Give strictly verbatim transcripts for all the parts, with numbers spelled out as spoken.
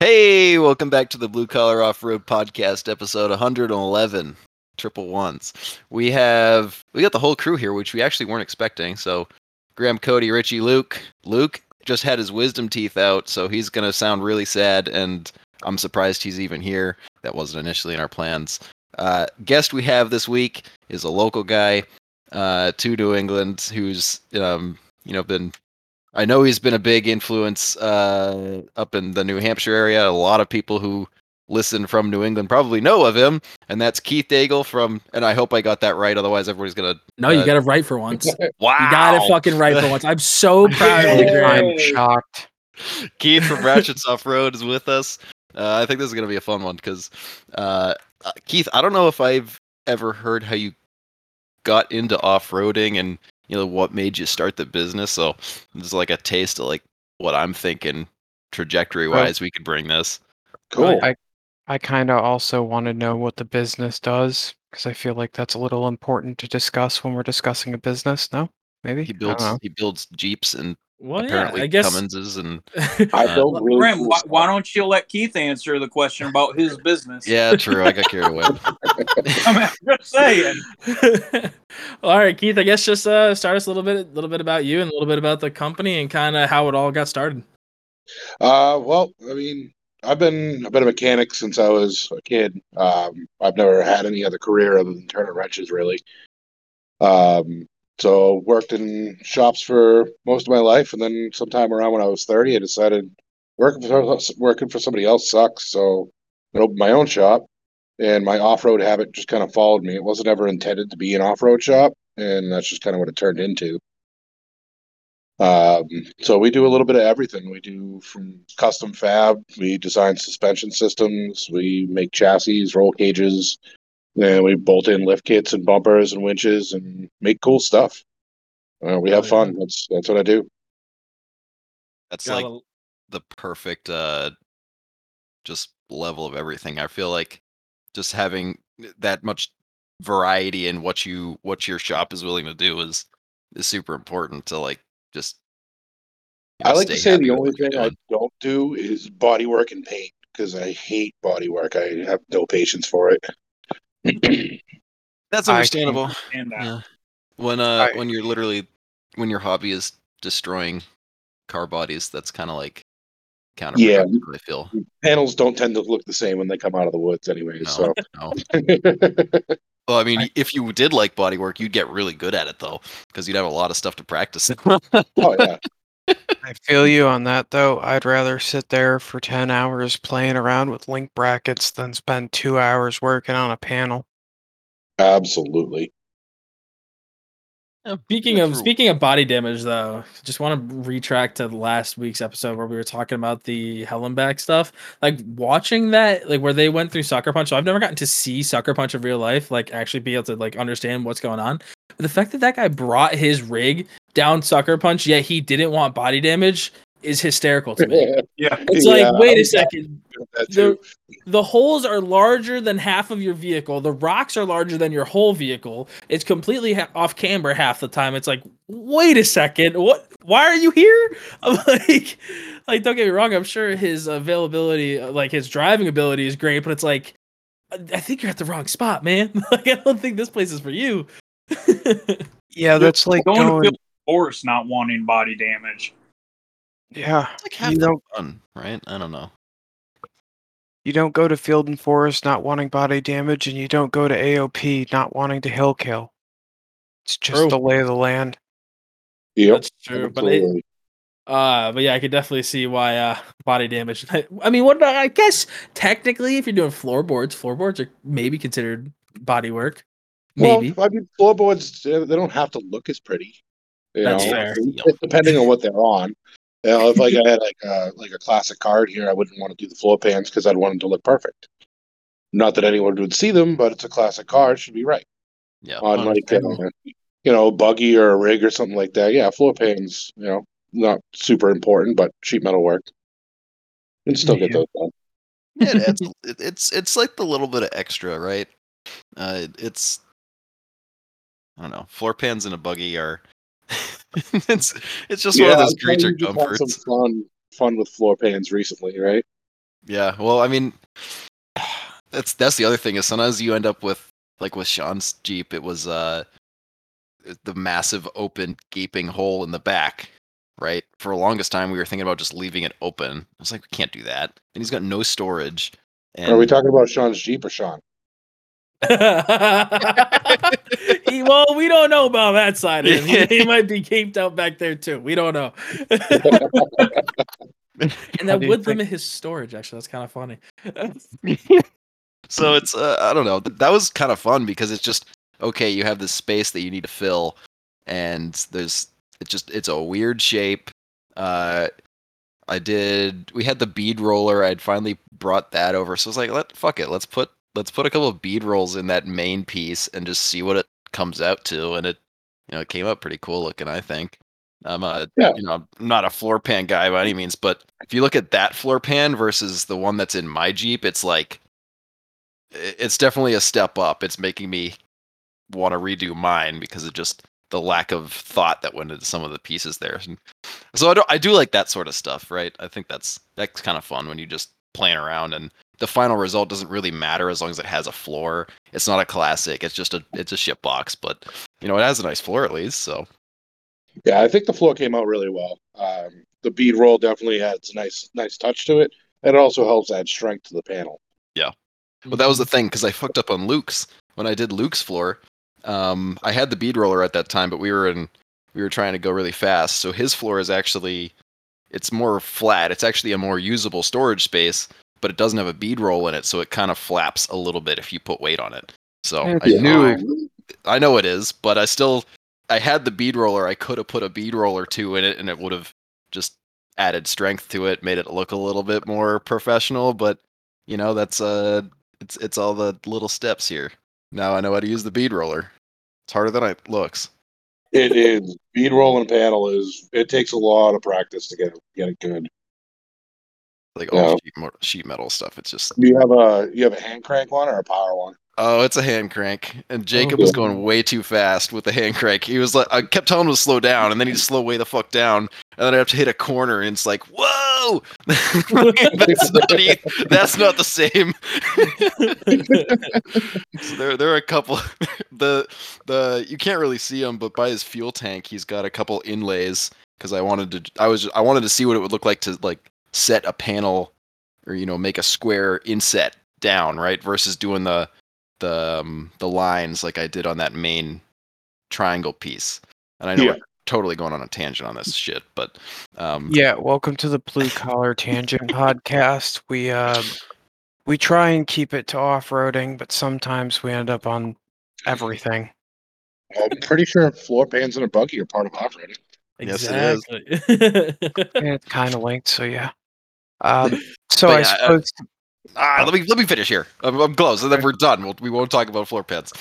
Hey, welcome back to the Blue Collar Off-Road Podcast, episode one eleven, triple ones. We have, we got the whole crew here, which we actually weren't expecting. So Graham Cody, Richie Luke. Luke just had his wisdom teeth out, so he's going to sound really sad, and I'm surprised he's even here. That wasn't initially in our plans. Uh, guest we have this week is a local guy uh, to New England who's, um, you know, been... I know he's been a big influence uh, up in the New Hampshire area. A lot of people who listen from New England probably know of him, and that's Keith Daigle from, and I hope I got that right, otherwise everybody's going to... No, uh, you got it right for once. Wow! You got it fucking right for once. I'm so proud of you, Graham. I'm shocked. Keith from Ratchets Off-Road is with us. Uh, I think this is going to be a fun one, because uh, Keith, I don't know if I've ever heard how you got into off-roading and you know, what made you start the business. So there's like a taste of like what I'm thinking trajectory wise, oh. We could bring this. Cool. I, I kind of also want to know what the business does, because I feel like that's a little important to discuss when we're discussing a business. No, maybe he builds, he builds Jeeps and well, apparently yeah, I guess... Cumminses. And I uh, don't really Graham, why, why don't you let Keith answer the question about his business? Yeah, true. I got carried away. I'm just saying. All right, Keith, I guess just uh, start us a little bit, a little bit about you and a little bit about the company and kind of how it all got started. Uh, well, I mean, I've been a bit of a mechanic since I was a kid. Um, I've never had any other career other than turning wrenches, really. Um, So worked in shops for most of my life, and then sometime around when I was thirty, I decided working for working for somebody else sucks. So I opened my own shop, and my off-road habit just kind of followed me. It wasn't ever intended to be an off-road shop, and that's just kind of what it turned into. Um, so we do a little bit of everything. We do from custom fab, we design suspension systems, we make chassis, roll cages. And we bolt in lift kits and bumpers and winches and make cool stuff. Uh, we have fun. That's that's what I do. That's like the perfect uh, just level of everything. I feel like just having that much variety in what you what your shop is willing to do is is super important to like just. You know, I like to say the only thing I don't do is body work and paint, because I hate body work. I have no patience for it. That's understandable. Yeah. When uh, I, when you're literally when your hobby is destroying car bodies, that's kind of like counterproductive. Yeah, I feel panels don't tend to look the same when they come out of the woods, anyway. No, so, no. Well, I mean, I, if you did like body work, you'd get really good at it though, because you'd have a lot of stuff to practice. Oh yeah. I feel you on that, though. I'd rather sit there for ten hours playing around with link brackets than spend two hours working on a panel. Absolutely. Now, speaking of speaking of body damage, though, just want to retract to last week's episode where we were talking about the Hellenback stuff. Like, watching that, like, where they went through Sucker Punch. So I've never gotten to see Sucker Punch in real life, like, actually be able to, like, understand what's going on. But the fact that that guy brought his rig down Sucker Punch, yet he didn't want body damage, is hysterical to me. Yeah, it's like, yeah, wait a second. The, the holes are larger than half of your vehicle. The rocks are larger than your whole vehicle. It's completely ha- off camber half the time. It's like, wait a second, what? Why are you here? I'm like, like, don't get me wrong. I'm sure his availability, like his driving ability, is great, but it's like, I think you're at the wrong spot, man. Like, I don't think this place is for you. Yeah, that's like going, going to Field Forest not wanting body damage. Yeah, it's like having fun, right? I don't know. You don't go to Field and Forest not wanting body damage, and you don't go to A O P not wanting to hill kill. It's just true. The lay of the land. Yep. That's true. But, it, uh, but yeah, I could definitely see why uh, body damage. I, I mean, what about, I guess technically, if you're doing floorboards, floorboards are maybe considered body work. Maybe. Well, I mean, floorboards, they don't have to look as pretty. You That's know, fair. Depending on what they're on. You know, if like I had like a, like a classic card here, I wouldn't want to do the floor pans because I'd want them to look perfect. Not that anyone would see them, but it's a classic card. Should be right. Yeah. On like, uh, you know, buggy or a rig or something like that. Yeah, floor pans, you know, not super important, but sheet metal work. You can still yeah. get those done. Yeah, it's, it's, it's like the little bit of extra, right? Uh, it's, I don't know, floor pans and a buggy are... it's it's just yeah, one of those creature comforts. Had some fun, fun with floor pans recently, right? Yeah, well, I mean, that's that's the other thing is sometimes you end up with, like with Sean's Jeep, it was uh, the massive open gaping hole in the back, right? For the longest time, we were thinking about just leaving it open. I was like, we can't do that. And he's got no storage. And... Are we talking about Sean's Jeep or Sean? Well, we don't know about that side of him. He might be caved out back there too. We don't know. And that would limit his storage. Actually, that's kind of funny. So it's uh, I don't know. That was kind of fun because it's just okay. You have this space that you need to fill, and there's it just it's a weird shape. Uh, I did. We had the bead roller. I'd finally brought that over. So I was like, let fuck it. Let's put. Let's put a couple of bead rolls in that main piece and just see what it comes out to. And it, you know, it came up pretty cool looking, I think. I'm a, yeah. you know, I'm not a floor pan guy by any means, but if you look at that floor pan versus the one that's in my Jeep, it's like, it's definitely a step up. It's making me want to redo mine because of just the lack of thought that went into some of the pieces there. And so I do, I do like that sort of stuff, right? I think that's that's kind of fun when you just playing around and the final result doesn't really matter as long as it has a floor. It's not a classic. It's just a it's a shit box, but you know it has a nice floor at least. So yeah, I think the floor came out really well. Um, the bead roll definitely has a nice nice touch to it, and it also helps add strength to the panel. Yeah, well that was the thing because I fucked up on Luke's when I did Luke's floor. Um, I had the bead roller at that time, but we were in we were trying to go really fast, so his floor is actually it's more flat. It's actually a more usable storage space. But it doesn't have a bead roll in it, so it kind of flaps a little bit if you put weight on it. So I knew, I know it is, but I still, I had the bead roller. I could have put a bead roll or two in it, and it would have just added strength to it, made it look a little bit more professional. But you know, that's uh, it's it's all the little steps here. Now I know how to use the bead roller. It's harder than it looks. It is bead rolling panel is. It takes a lot of practice to get get it good. Like all no. sheet, sheet metal stuff. It's just. Do you have a you have a hand crank one or a power one? Oh, it's a hand crank. And Jacob oh, was going way too fast with the hand crank. He was like, I kept telling him to slow down, and then he'd slow way the fuck down, and then I have to hit a corner, and it's like, whoa, that's not that's not the same. So there there are a couple the the you can't really see him, but by his fuel tank, he's got a couple inlays because I wanted to I was I wanted to see what it would look like to like. Set a panel or, you know, make a square inset down, right? Versus doing the the um, the lines like I did on that main triangle piece. And I know yeah. we're totally going on a tangent on this shit, but... Um, yeah, welcome to the Blue Collar Tangent podcast. We, uh, we try and keep it to off-roading, but sometimes we end up on everything. I'm pretty sure floor pans and a buggy are part of off-roading. Exactly. Yes, it is. Yeah, it's kind of linked, so yeah. Um, so yeah, I suppose. Ah, uh, uh, let me let me finish here. I'm, I'm close, and then we're done. We'll, we won't talk about floor pans.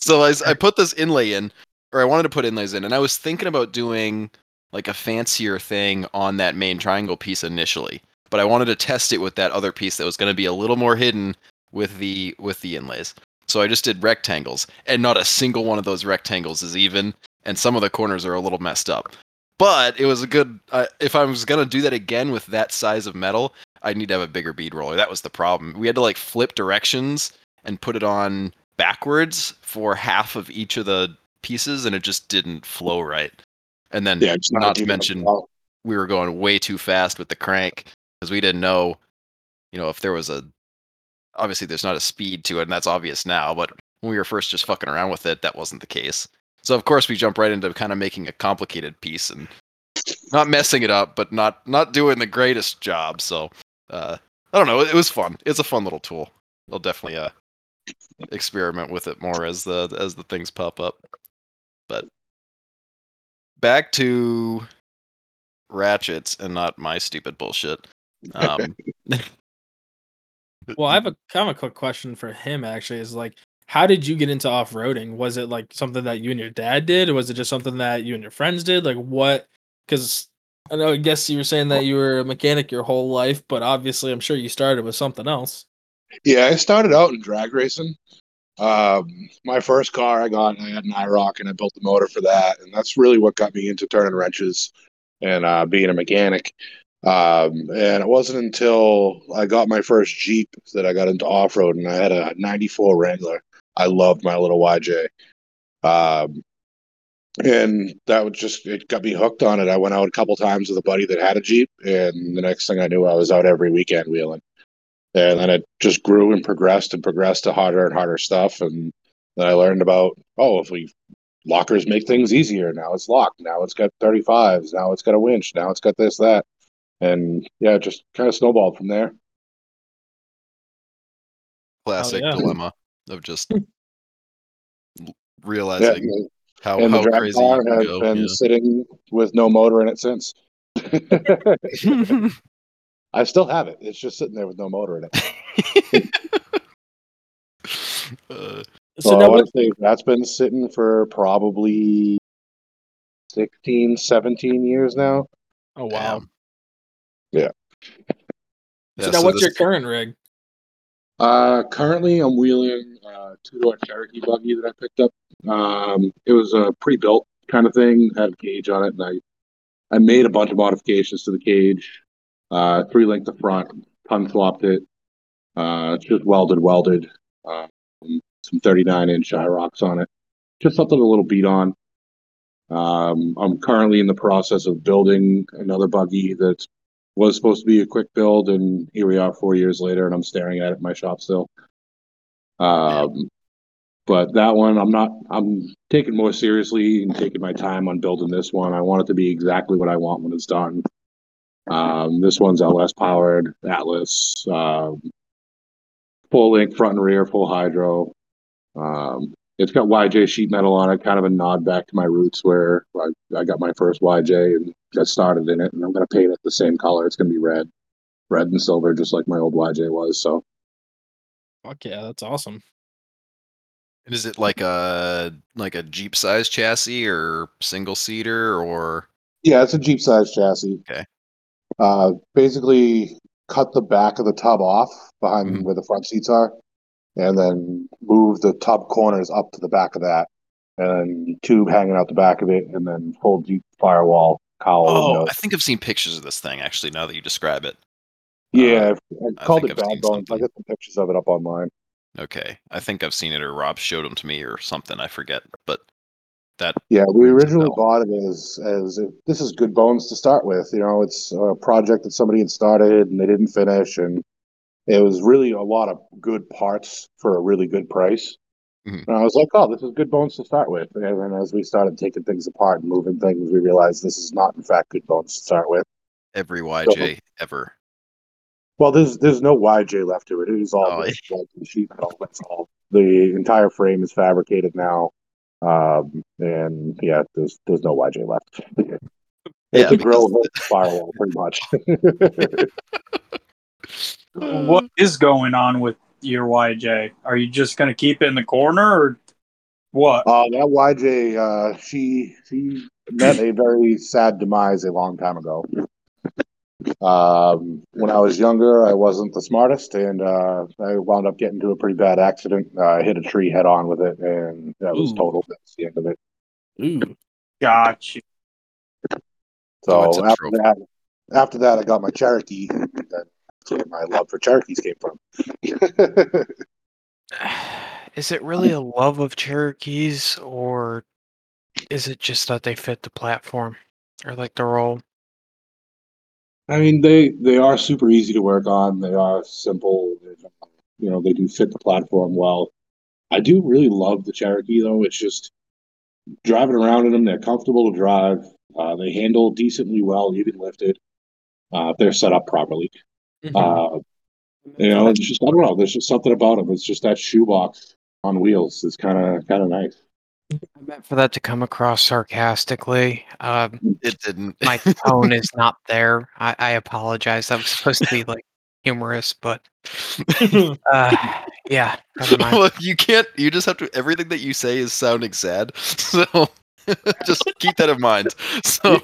So I, I put this inlay in, or I wanted to put inlays in, and I was thinking about doing like a fancier thing on that main triangle piece initially, but I wanted to test it with that other piece that was going to be a little more hidden with the with the inlays. So I just did rectangles, and not a single one of those rectangles is even, and some of the corners are a little messed up. But it was a good, uh, if I was going to do that again with that size of metal, I'd need to have a bigger bead roller. That was the problem. We had to like flip directions and put it on backwards for half of each of the pieces, and it just didn't flow right. And then yeah, not, not to mention we were going way too fast with the crank because we didn't know, you know, if there was a, obviously there's not a speed to it, and that's obvious now, but when we were first just fucking around with it, that wasn't the case. So, of course, we jump right into kind of making a complicated piece and not messing it up, but not, not doing the greatest job. So, uh, I don't know. It, it was fun. It's a fun little tool. I'll definitely uh, experiment with it more as the as the things pop up. But back to ratchets and not my stupid bullshit. Um, well, I have a kind of a quick question for him, actually, is like, how did you get into off-roading? Was it like something that you and your dad did? Or was it just something that you and your friends did? Like what? Because I know, I guess you were saying that you were a mechanic your whole life, but obviously I'm sure you started with something else. Yeah, I started out in drag racing. Um, my first car I got, I had an IROC and I built the motor for that. And that's really what got me into turning wrenches and uh, being a mechanic. Um, and it wasn't until I got my first Jeep that I got into off-road, and I had a ninety-four Wrangler. I loved my little Y J. Um, and that was just, it got me hooked on it. I went out a couple times with a buddy that had a Jeep, and the next thing I knew, I was out every weekend wheeling. And then it just grew and progressed and progressed to harder and harder stuff. And then I learned about, oh, if we lockers make things easier. Now it's locked. Now it's got thirty-fives. Now it's got a winch. Now it's got this, that. And yeah, it just kind of snowballed from there. Classic oh, yeah. dilemma of just realizing yeah, how, and how the drag crazy car you has go. been yeah. sitting with no motor in it since. I still have it. It's just sitting there with no motor in it. uh, so, so I want to say that's been sitting for probably sixteen, seventeen years now. Oh wow! Um, yeah. yeah. So now, so what's this... your current rig? Uh, currently, I'm wheeling a two-door Cherokee buggy that I picked up. Um, it was a pre-built kind of thing, had a cage on it, and I, I made a bunch of modifications to the cage. Uh, three link the front, tongue swapped it, uh, just welded, welded, um, some thirty-nine inch I-rocks on it, just something a little beat on. Um, I'm currently in the process of building another buggy that was supposed to be a quick build, and here we are four years later, and I'm staring at it in my shop still. Um, but that one, I'm not, I'm taking more seriously and taking my time on building this one. I want it to be exactly what I want when it's done. Um, this one's L S powered, Atlas, um, full link front and rear, full hydro. Um, it's got Y J sheet metal on it, kind of a nod back to my roots where I, I got my first Y J and got started in it. And I'm going to paint it the same color. It's going to be red, red and silver, just like my old Y J was. So, fuck yeah, that's awesome. And is it like a like a Jeep size chassis or single seater or? Yeah, it's a Jeep size chassis. Okay. Uh, basically cut the back of the tub off behind mm-hmm. where the front seats are, and then move the tub corners up to the back of that, and then tube hanging out the back of it, and then full deep firewall cowl. Oh, windows. I think I've seen pictures of this thing, actually, now that you describe it. Yeah, uh, I called I it Bad Bones. I got some pictures of it up online. Okay, I think I've seen it, or Rob showed them to me or something, I forget, but... That yeah, we originally bought it as as if this is good bones to start with. You know, it's a project that somebody had started and they didn't finish, and it was really a lot of good parts for a really good price. Mm-hmm. And I was like, oh, this is good bones to start with. And then as we started taking things apart and moving things, we realized this is not, in fact, good bones to start with. Every Y J so, ever. Well, there's there's no Y J left to it. It is all oh, sheet metal. That's all. The entire frame is fabricated now. Um and yeah, there's there's no Y J left. It's yeah, a grill hook firewall, pretty much. What is going on with your Y J? Are you just gonna keep it in the corner, or what? Uh, that Y J, uh, she she met a very sad demise a long time ago. Um, when I was younger, I wasn't the smartest, and uh, I wound up getting into a pretty bad accident. Uh, I hit a tree head on with it, and that Ooh. was total. That's the end of it. Ooh. Gotcha. So oh, after that, after that, I got my Cherokee. That's where my love for Cherokees came from. Is it really a love of Cherokees, or is it just that they fit the platform or like the role? I mean, they, they are super easy to work on. They are simple. You know, they do fit the platform well. I do really love the Cherokee, though. It's just driving around in them. They're comfortable to drive. Uh, they handle decently well, even lifted. Uh, they're set up properly. Mm-hmm. Uh, you know, it's just, I don't know. There's just something about them. It's just that shoebox on wheels. It's kind of kind of nice. I meant for that to come across sarcastically. Um, it didn't. My tone is not there. I, I apologize. I was supposed to be like humorous, but uh, yeah. Never mind. Look, you can't. You just have to. Everything that you say is sounding sad. So just keep that in mind. So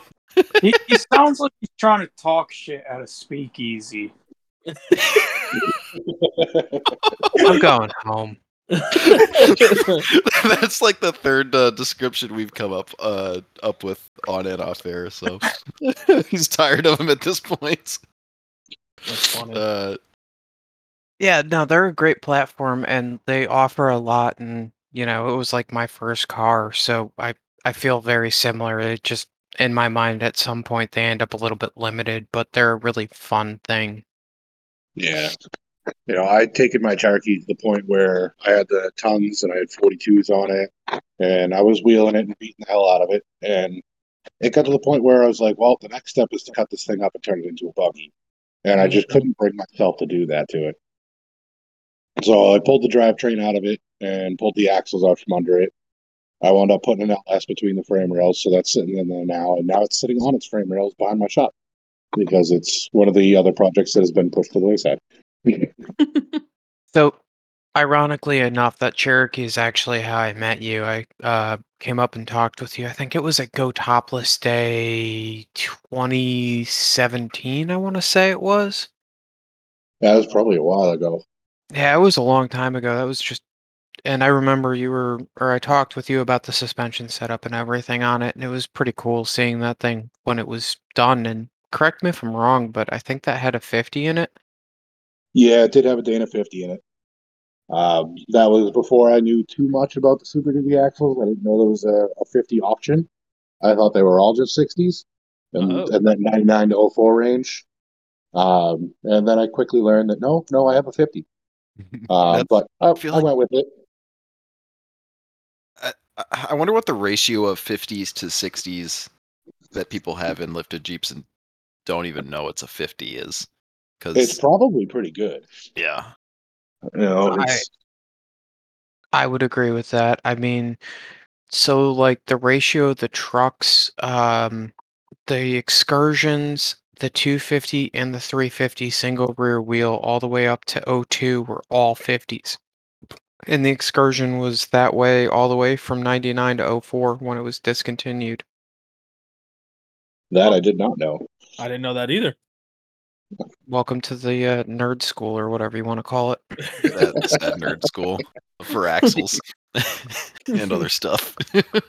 he, he sounds like he's trying to talk shit at a speakeasy. I'm going home. That's like the third uh, description we've come up uh, up with on and off air. So he's tired of him at this point. That's funny. Uh, yeah, no, they're a great platform, and they offer a lot. And you know, it was like my first car, so I I feel very similar. It just in my mind, at some point, they end up a little bit limited, but they're a really fun thing. Yeah. You know, I'd taken my Cherokee to the point where I had the tons and I had forty-twos on it, and I was wheeling it and beating the hell out of it. And it got to the point where I was like, well, the next step is to cut this thing up and turn it into a buggy. And I just couldn't bring myself to do that to it. So I pulled the drivetrain out of it and pulled the axles out from under it. I wound up putting an L S between the frame rails, so that's sitting in there now. And now it's sitting on its frame rails behind my shop because it's one of the other projects that has been pushed to the wayside. So, ironically enough, that Cherokee is actually how I met you. I uh, came up and talked with you. I think it was at Go Topless Day twenty seventeen, I want to say it was. Yeah, that was probably a while ago. Yeah, it was a long time ago. That was just, and I remember you were, or I talked with you about the suspension setup and everything on it, and it was pretty cool seeing that thing when it was done. And correct me if I'm wrong, but I think that had a fifty in it. Yeah, it did have a Dana fifty in it. Um, that was before I knew too much about the Super Duty axles. I didn't know there was a, a fifty option. I thought they were all just sixties, and, oh. and that ninety-nine to oh four range. Um, and then I quickly learned that, no, no, I have a fifty. Uh, but I, I, feel I like, went with it. I, I wonder what the ratio of fifties to sixties that people have in lifted Jeeps and don't even know it's a fifty is. It's probably pretty good. Yeah. You know, I, I would agree with that. I mean, so like the ratio of the trucks, um, the Excursions, the two fifty and the three fifty single rear wheel all the way up to oh two were all fifties. And the Excursion was that way all the way from ninety-nine to oh four when it was discontinued. That I did not know. I didn't know that either. Welcome to the uh, nerd school, or whatever you want to call it. That's that nerd school for axles and other stuff.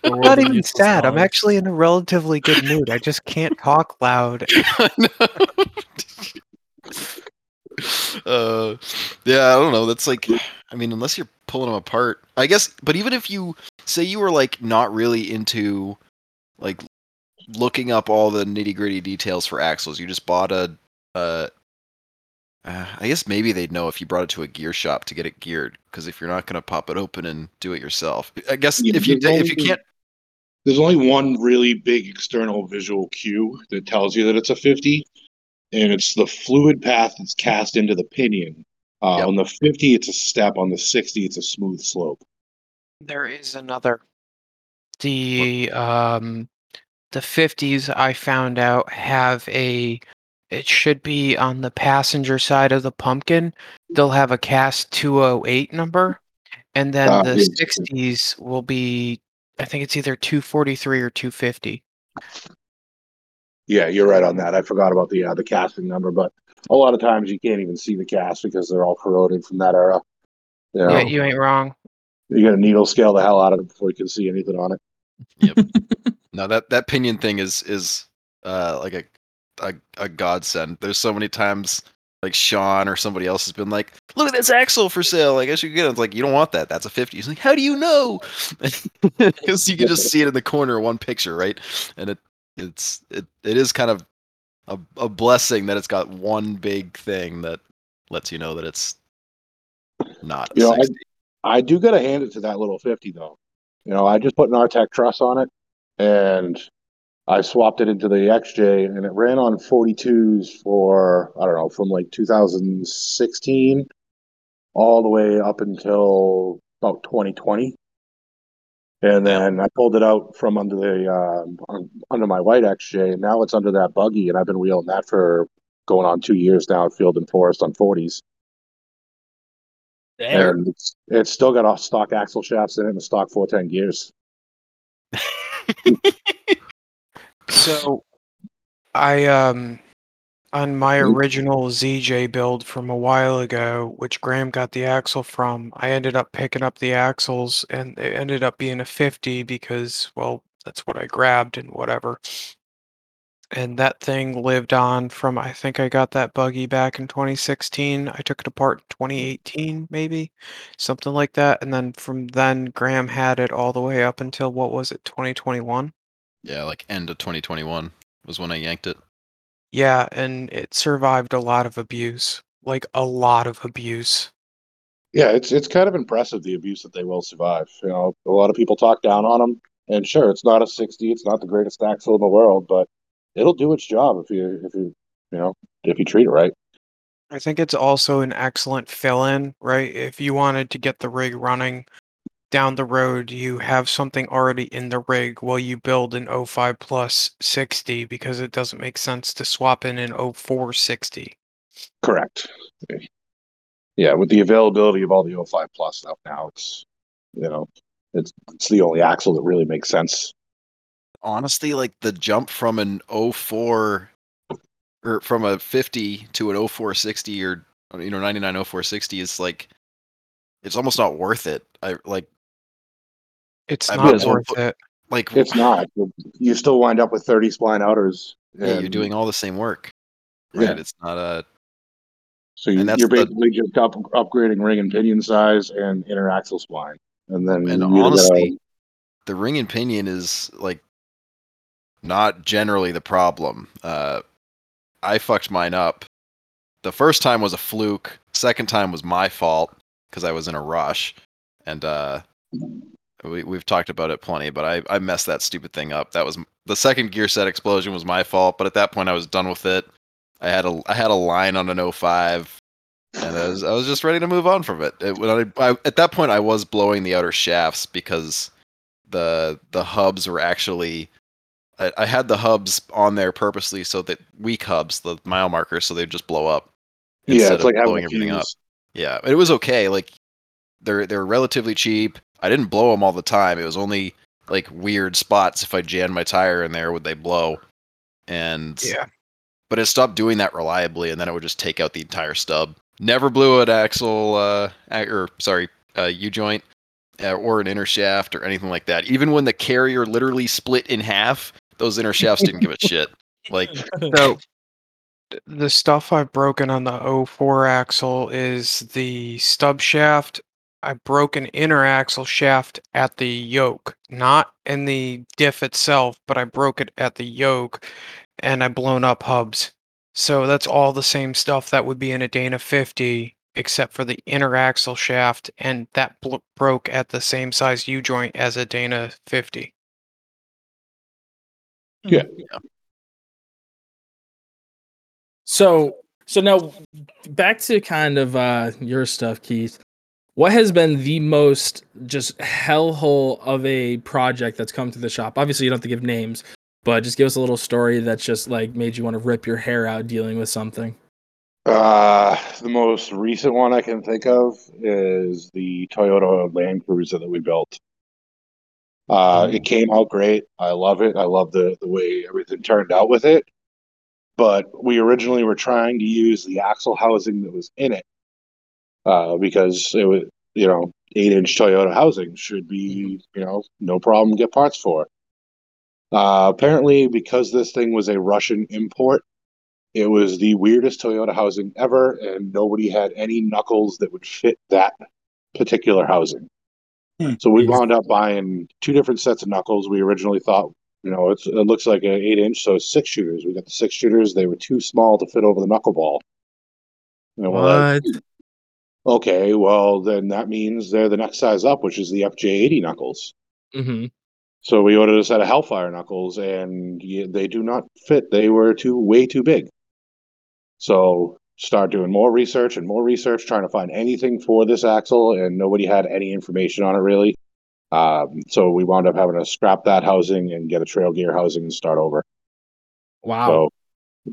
I'm not even sad. I'm actually in a relatively good mood. I just can't talk loud. uh, yeah, I don't know. That's like, I mean, unless you're pulling them apart, I guess. But even if you say you were like not really into like looking up all the nitty gritty details for axles, you just bought a Uh, uh, I guess maybe they'd know if you brought it to a gear shop to get it geared. Because if you're not going to pop it open and do it yourself, I guess yeah, if you only, if you can't, there's only one really big external visual cue that tells you that it's a fifty, and it's the fluid path that's cast into the pinion. Uh, yep. On the fifty, it's a step. On the sixty, it's a smooth slope. There is another. The um, the fifties I found out have a. It should be on the passenger side of the pumpkin. They'll have a cast two oh eight number. And then uh, the yeah. sixties will be, I think it's either two forty-three or two fifty. Yeah, you're right on that. I forgot about the uh, the casting number, but a lot of times you can't even see the cast because they're all corroded from that era. You know, yeah, you ain't wrong. You got to needle scale the hell out of it before you can see anything on it. Yep. No, that, that pinion thing is, is uh, like a, A, a godsend. There's so many times like Sean or somebody else has been like, look at this axle for sale, I guess you can get it. It's like, you don't want that, that's a fifty. He's like, how do you know? Because you can just see it in the corner of one picture, right? And it it's it, it is kind of a, a blessing that it's got one big thing that lets you know that it's not a you know, sixty. I, I do gotta hand it to that little fifty though. You know, I just put an R TEC truss on it and I swapped it into the X J, and it ran on forty-twos for, I don't know, from like two thousand sixteen all the way up until about twenty twenty. And then I pulled it out from under the uh, under my white X J, and now it's under that buggy, and I've been wheeling that for going on two years now at Field and Forest on forties. Damn. And it's, it's still got stock axle shafts in it and stock four ten gears. So, I um, On my original Z J build from a while ago, which Graham got the axle from, I ended up picking up the axles and it ended up being a fifty because, well, that's what I grabbed and whatever. And that thing lived on from, I think I got that buggy back in twenty sixteen. I took it apart in twenty eighteen, maybe, something like that. And then from then, Graham had it all the way up until, what was it, twenty twenty-one? Yeah, like end of twenty twenty-one was when I yanked it. Yeah, and it survived a lot of abuse, like a lot of abuse. Yeah, it's it's kind of impressive the abuse that they will survive. You know, a lot of people talk down on them, and sure, it's not a sixty, it's not the greatest axle in the world, but it'll do its job if you if you you know if you treat it right. I think it's also an excellent fill-in, right? If you wanted to get the rig running down the road, you have something already in the rig while you build an oh five plus sixty, because it doesn't make sense to swap in an oh four sixty. Correct. Yeah, with the availability of all the oh five plus stuff now, it's you know it's it's the only axle that really makes sense. Honestly, like the jump from an oh four or from a fifty to an oh four sixty or you know ninety-nine oh four sixty is like it's almost not worth it. I like. It's I not worth well, it. Like it's not. You still wind up with thirty spline outers. And yeah, you're doing all the same work. Right. Yeah. It's not a. So you, you're basically the, just up, upgrading ring and pinion size and inner axle spline, and then and honestly, gotta, the ring and pinion is like not generally the problem. Uh, I fucked mine up. The first time was a fluke. Second time was my fault because I was in a rush. And uh, we, we've talked about it plenty, but I, I messed that stupid thing up. That was the second gear set explosion was my fault, but at that point I was done with it. I had a I had a line on an oh five, and I was I was just ready to move on from it. it when I, I, at that point I was blowing the outer shafts because the the hubs were actually I, I had the hubs on there purposely so that weak hubs, the mile markers, so they'd just blow up. Yeah, it's like blowing everything up. Yeah, it was okay. Like. They're they're relatively cheap. I didn't blow them all the time. It was only like weird spots. If I jammed my tire in there, would they blow? And yeah, but it stopped doing that reliably, and then it would just take out the entire stub. Never blew an axle, uh, or sorry, uh, U joint, uh, or an inner shaft or anything like that. Even when the carrier literally split in half, those inner shafts didn't give a shit. Like no. The stuff I've broken on the oh four axle is the stub shaft. I broke an inner axle shaft at the yoke, not in the diff itself, but I broke it at the yoke, and I blown up hubs. So that's all the same stuff that would be in a Dana fifty, except for the inner axle shaft, and that bl- broke at the same size U-joint as a Dana fifty. Yeah. yeah. So, so now back to kind of uh, your stuff, Keith. What has been the most just hellhole of a project that's come to the shop? Obviously, you don't have to give names, but just give us a little story that's just like made you want to rip your hair out dealing with something. Uh, the most recent one I can think of is the Toyota Land Cruiser that we built. Uh, mm. It came out great. I love it. I love the, the way everything turned out with it. But we originally were trying to use the axle housing that was in it. Uh, because it was, you know, eight-inch Toyota housing should be, you know, no problem, get parts for. Uh, apparently, because this thing was a Russian import, it was the weirdest Toyota housing ever, and nobody had any knuckles that would fit that particular housing. Hmm. So we wound up buying two different sets of knuckles. We originally thought, you know, it's, it looks like an eight-inch, so six shooters. We got the six shooters. They were too small to fit over the knuckleball. You know, what? Well, uh, okay, well, then that means they're the next size up, which is the F J eighty knuckles. Mm-hmm. So we ordered a set of Hellfire knuckles, and they do not fit. They were too way too big. So start doing more research and more research, trying to find anything for this axle, and nobody had any information on it, really. Um, so we wound up having to scrap that housing and get a Trail Gear housing and start over. Wow. So,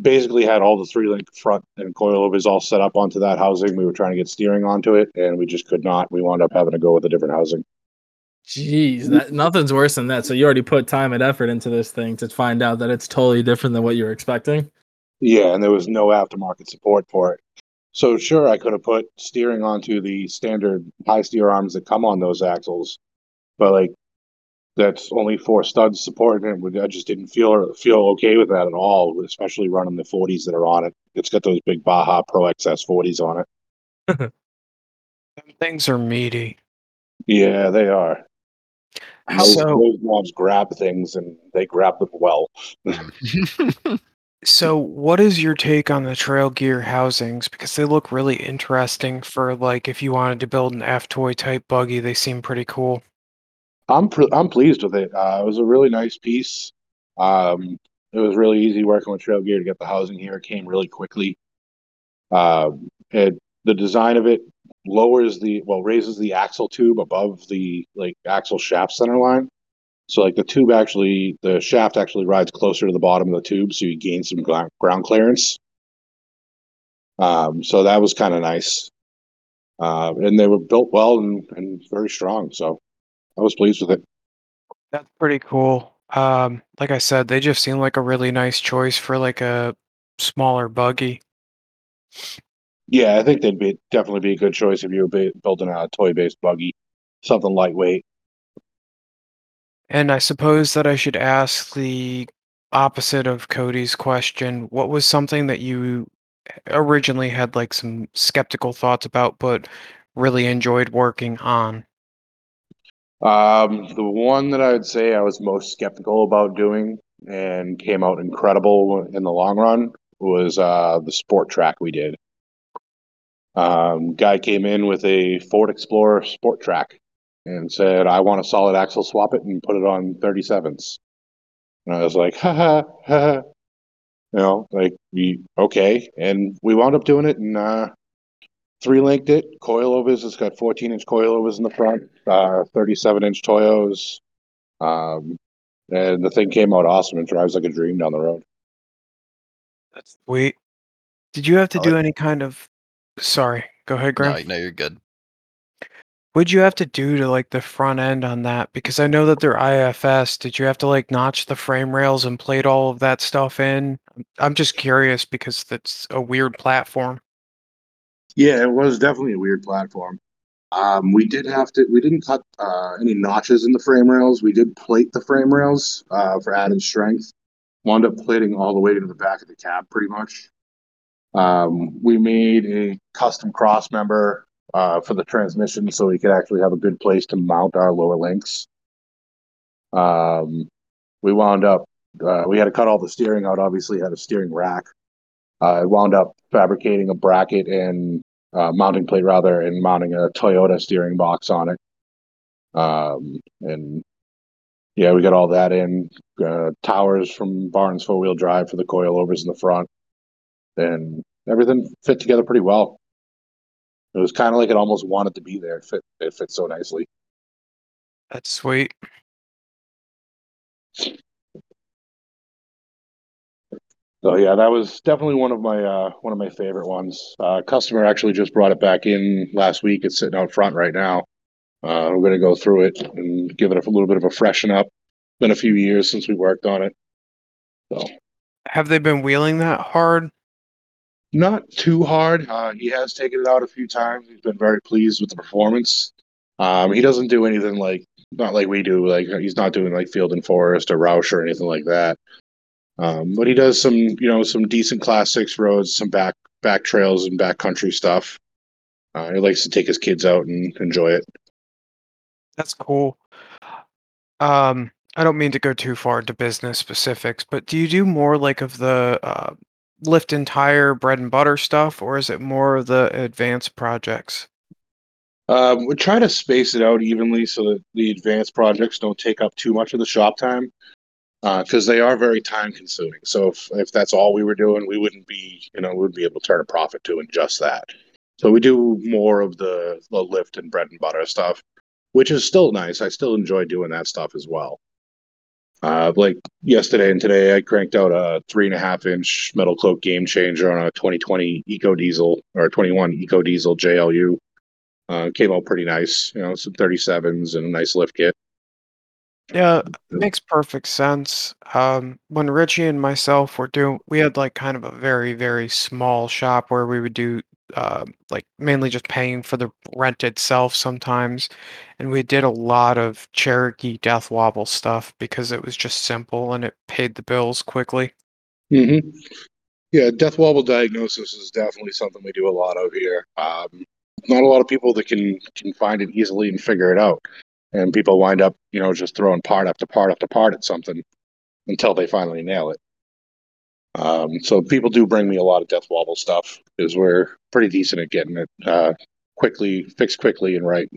basically had all the three-link front and coilovers all set up onto that housing. We were trying to get steering onto it, and we just could not. We wound up having to go with a different housing. Jeez, that, nothing's worse than that. So you already put time and effort into this thing to find out that it's totally different than what you were expecting? Yeah, and there was no aftermarket support for it. So sure, I could have put steering onto the standard high steer arms that come on those axles, but like that's only four studs supporting it. Would I just didn't feel feel okay with that at all, especially running the forties that are on it. It's got those big Baja Pro X S forties on it. Things are meaty. Yeah, they are. Those, so, those knobs grab things, and they grab them well. So what is your take on the Trail Gear housings? Because they look really interesting for, like, if you wanted to build an F-Toy type buggy, they seem pretty cool. I'm pr- I'm pleased with it. Uh, it was a really nice piece. Um, it was really easy working with Trail Gear to get the housing here. It came really quickly. Uh, it, the design of it lowers the, well, raises the axle tube above the, like, axle shaft center line. So, like, the tube actually, the shaft actually rides closer to the bottom of the tube, so you gain some ground clearance. Um, so that was kind of nice. Uh, and they were built well and, and very strong, so I was pleased with it. That's pretty cool. Um, like I said, they just seem like a really nice choice for, like, a smaller buggy. Yeah, I think they'd be definitely be a good choice if you were building a toy-based buggy, something lightweight. And I suppose that I should ask the opposite of Cody's question. What was something that you originally had, like, some skeptical thoughts about, but really enjoyed working on? Um, the one that I would say I was most skeptical about doing and came out incredible in the long run was uh, the sport track we did. Um, guy came in with a Ford Explorer Sport Track and said, "I want a solid axle, swap it and put it on thirty-sevens." And I was like, "Ha ha ha!" You know, like, we okay. And we wound up doing it, and uh, three linked it, coilovers. It's got fourteen inch coilovers in the front, uh, thirty-seven inch Toyos, um, and the thing came out awesome and drives like a dream down the road. That's sweet. Did you have to do any kind of? Sorry, go ahead, Graham. No, no, you're good. What'd you have to do to, like, the front end on that? Because I know that they're I F S. Did you have to, like, notch the frame rails and plate all of that stuff in? I'm just curious because that's a weird platform. Yeah, it was definitely a weird platform. Um, we did have to, we didn't cut uh, any notches in the frame rails. We did plate the frame rails uh, for added strength. Wound up plating all the way to the back of the cab pretty much. Um, we made a custom cross member uh, for the transmission so we could actually have a good place to mount our lower links. Um, we wound up, uh, we had to cut all the steering out, obviously had a steering rack. Uh, I wound up fabricating a bracket and uh, mounting plate rather and mounting a Toyota steering box on it. Um, and yeah, we got all that in. Uh, towers from Barnes four wheel drive for the coilovers in the front. And everything fit together pretty well. It was kind of like it almost wanted to be there. It fit, it fit so nicely. That's sweet. So yeah, that was definitely one of my uh, one of my favorite ones. Uh, customer actually just brought it back in last week. It's sitting out front right now. Uh, we're going to go through it and give it a little bit of a freshen up. Been a few years since we worked on it. So, have they been wheeling that hard? Not too hard. Uh, he has taken it out a few times. He's been very pleased with the performance. Um, he doesn't do anything like, not like we do. Like, he's not doing like Field and Forest or Roush or anything like that. Um, but he does some, you know, some decent Class Six roads, some back back trails and backcountry stuff. Uh, he likes to take his kids out and enjoy it. That's cool. Um, I don't mean to go too far into business specifics, but do you do more like of the Uh, lift and tire bread and butter stuff, or is it more of the advanced projects? Um, we try to space it out evenly so that the advanced projects don't take up too much of the shop time, because uh, they are very time consuming. So if, if that's all we were doing, we wouldn't be, you know, we wouldn't be able to turn a profit doing just that. So we do more of the, the lift and bread and butter stuff, which is still nice. I still enjoy doing that stuff as well. Uh, like yesterday and today, I cranked out a three and a half inch Metal Cloak game changer on a twenty twenty Eco Diesel or twenty-one Eco Diesel J L U. Uh, came out pretty nice, you know, some thirty-sevens and a nice lift kit. Yeah, makes perfect sense. Um, when Richie and myself were doing, we had like kind of a very, very small shop where we would do uh, like mainly just paying for the rent itself sometimes. And we did a lot of Cherokee Death Wobble stuff because it was just simple and it paid the bills quickly. Mm-hmm. Yeah, Death Wobble diagnosis is definitely something we do a lot of here. Um, not a lot of people that can, can find it easily and figure it out. And people wind up, you know, just throwing part after part after part at something until they finally nail it. Um, so people do bring me a lot of Death Wobble stuff because we're pretty decent at getting it uh, quickly, fixed quickly and right.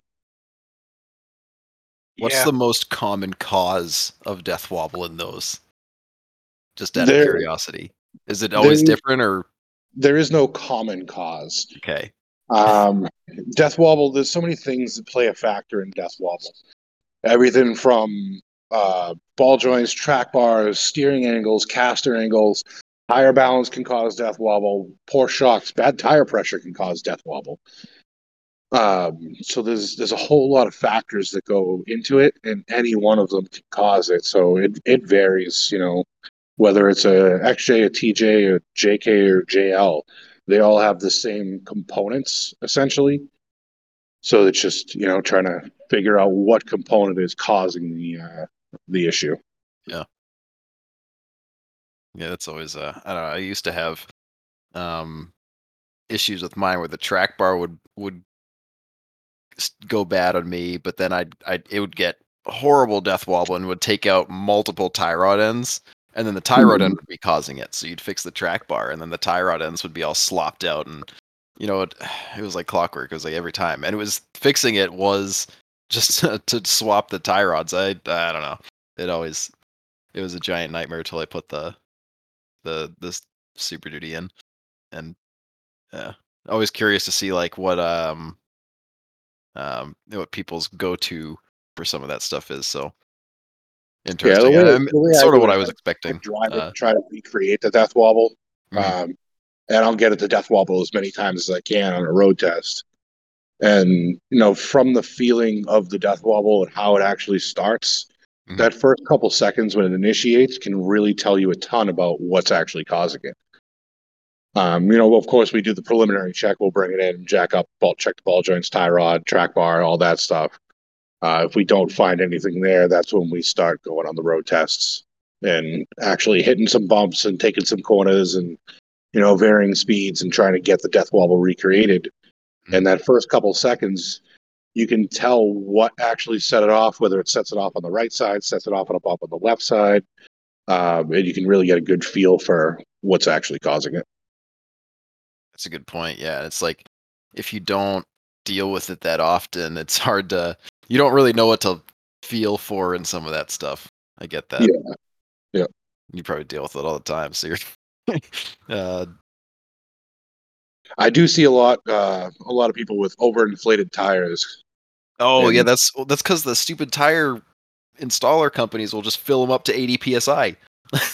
What's yeah. the most common cause of Death Wobble in those? Just out there, of curiosity. Is it always there, different or? There is no common cause. Okay. Um, Death Wobble, there's so many things that play a factor in Death Wobble. Everything from uh, ball joints, track bars, steering angles, caster angles, tire balance can cause Death Wobble, poor shocks, bad tire pressure can cause Death Wobble. Um, so there's there's a whole lot of factors that go into it, and any one of them can cause it. So it, it varies, you know, whether it's a X J, a T J, a J K, or J L. They all have the same components, essentially. So it's just, you know, trying to figure out what component is causing the uh, the issue. Yeah. Yeah, that's always, uh, I don't know, I used to have um, issues with mine where the track bar would, would go bad on me, but then I'd, I'd, it would get horrible Death Wobble and would take out multiple tie rod ends. And then the tie rod end would be causing it. So you'd fix the track bar, and then the tie rod ends would be all slopped out. And, you know, it, it was like clockwork. It was like every time. And it was fixing it was just to, to swap the tie rods. I I don't know. It always, it was a giant nightmare till I put the, the, the Super Duty in. And yeah, always curious to see like what, um, um, what people's go-to for some of that stuff is. So. Interesting. Yeah, the way, the way sort I of what I was expecting. Drive uh, try to recreate the Death Wobble, mm-hmm. um, and I'll get at the Death Wobble as many times as I can on a road test. And you know, from the feeling of the Death Wobble and how it actually starts, mm-hmm. that first couple seconds when it initiates can really tell you a ton about what's actually causing it. Um, you know, of course, we do the preliminary check. We'll bring it in, jack up, ball, check the ball joints, tie rod, track bar, all that stuff. Uh, if we don't find anything there, that's when we start going on the road tests and actually hitting some bumps and taking some corners and, you know, varying speeds and trying to get the Death Wobble recreated. Mm-hmm. And that first couple seconds, you can tell what actually set it off, whether it sets it off on the right side, sets it off on a bump on the left side. Uh, and you can really get a good feel for what's actually causing it. That's a good point. Yeah. It's like, if you don't deal with it that often, it's hard to, you don't really know what to feel for in some of that stuff. I get that. Yeah. Yeah. You probably deal with it all the time. So you're, uh, I do see a lot, uh, a lot of people with overinflated tires. Oh and... yeah. That's, that's cause the stupid tire installer companies will just fill them up to eighty P S I.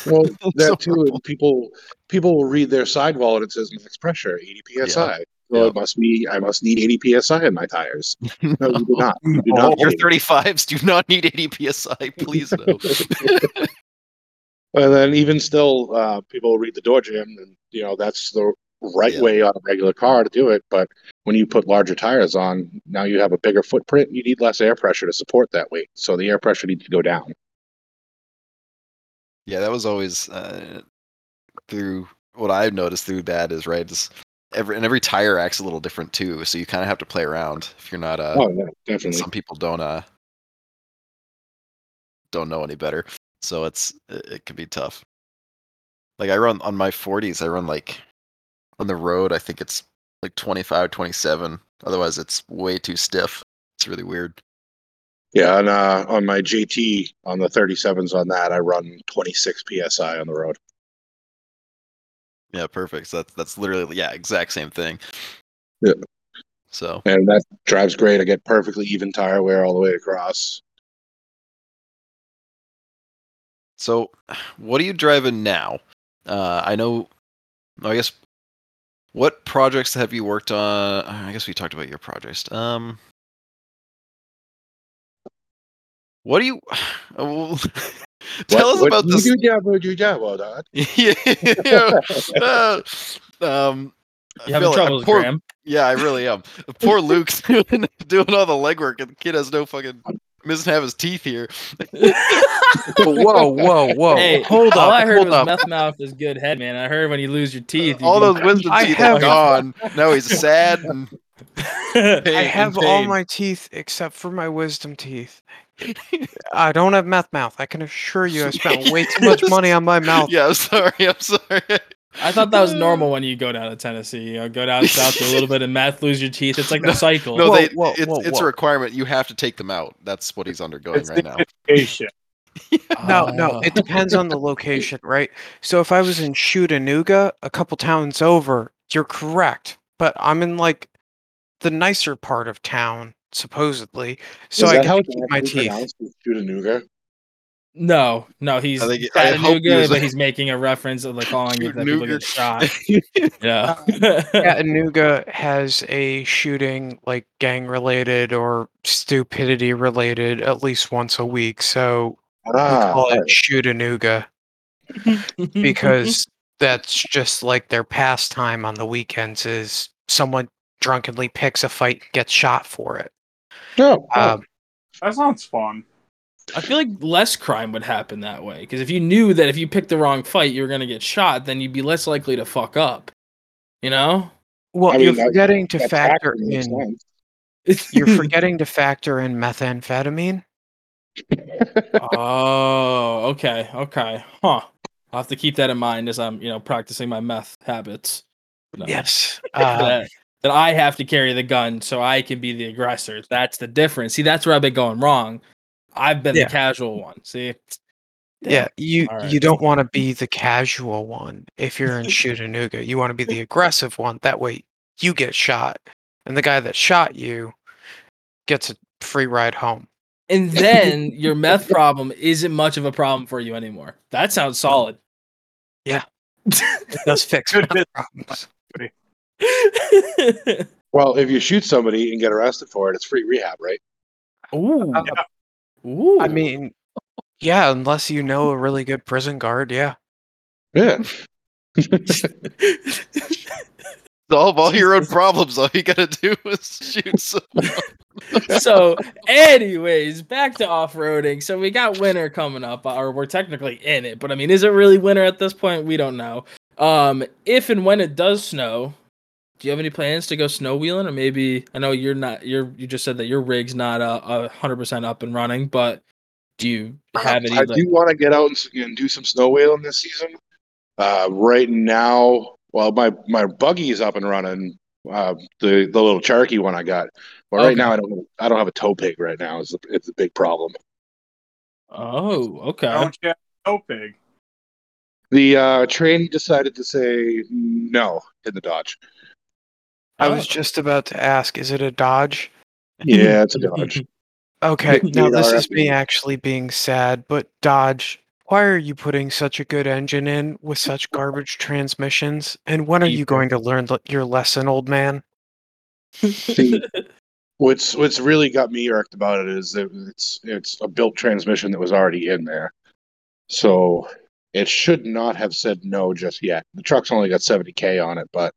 Well, that too. And people, people will read their sidewall and it says max pressure, eighty P S I. Yeah. Well, it must be, I must need eighty P S I in my tires. No, no you do not. You do no, not your thirty-fives do not need eighty P S I, please. No. And then even still, uh, people read the door jam, and you know that's the right yeah. way on a regular car to do it. But when you put larger tires on, now you have a bigger footprint. You need less air pressure to support that weight, so the air pressure needs to go down. Yeah, that was always uh, through what I've noticed through that is right. This, Every and every tire acts a little different too, so you kind of have to play around. If you're not, uh, oh, yeah, definitely. Some people don't uh, don't know any better, so it's it, it can be tough. Like I run on my forties, I run like on the road. I think it's like twenty-five, twenty-seven. Otherwise, it's way too stiff. It's really weird. Yeah, and uh, on my G T on the thirty-sevens on that, I run twenty-six P S I on the road. Yeah, perfect. So that's that's literally yeah, exact same thing. Yeah. So and that drives great. I get perfectly even tire wear all the way across. So, what are you driving now? Uh, I know. I guess. What projects have you worked on? I guess we talked about your projects. Um, What do you tell what, us about this? You do what you do, well done. Yeah, uh, um, you having trouble, Graham? Yeah, I really am. Poor Luke's doing, doing all the legwork, and the kid has no fucking. Doesn't have his teeth here. whoa, whoa, whoa! Hey, hold all up! All I heard was up. Meth mouth is good head, man. I heard when you lose your teeth, you all those wisdom teeth are gone. No, he's sad. And I have all my teeth except for my wisdom teeth. I don't have meth mouth. I can assure you, I spent way too much money on my mouth. Yeah, I'm sorry. I'm sorry. I thought that was normal when you go down to Tennessee. You know, go down south to a little bit of meth, lose your teeth. It's like no, the cycle. No, they, whoa, whoa, it's, whoa, it's whoa. a requirement. You have to take them out. That's what he's undergoing it's right now. No, no, it depends on the location, right? So if I was in Chattanooga, a couple towns over, you're correct. But I'm in like the nicer part of town, supposedly. So I can keep my teeth. Chattanooga? No, no, he's think, Chattanooga, he was, but he's making a reference of like calling it that people get shot. Yeah, uh, Chattanooga has a shooting like gang-related or stupidity-related at least once a week, so ah. we call it Chattanooga because that's just like their pastime on the weekends is someone drunkenly picks a fight, gets shot for it. Yeah, um, that sounds fun. I feel like less crime would happen that way. Because if you knew that if you picked the wrong fight, you were going to get shot, then you'd be less likely to fuck up. You know? Well, I mean, you're forgetting that, to that factor in... You're forgetting to factor in methamphetamine? Oh, okay, okay. Huh. I'll have to keep that in mind as I'm, you know, practicing my meth habits. No. Yes. Uh, that, that I have to carry the gun so I can be the aggressor. That's the difference. See, that's where I've been going wrong. I've been yeah. the casual one. See, yeah, yeah you right. you don't want to be the casual one if you're in Chattanooga. You want to be the aggressive one. That way, you get shot, and the guy that shot you gets a free ride home. And then your meth problem isn't much of a problem for you anymore. That sounds solid. Yeah, it does fix meth problems. Well, if you shoot somebody and get arrested for it, it's free rehab, right? Ooh. Uh, yeah. Ooh. I mean, yeah, unless you know a really good prison guard, yeah. Yeah. Solve all your own problems. All you gotta do is shoot someone. So, anyways, back to off-roading. So we got winter coming up, or we're technically in it, but I mean, is it really winter at this point? We don't know. Um, if and when it does snow, do you have any plans to go snow wheeling, or maybe I know you're not you're you just said that your rig's not a hundred percent up and running, but do you have any? I like... do want to get out and, and do some snow wheeling this season. Uh, right now, well, my my buggy is up and running. Uh, the the little Cherokee one I got, but okay. right now I don't I don't have a tow pig. Right now is it's a big problem. Oh, okay. Don't you have a tow pig? The uh, train decided to say no in the Dodge. I was just about to ask, is it a Dodge? Yeah, it's a Dodge. Okay, now this is me actually being sad, but Dodge, why are you putting such a good engine in with such garbage transmissions? And when are you going to learn your lesson, old man? See, what's what's really got me irked about it is that it's it's a built transmission that was already in there. So it should not have said no just yet. The truck's only got seventy K on it, but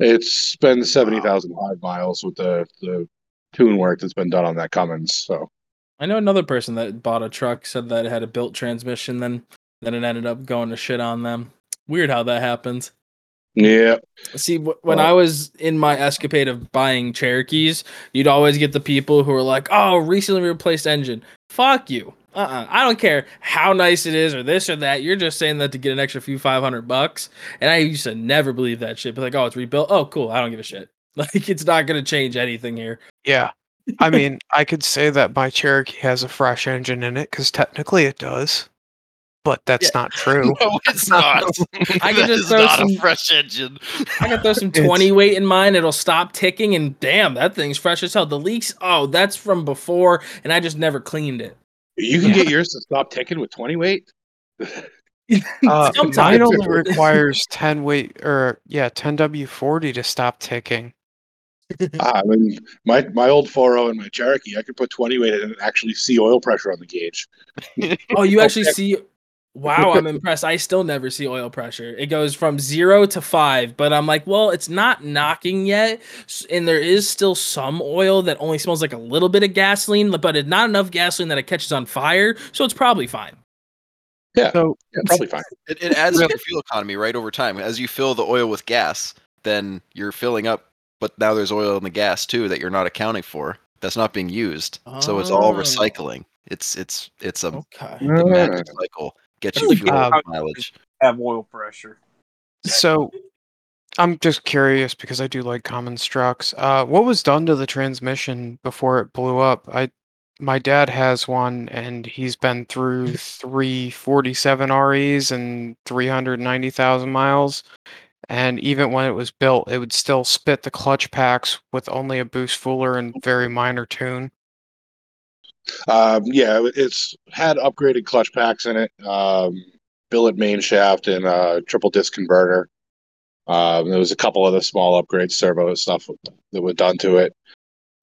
it's been seventy thousand wow. live miles with the, the tune work that's been done on that Cummins. So I know another person that bought a truck said that it had a built transmission, then then it ended up going to shit on them. Weird how that happens. Yeah. See, w- when well, I was in my escapade of buying Cherokees, you'd always get the people who were like, "Oh, recently replaced engine." Fuck you. Uh-uh. I don't care how nice it is or this or that. You're just saying that to get an extra few five hundred bucks. And I used to never believe that shit. Be like, oh, it's rebuilt. Oh, cool. I don't give a shit. Like, it's not going to change anything here. Yeah. I mean, I could say that my Cherokee has a fresh engine in it because technically it does. But that's yeah. not true. No, it's not. I can just throw not some, a fresh engine. I can throw some twenty weight in mine. It'll stop ticking. And damn, that thing's fresh as hell. The leaks, oh, that's from before. And I just never cleaned it. You can yeah. get yours to stop ticking with twenty weight. uh, mine only requires ten weight, or yeah, ten W forty to stop ticking. I mean, my my old four oh and my Cherokee, I could put twenty weight in and actually see oil pressure on the gauge. Oh, you actually see? Wow, I'm impressed. I still never see oil pressure. It goes from zero to five, but I'm like, well, it's not knocking yet, and there is still some oil that only smells like a little bit of gasoline, but it's not enough gasoline that it catches on fire, so it's probably fine. Yeah, so, yeah probably fine. It, it adds to the fuel economy right over time. As you fill the oil with gas, then you're filling up. But now there's oil in the gas too that you're not accounting for. That's not being used, oh. so it's all recycling. It's it's it's a okay. magic cycle. Get you fuel um, mileage. Have oil pressure. So, I'm just curious because I do like common structs. Uh, what was done to the transmission before it blew up? I my dad has one, and he's been through three forty-seven R Es and three hundred ninety thousand miles. And even when it was built, it would still spit the clutch packs with only a boost fooler and very minor tune. Um, yeah, it's had upgraded clutch packs in it, um, billet main shaft, and a triple disc converter. Um, there was a couple other small upgrades, servo stuff that were done to it,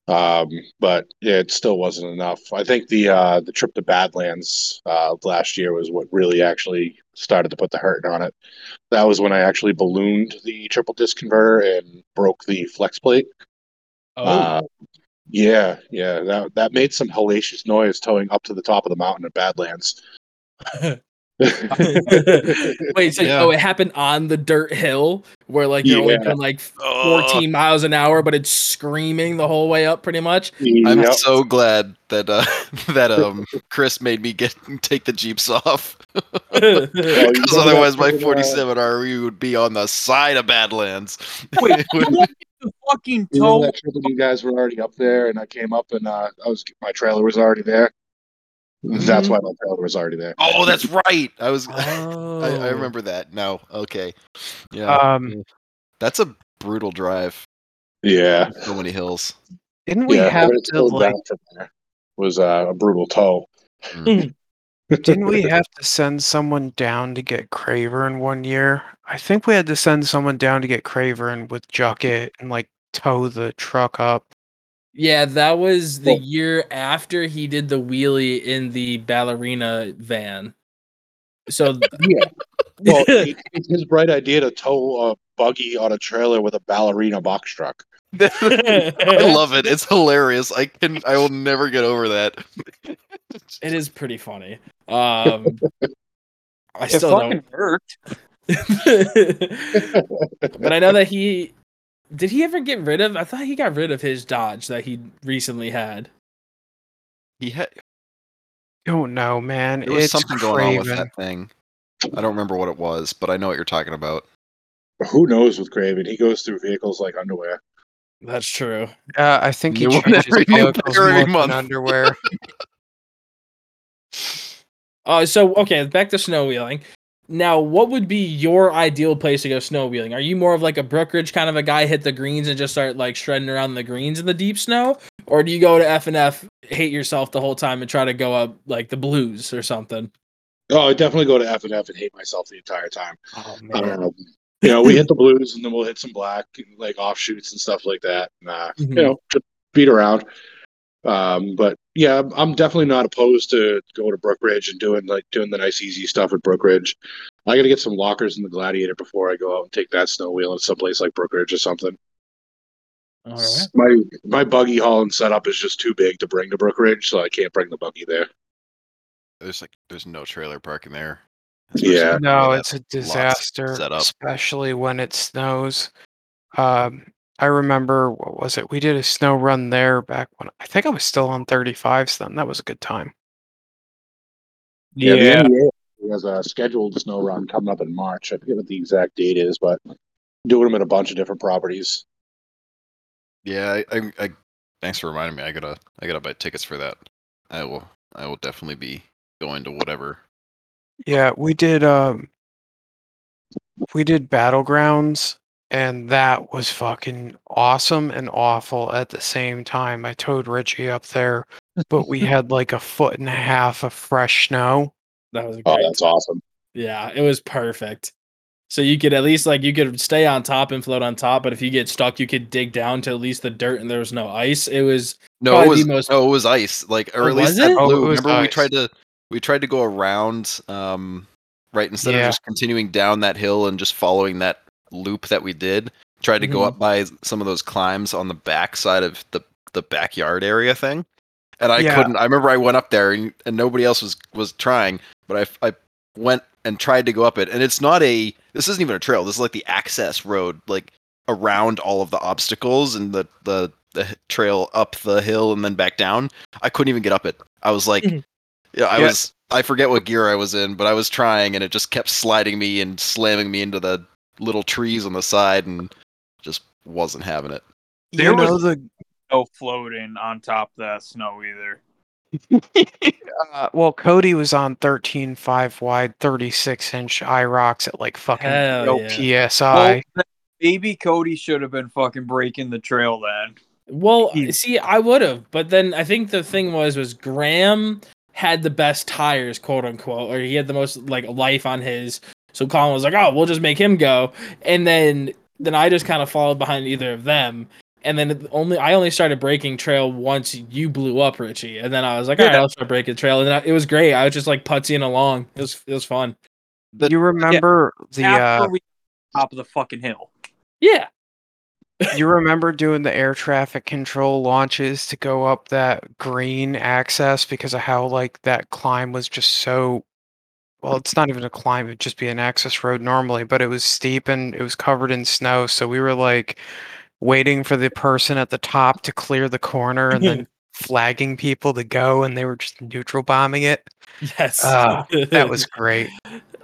um, but yeah, it still wasn't enough. I think the uh, the trip to Badlands uh, last year was what really actually started to put the hurting on it. That was when I actually ballooned the triple disc converter and broke the flex plate. Oh, uh, yeah, yeah. That that made some hellacious noise towing up to the top of the mountain at Badlands. Wait, so yeah. oh, it happened on the dirt hill where like you're yeah. only going like fourteen uh, miles an hour, but it's screaming the whole way up, pretty much. I'm yep. so glad that uh, that um Chris made me get take the Jeeps off, because yeah, otherwise my forty-seven uh, R E would be on the side of Badlands. Wait, the fucking toe. You guys were already up there, and I came up, and uh, I was my trailer was already there. That's why my trailer was already there. Oh, that's right. I was. Oh. I, I remember that. No, okay. Yeah, um, that's a brutal drive. Yeah, so many hills. Didn't we yeah, have to like? There was uh, a brutal tow. Mm. Didn't we have to send someone down to get Cravern one year? I think we had to send someone down to get Cravern with Jucket and like tow the truck up. Yeah, that was the cool. year after he did the wheelie in the ballerina van. So yeah, well, it, it's his bright idea to tow a buggy on a trailer with a ballerina box truck. I love it. It's hilarious. I can. I will never get over that. It is pretty funny. Um, I still don't hurt. But I know that he. Did he ever get rid of? I thought he got rid of his Dodge that he recently had. He had. I don't know, man. There was it's something Craven. Going on with that thing. I don't remember what it was, but I know what you're talking about. Who knows with Craven? He goes through vehicles like underwear. That's true. Uh, I think he changes vehicles more than underwear. uh, so, okay, back to snow wheeling. Now, what would be your ideal place to go snow wheeling? Are you more of like a Brookridge kind of a guy, hit the greens and just start like shredding around the greens in the deep snow? Or do you go to F and F, hate yourself the whole time and try to go up like the blues or something? Oh, I definitely go to F and F and hate myself the entire time. Oh, man. Um, you know, we hit the blues and then we'll hit some black, like offshoots and stuff like that. And, uh, mm-hmm. You know, just beat around. Um, but yeah, I'm definitely not opposed to going to Brookridge and doing like doing the nice easy stuff at Brookridge. I got to get some lockers in the Gladiator before I go out and take that snow wheel in someplace like Brookridge or something. All right. My my buggy haul and setup is just too big to bring to Brookridge, so I can't bring the buggy there. There's like there's no trailer parking there. Yeah, no, it's a disaster, especially when it snows. Um. I remember, what was it? We did a snow run there back when I think I was still on thirty-fives then. That was a good time. Yeah. yeah. N B A has a scheduled snow run coming up in March. I forget what the exact date is, but doing them at a bunch of different properties. Yeah. I, I, I thanks for reminding me. I gotta, I gotta buy tickets for that. I will, I will definitely be going to whatever. Yeah. We did, um, we did Battlegrounds. And that was fucking awesome and awful at the same time. I towed Richie up there, but we had like a foot and a half of fresh snow. That was great. Oh, that's awesome. Yeah, it was perfect. So you could at least, like, you could stay on top and float on top, but if you get stuck, you could dig down to at least the dirt and there was no ice. It was no, it was, most... no, it was ice. Like, or oh, at least that blue. Oh, remember ice. we tried to we tried to go around, um, right? Instead yeah. of just continuing down that hill and just following that loop that we did, tried to mm-hmm. go up by some of those climbs on the back side of the the backyard area thing. And I yeah. couldn't. I remember I went up there and, and nobody else was was trying, but I I went and tried to go up it. And it's not a. This isn't even a trail. This is like the access road, like around all of the obstacles and the the, the trail up the hill and then back down. I couldn't even get up it. I was like, mm-hmm. yeah, I yes. was. I forget what gear I was in, but I was trying, and it just kept sliding me and slamming me into the little trees on the side, and just wasn't having it. There you know, was a. No floating on top of that snow either. uh, well, Cody was on thirteen point five wide, thirty-six inch I ROCs at like fucking no yeah. P S I. Well, maybe Cody should have been fucking breaking the trail then. Well, yeah. see, I would have, but then I think the thing was was Graham had the best tires, quote unquote, or he had the most like life on his. So Colin was like, "Oh, we'll just make him go," and then then I just kind of followed behind either of them. And then only I only started breaking trail once you blew up, Richie. And then I was like, all right, I'll start breaking trail. And then I, it was great. I was just like putzing along. It was it was fun. But you remember yeah, the after uh, we top of the fucking hill? Yeah. You remember doing the air traffic control launches to go up that green access because of how like that climb was just so. Well, it's not even a climb; it'd just be an access road normally, but it was steep and it was covered in snow. So we were like. Waiting for the person at the top to clear the corner and then flagging people to go, and they were just neutral bombing it. Yes. Uh, that was great.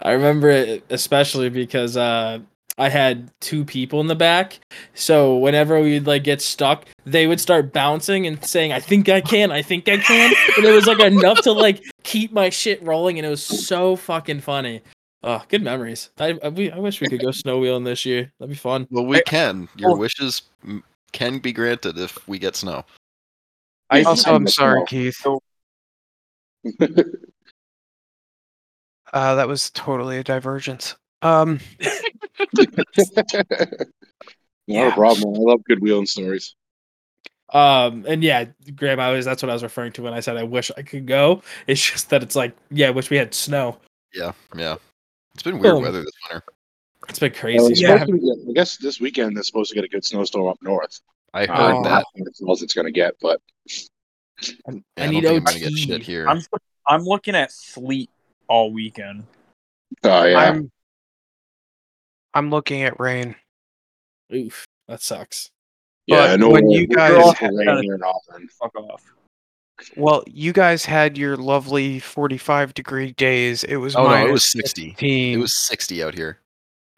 I remember it especially because uh, I had two people in the back. So whenever we'd like get stuck, they would start bouncing and saying, I think I can, I think I can. And it was like enough to like keep my shit rolling. And it was so fucking funny. Oh, good memories. I, I, we, I wish we could go snow wheeling this year. That'd be fun. Well, we can. Your oh. wishes can be granted if we get snow. I also, I'm sorry, Keith. uh, that was totally a divergence. Um, yeah. No problem. I love good wheeling stories. Um, and yeah, Graham, I was, that's what I was referring to when I said I wish I could go. It's just that it's like, yeah, I wish we had snow. Yeah, yeah. It's been weird oh. weather this winter. It's been crazy. Well, yeah. get, I guess this weekend they're supposed to get a good snowstorm up north. I heard oh. that. That's all it's going to get, but... Yeah, I, I need O T. I'm going to get shit here. I'm, I'm looking at sleet all weekend. Oh, yeah. I'm, I'm looking at rain. Oof, that sucks. Yeah, but no, when you guys... Rain here in Auburn. Fuck off. Well, you guys had your lovely forty-five degree days. It was oh, minus no, it was sixty. fifteen. It was sixty out here.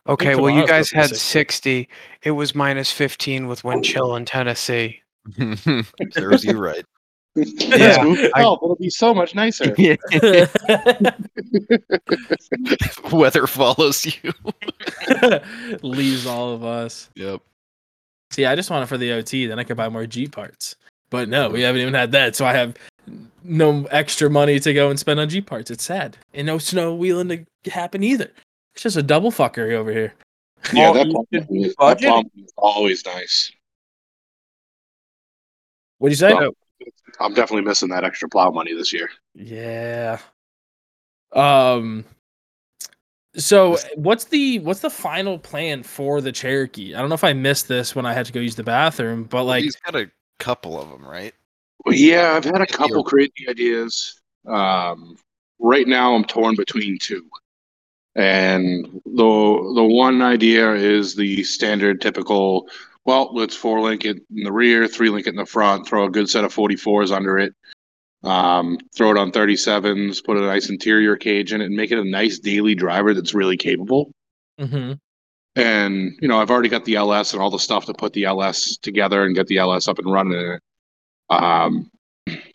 Okay, well, you guys had sixty. It was minus fifteen with wind chill in Tennessee. Serves you right. Yeah, oh, it'll be so much nicer. Weather follows you. Leaves all of us. Yep. See, I just want it for the O T. Then I could buy more G parts. But no, we haven't even had that, so I have no extra money to go and spend on G-parts. It's sad. And no snow wheeling to happen either. It's just a double fuckery over here. Yeah, oh, that, pump is, that pump is always nice. What'd you say? So, I'm definitely missing that extra plow money this year. Yeah. Um. So what's the what's the final plan for the Cherokee? I don't know if I missed this when I had to go use the bathroom, but like... He's got a couple of them, right? Well, yeah, I've had a couple crazy ideas. Um, right now, I'm torn between two, and the the one idea is the standard, typical. Well, let's four link it in the rear, three link it in the front, throw a good set of forty-fours under it, um, throw it on thirty-sevens, put a nice interior cage in it, and make it a nice daily driver that's really capable. Mm-hmm. And, you know, I've already got the L S and all the stuff to put the L S together and get the L S up and running in it. Um,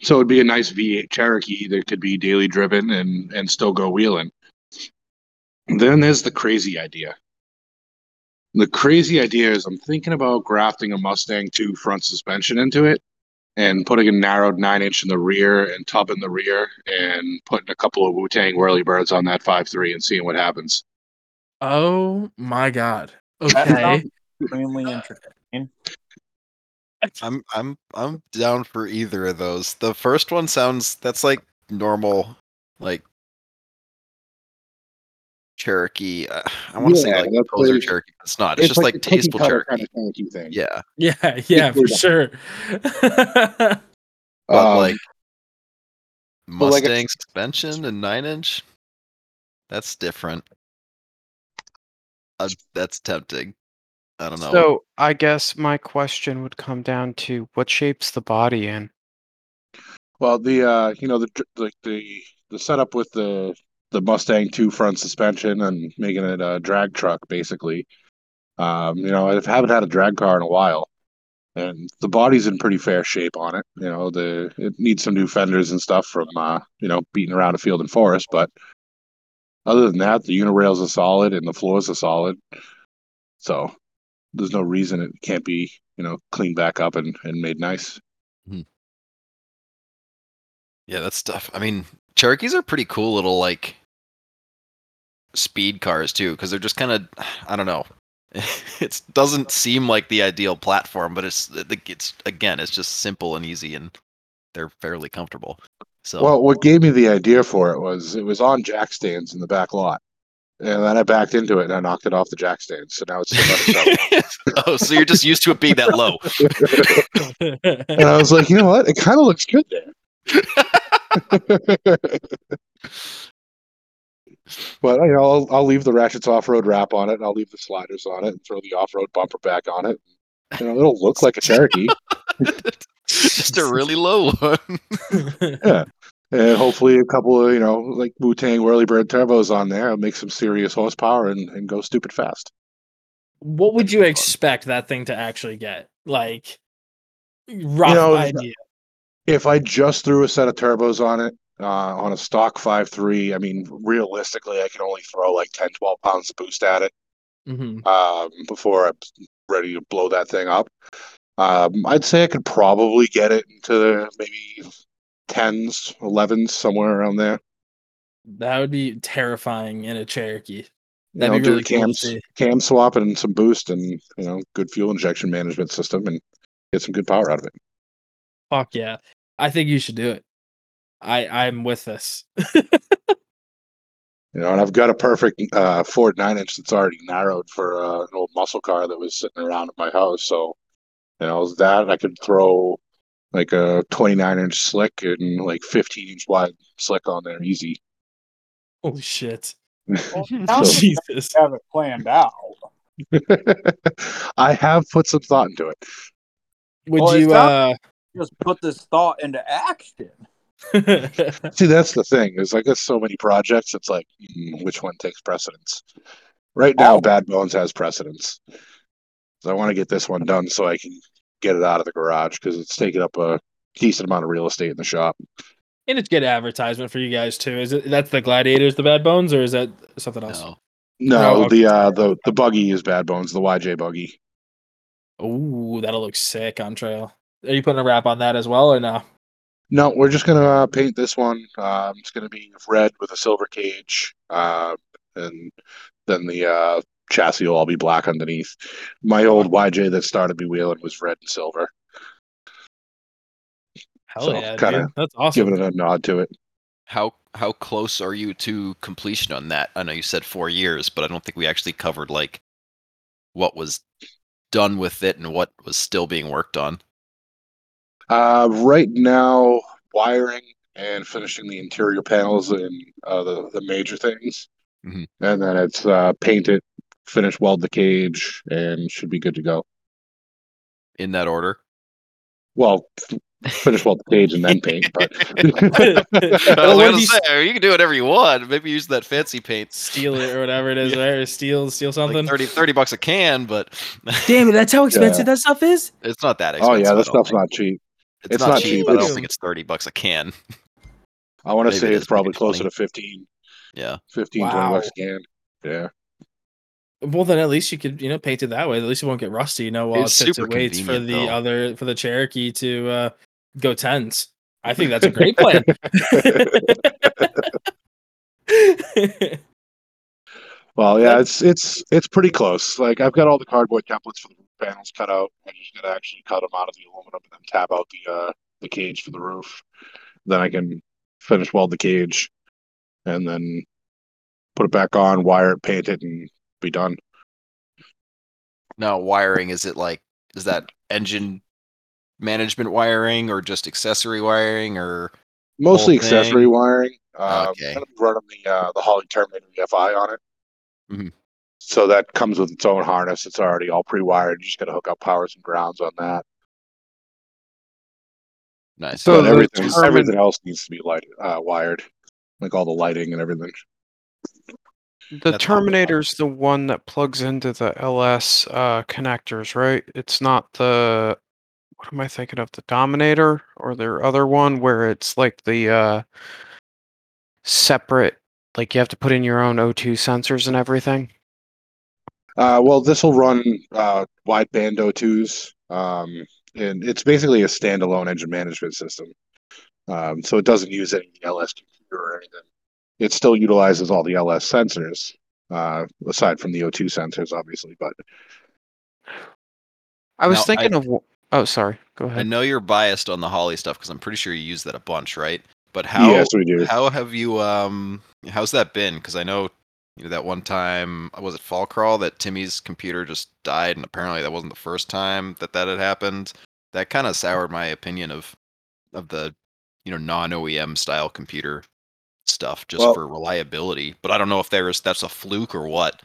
so it'd be a nice V eight Cherokee that could be daily driven and, and still go wheeling. And then there's the crazy idea. The crazy idea is I'm thinking about grafting a Mustang two front suspension into it and putting a narrowed nine inch in the rear and tub in the rear and putting a couple of Wu-Tang whirlybirds on that five three and seeing what happens. Oh my god. Okay. Extremely interesting. I'm I'm I'm down for either of those. The first one sounds that's like normal, like Cherokee. Uh, I want to yeah, say like Poser Cherokee, but it's not. It's, it's just like, like tasteful Cherokee. Kind of thing. Yeah. Yeah. Yeah. For sure. But um, like Mustang but like a- suspension and nine inch. That's different. Uh, that's tempting. I don't know. So I guess my question would come down to what shape's the body in. Well, the uh, you know the like the the setup with the the Mustang two front suspension and making it a drag truck basically. Um, you know, I haven't had a drag car in a while, and the body's in pretty fair shape on it. You know, the it needs some new fenders and stuff from uh, you know beating around a field and forest, but other than that, the unirails are solid and the floors are solid. So there's no reason it can't be, you know, cleaned back up and, and made nice. Mm-hmm. Yeah, that's tough. I mean, Cherokees are pretty cool little, like, speed cars, too, because they're just kind of, I don't know. It doesn't seem like the ideal platform, but it's, it's again, it's just simple and easy, and they're fairly comfortable. So. Well, what gave me the idea for it was it was on jack stands in the back lot. And then I backed into it, and I knocked it off the jack stand. So now it's still up. Oh, so you're just used to it being that low. And I was like, you know what? It kind of looks good there. But you know, I'll, I'll leave the Ratchets Off-Road wrap on it, and I'll leave the sliders on it, and throw the off-road bumper back on it. You know, it'll look like a Cherokee. Just a really low one. Yeah. And hopefully a couple of, you know, like Wu-Tang Whirlybird turbos on there. It'll make some serious horsepower and, and go stupid fast. What would you expect that thing to actually get? Like, rough you know, idea. If I just threw a set of turbos on it, uh, on a stock five point three, I mean, realistically, I can only throw like ten, twelve pounds of boost at it mm-hmm. um, before I'm ready to blow that thing up. Um, I'd say I could probably get it into maybe... Tens, elevens, somewhere around there. That would be terrifying in a Cherokee. That'd you know, be really cam, cool to see. Cam swap and some boost, and you know, good fuel injection management system, and get some good power out of it. Fuck yeah! I think you should do it. I I'm with this. You know, and I've got a perfect uh, Ford nine inch that's already narrowed for uh, an old muscle car that was sitting around at my house. So you know that I could throw. Like a twenty-nine inch slick and like fifteen inch wide slick on there, easy. Holy shit! Well, now so, Jesus, have it planned out. I have put some thought into it. Would well, you uh... just put this thought into action? See, that's the thing. There's like there's so many projects. It's like mm, which one takes precedence? Right now, oh. Bad Bones has precedence. So I want to get this one done so I can. Get it out of the garage because it's taking up a decent amount of real estate in the shop. And it's good advertisement for you guys too. Is it that's the Gladiators, the Bad Bones, or is that something else? No, no, no the uh, the the buggy is Bad Bones, the Y J buggy. Ooh, that'll look sick on trail. Are you putting a wrap on that as well, or no? No, we're just gonna uh, paint this one. Um, it's gonna be red with a silver cage, uh, and then the. Uh, Chassis will all be black underneath. My old Y J that started me wheeling was red and silver. Hell so yeah, kind of that's awesome. Giving it a nod to it. How how close are you to completion on that? I know you said four years, but I don't think we actually covered like what was done with it and what was still being worked on. Uh, right now, wiring and finishing the interior panels and uh, the the major things, mm-hmm. and then it's uh, painted. Finish weld the cage and should be good to go. In that order? Well, finish weld the cage and then paint. But... I was going to say, you can do whatever you want. Maybe use that fancy paint. Steal it or whatever it is. Yeah. Right? Steal, steal something. Like thirty, thirty bucks a can, but... Damn it, that's how expensive yeah. that stuff is? It's not that expensive. Oh yeah, that stuff's think. not cheap. It's, it's not, not cheap, but I don't think it's thirty bucks a can. I want to say it's, it's probably closer to fifteen. Yeah. fifteen, wow. twenty bucks a can. Yeah. Well, then at least you could, you know, paint it that way. At least it won't get rusty, you know, while it's it waits for the though. other for the Cherokee to uh, go tens. I think that's a great plan. Well, yeah, it's it's it's pretty close. Like, I've got all the cardboard templates for the roof panels cut out. I just gotta actually cut them out of the aluminum and then tab out the uh, the cage for the roof. Then I can finish weld the cage, and then put it back on, wire it, paint it, and be done. Now, wiring, is it like, is that engine management wiring or just accessory wiring or mostly accessory wiring? Um, okay. Kind of running the uh, the Holley Terminator E F I on it. Mm-hmm. So that comes with its own harness. It's already all pre-wired. You just got to hook up powers and grounds on that. Nice. So everything, determined... everything else needs to be light, uh, wired, like all the lighting and everything. The That's Terminator's the one that plugs into the L S uh, connectors, right? It's not the, what am I thinking of? The Dominator or their other one where it's like the uh, separate. Like, you have to put in your own O two sensors and everything? Uh, well, this will run uh, wideband O twos, um, and it's basically a standalone engine management system. Um, so it doesn't use any L S computer or anything. It still utilizes all the L S sensors, uh, aside from the O two sensors, obviously. But I was now, thinking I, of... Oh, sorry. Go ahead. I know you're biased on the Holley stuff, because I'm pretty sure you use that a bunch, right? But how yes, we do. How have you um how's that been? Because I know, you know, that one time, was it Fall Crawl, that Timmy's computer just died, and apparently that wasn't the first time that that had happened. That kind of soured my opinion of of the, you know, non-O E M style computer stuff just well, for reliability. But I don't know if there is that's a fluke or what.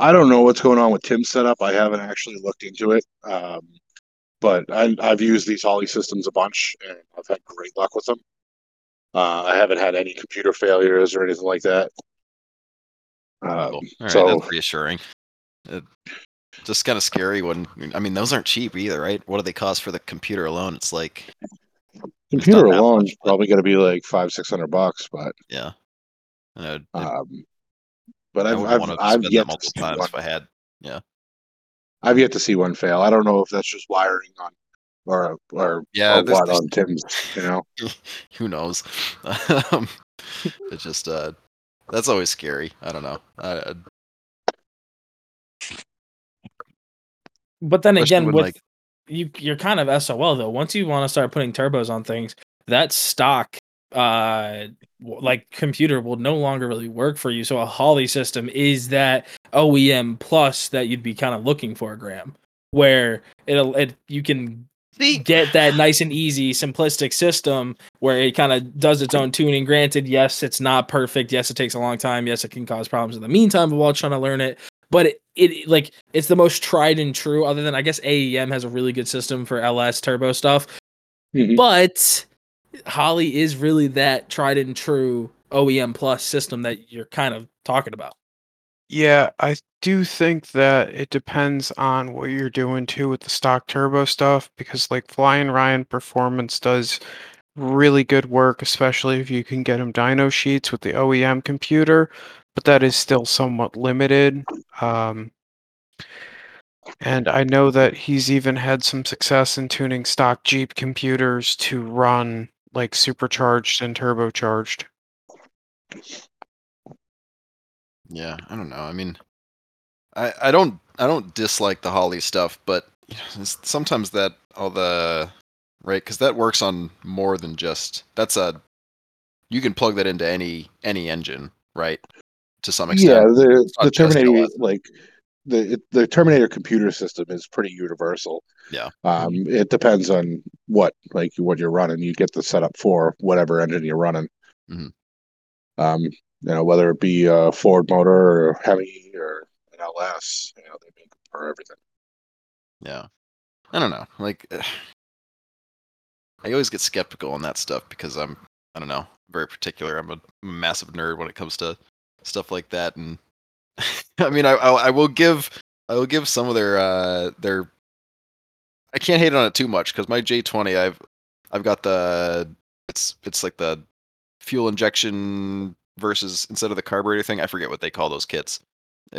I don't know what's going on with Tim's setup. I haven't actually looked into it. Um, but I, I've used these Holley systems a bunch, and I've had great luck with them. Uh, I haven't had any computer failures or anything like that. Um, cool. All so right, that's reassuring. It's just kind of scary when, I mean, those aren't cheap either, right? What do they cost for the computer alone? It's like computer it's alone much, is but... probably going to be like five, six hundred bucks, but yeah. Uh, um, but I've I've, I've yet to see one. If I had, yeah, I've yet to see one fail. I don't know if that's just wiring on. Or or yeah, or this, what this, on Tim's, you know? Who knows? um, it's just uh, that's always scary. I don't know. Uh, but then again, with like, you, you're kind of S O L though. Once you want to start putting turbos on things, that stock uh like computer will no longer really work for you. So a Holley system is that O E M plus that you'd be kind of looking for, Graham, where it'll it you can. See? Get that nice and easy, simplistic system where it kind of does its own tuning. Granted, yes, it's not perfect. Yes, it takes a long time. Yes, it can cause problems in the meantime while trying to learn it. But it, it like it's the most tried and true, other than I guess A E M has a really good system for L S turbo stuff. Mm-hmm. But Holley is really that tried and true O E M plus system that you're kind of talking about. Yeah, I do think that it depends on what you're doing too with the stock turbo stuff, because like Flying Ryan Performance does really good work, especially if you can get them dyno sheets with the O E M computer, but that is still somewhat limited. Um, and I know that he's even had some success in tuning stock Jeep computers to run like supercharged and turbocharged. Yeah, I don't know. I mean, I, I don't I don't dislike the Holley stuff, but you know, sometimes that all the right because that works on more than just that's a you can plug that into any any engine, right? To some extent. Yeah, the, the Terminator like the the Terminator computer system is pretty universal. Yeah. Um, it depends on what like what you're running. You get the setup for whatever engine you're running. Mm-hmm. Um. You know, whether it be a Ford motor or Hemi or an L S, you know, they make it for everything. Yeah. I don't know. Like, I always get skeptical on that stuff because I'm, I don't know, very particular. I'm a massive nerd when it comes to stuff like that. And I mean, I, I, I will give, I will give some of their, uh, their, I can't hate on it too much because my J twenty, I've, I've got the, it's, it's like the fuel injection versus instead of the carburetor thing, I forget what they call those kits.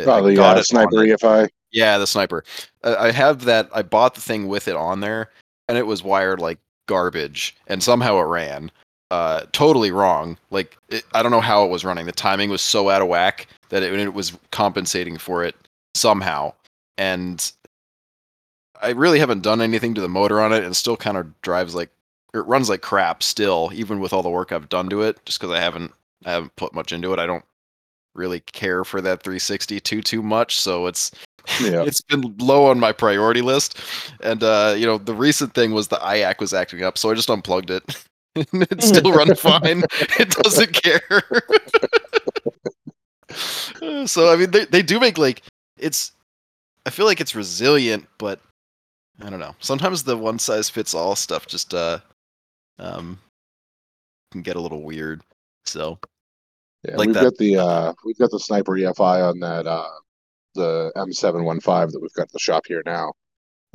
Probably uh, Sniper E F I. Yeah, the Sniper. Uh, I have that. I bought the thing with it on there, and it was wired like garbage, and somehow it ran. uh, totally wrong. Like, it, I don't know how it was running. The timing was so out of whack that it, it was compensating for it somehow. And I really haven't done anything to the motor on it, and still kind of drives like, or it runs like crap still, even with all the work I've done to it, just because I haven't, I haven't put much into it. I don't really care for that three sixty too, too much. So it's, yeah. It's been low on my priority list. And, uh, you know, the recent thing was the I A C was acting up, so I just unplugged it. It still runs fine. It doesn't care. So, I mean, they, they do make, like, it's, I feel like it's resilient, but I don't know. Sometimes the one size fits all stuff just, uh, um, can get a little weird. So, yeah, like we've that. got the, uh, we've got the Sniper E F I on that, uh, the M seven fifteen that we've got at the shop here now.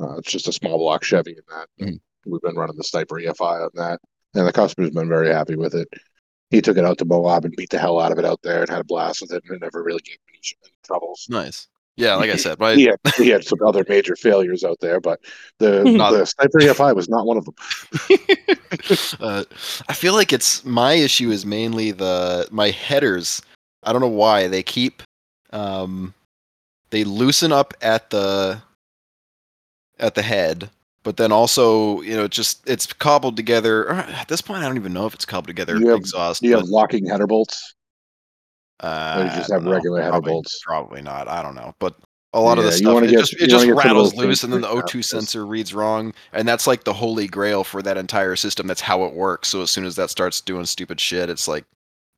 Uh, it's just a small block Chevy in that. Mm-hmm. We've been running the Sniper E F I on that, and the customer's been very happy with it. He took it out to Moab and beat the hell out of it out there and had a blast with it, and it never really gave me any troubles. Nice. Yeah, like I said. My... He, had, he had some other major failures out there, but the, the Sniper E F I was not one of them. uh, I feel like it's my issue is mainly the my headers. I don't know why. They keep... Um, They loosen up at the at the head, but then also, you know, just it's cobbled together. At this point, I don't even know if it's cobbled together. You have, exhaust. Do you but, have locking header bolts? Uh, or you just have regular know, header probably, bolts? Probably not. I don't know. But a lot yeah, of the stuff, it, get, just, it just rattles loose, and then the O two sensor reads wrong. And that's like the holy grail for that entire system. That's how it works. So as soon as that starts doing stupid shit, it's like,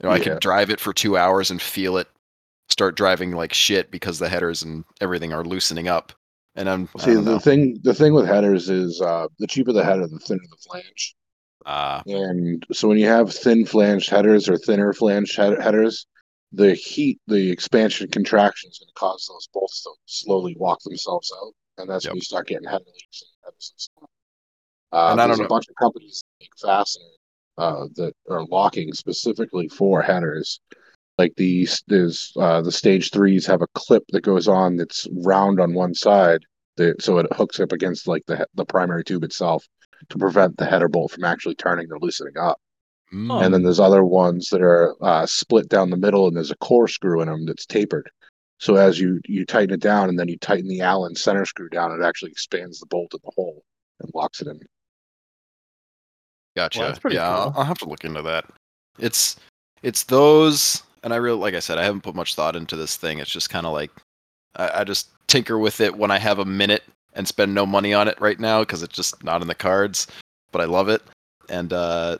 you know, yeah. I can drive it for two hours and feel it start driving like shit because the headers and everything are loosening up. And I'm see the thing the thing with headers is uh the cheaper the header, the thinner the flange. Uh and so when you have thin flange headers or thinner flange he- headers, the heat, the expansion contraction is going to cause those bolts to slowly walk themselves out, and that's yep. when you start getting header leaks and headers and stuff. Uh, and I don't know. A bunch of companies that make fasteners uh, that are locking specifically for headers. Like the there's uh, the stage threes have a clip that goes on that's round on one side, that, so it hooks up against like the the primary tube itself to prevent the header bolt from actually turning or loosening up. Oh. And then there's other ones that are uh, split down the middle, and there's a core screw in them that's tapered. So as you you tighten it down, and then you tighten the Allen center screw down, it actually expands the bolt in the hole and locks it in. Gotcha. Well, that's pretty yeah, cool. I'll, I'll have to look into that. It's it's those. And I really, like I said, I haven't put much thought into this thing. It's just kind of like, I, I just tinker with it when I have a minute and spend no money on it right now because it's just not in the cards. But I love it. And uh,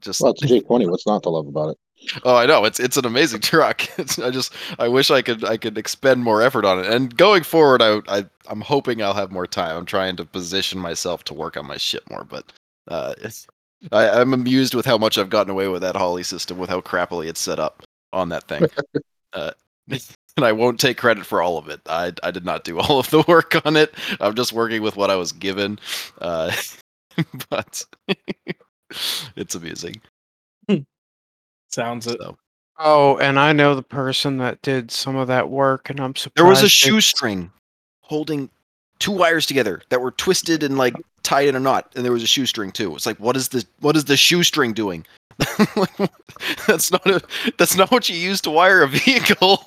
just. Well, it's J twenty. What's not to love about it? Oh, I know. It's it's an amazing truck. It's, I just, I wish I could I could expend more effort on it. And going forward, I, I, I'm hoping I'll have more time. I'm trying to position myself to work on my shit more. But uh, it's. I, I'm amused with how much I've gotten away with that Holley system, with how crappily it's set up on that thing. uh, and I won't take credit for all of it. I, I did not do all of the work on it. I'm just working with what I was given. Uh, but it's amusing. Hmm. Sounds so. it. Oh, and I know the person that did some of that work, and I'm surprised. There was a they... shoestring holding two wires together that were twisted and like tied in a knot, and there was a shoestring too. It's like, what is the what is the shoestring doing? Like, that's not a that's not what you use to wire a vehicle.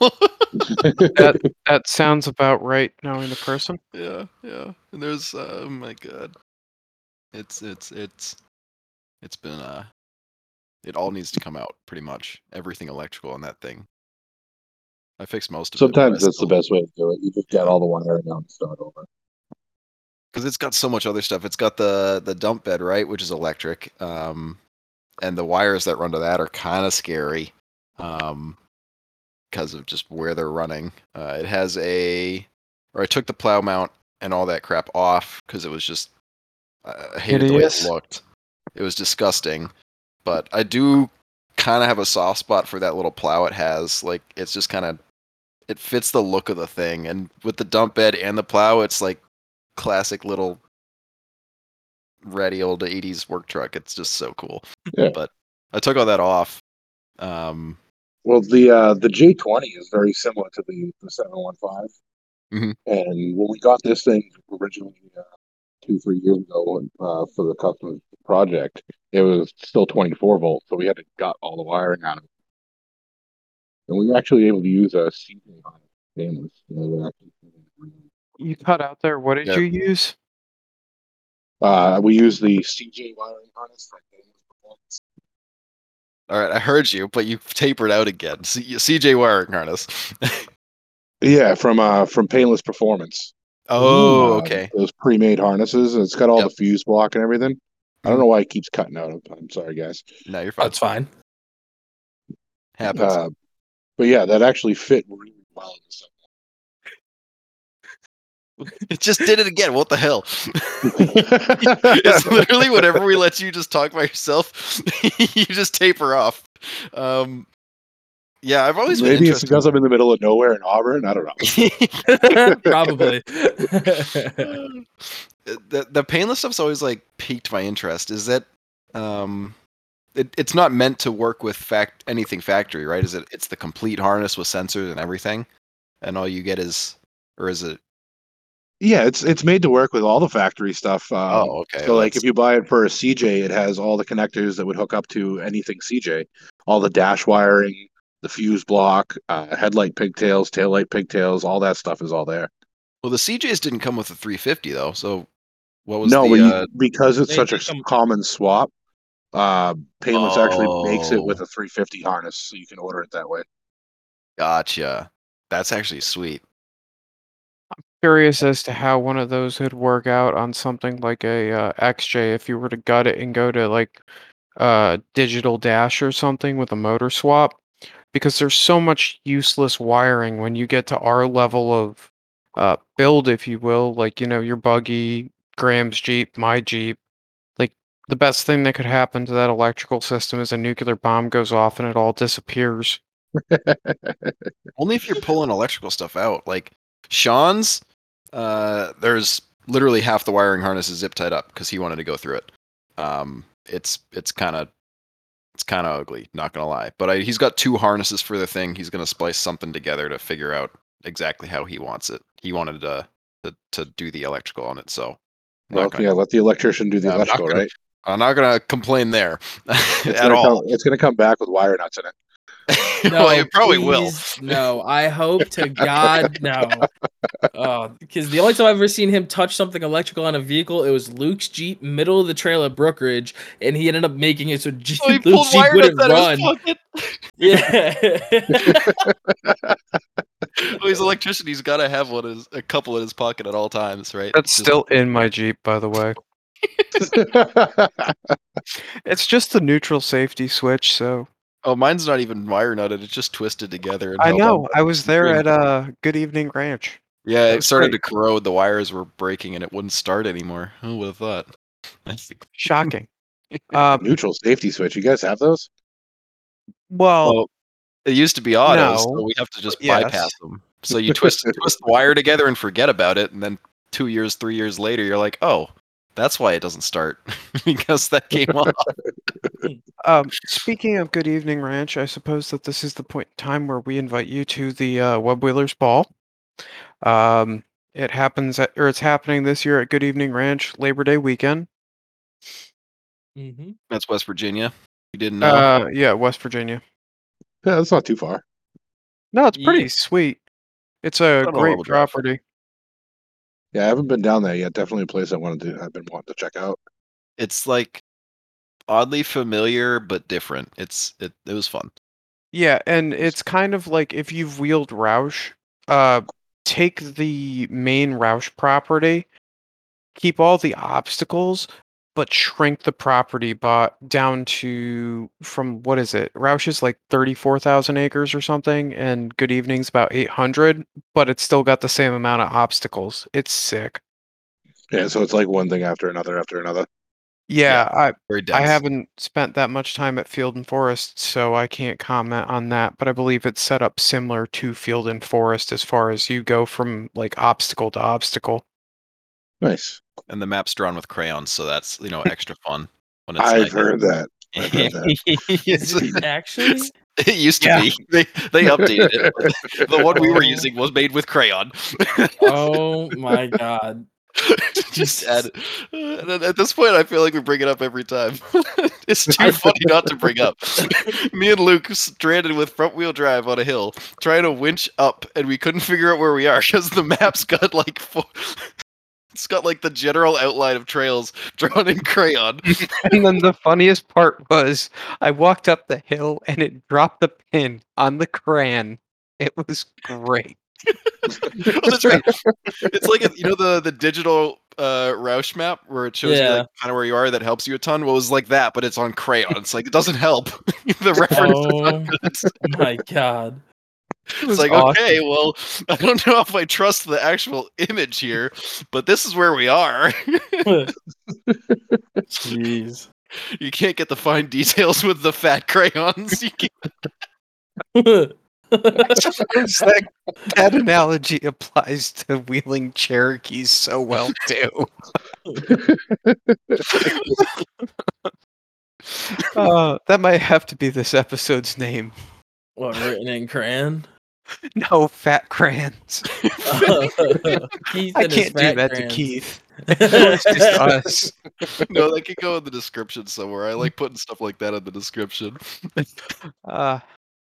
that that sounds about right, knowing the person. Yeah, yeah. And there's oh my god, it's it's it's it's been uh, it all needs to come out pretty much. Everything electrical on that thing. I fixed most of Sometimes it. Sometimes that's still... the best way to do it. You just get all the wiring out and start over. Because it's got so much other stuff. It's got the, the dump bed, right, which is electric, um, and the wires that run to that are kind of scary um, because of just where they're running. Uh, it has a, or I took the plow mount and all that crap off because it was just, uh, I hated Hideous. the way it looked. It was disgusting. But I do kind of have a soft spot for that little plow it has. Like, it's just kind of, it fits the look of the thing. And with the dump bed and the plow, it's like, classic little ratty old eighties work truck. It's just so cool. Yeah. But I took all that off. Um, well, the uh, the J twenty is very similar to the, the seven fifteen. Mm-hmm. And when we got this thing originally uh, two, three years ago uh, for the customer's project, it was still twenty-four volts, so we had to gut all the wiring out of it. And we were actually able to use a seasoning on it. Stainless. You cut out there. What did yeah. you use? Uh, we used the C J wiring harness. All right, I heard you, but you tapered out again. C- CJ wiring harness. yeah, from uh, from Painless Performance. Oh, uh, okay. Those pre-made harnesses. It's got all yep. the fuse block and everything. I don't know why it keeps cutting out. I'm sorry, guys. No, you're fine. That's fine. Happens. Uh, but yeah, that actually fit really well in the It just did it again. What the hell? It's literally whenever we let you just talk by yourself, you just taper off. Um, yeah, I've always been Maybe it's because I'm in the middle of nowhere in Auburn. I don't know. Probably. the the Painless stuff's always like piqued my interest. Is that um, it, it's not meant to work with fact anything factory, right? Is it? It's the complete harness with sensors and everything, and all you get is, or is it? Yeah, it's it's made to work with all the factory stuff. Um, oh, okay. So, well, like, that's... if you buy it for a C J, it has all the connectors that would hook up to anything C J. All the dash wiring, the fuse block, uh, headlight pigtails, taillight pigtails, all that stuff is all there. Well, the C Js didn't come with a three fifty, though, so what was no, the... No, uh... because it's they such a come... common swap, uh, Painless oh. actually makes it with a three fifty harness, so you can order it that way. Gotcha. That's actually sweet. Curious as to how one of those would work out on something like a uh, X J if you were to gut it and go to like uh, digital dash or something with a motor swap, because there's so much useless wiring when you get to our level of uh, build, if you will, like, you know, your buggy, Graham's Jeep, my Jeep, like the best thing that could happen to that electrical system is a nuclear bomb goes off and it all disappears. Only if you're pulling electrical stuff out, like Sean's. Uh, there's literally half the wiring harness is zip tied up because he wanted to go through it. Um, it's it's kind of it's kind of ugly, not gonna lie. But I, he's got two harnesses for the thing. He's gonna splice something together to figure out exactly how he wants it. He wanted to to, to do the electrical on it, so well, gonna, yeah, let the electrician do the I'm electrical, gonna, right? I'm not gonna complain there it's at all. Come, it's gonna come back with wire nuts in it. No, well, it probably please, will. No, I hope to God no. Because uh, the only time I've ever seen him touch something electrical on a vehicle, it was Luke's Jeep, middle of the trail at Brookridge, and he ended up making it so Jeep, oh, Luke's Jeep wouldn't run. Yeah. Well, he's an electrician. He's got to have one is a couple in his pocket at all times, right? That's just still in my Jeep, by the way. It's just the neutral safety switch, so. Oh, mine's not even wire nutted. It's just twisted together. And I know. I was there at uh, Good Evening Ranch. Yeah, it started great. to corrode. The wires were breaking, and it wouldn't start anymore. Who would have thought? Shocking. um, Neutral safety switch. You guys have those? Well, well it used to be autos, no, so we have to just yes. bypass them. So you twist twist the wire together and forget about it, and then two years, three years later, you're like, oh, that's why it doesn't start, because that came off. Um, speaking of Good Evening Ranch, I suppose that this is the point in time where we invite you to the uh, Web Wheelers Ball. Um, it happens, at, or it's happening this year at Good Evening Ranch Labor Day weekend. Mm-hmm. That's West Virginia. You didn't know? Uh, yeah, West Virginia. Yeah, that's not too far. No, it's pretty yeah. sweet. It's a that's great a property. Drive. Yeah, I haven't been down there yet. Definitely a place I wanted to. I've been wanting to check out. It's like oddly familiar but different. It's it. It was fun. Yeah, and it's kind of like if you've wheeled Roush, uh, take the main Roush property, keep all the obstacles, but shrink the property by, down to from what is it? Roush is like thirty-four thousand acres or something, and Good Evening's about eight hundred, but it's still got the same amount of obstacles. It's sick. Yeah, so it's like one thing after another after another. Yeah, yeah I I haven't spent that much time at Field and Forest, so I can't comment on that. But I believe it's set up similar to Field and Forest as far as you go from like obstacle to obstacle. Nice. And the map's drawn with crayons, so that's, you know, extra fun. When it's I've like, heard that. I've heard that. Actually, it used to yeah. be. They they updated it. The one we were using was made with crayon. Oh my god! Just add. It. At this point, I feel like we bring it up every time. It's too funny not to bring up. Me and Luke stranded with front wheel drive on a hill, trying to winch up, and we couldn't figure out where we are because the map's got like four. It's got like the general outline of trails drawn in crayon. And then the funniest part was I walked up the hill and it dropped the pin on the crayon. It was great. Oh, that's right. It's like, a, you know, the, the digital uh, Roush map where it shows yeah. you like, kind of where you are. That helps you a ton. Well, it was like that, but it's on crayon. It's like, it doesn't help. The reference. Oh my God. It it's like, awesome. Okay, well, I don't know if I trust the actual image here, but this is where we are. Jeez. You can't get the fine details with the fat crayons. You can't. That, that analogy applies to wheeling Cherokees so well, too. uh, that might have to be this episode's name. What, written in crayon? No, fat crayons. uh, Keith I can't do that crayons. To Keith. It's just us. No, that could go in the description somewhere. I like putting stuff like that in the description. Uh,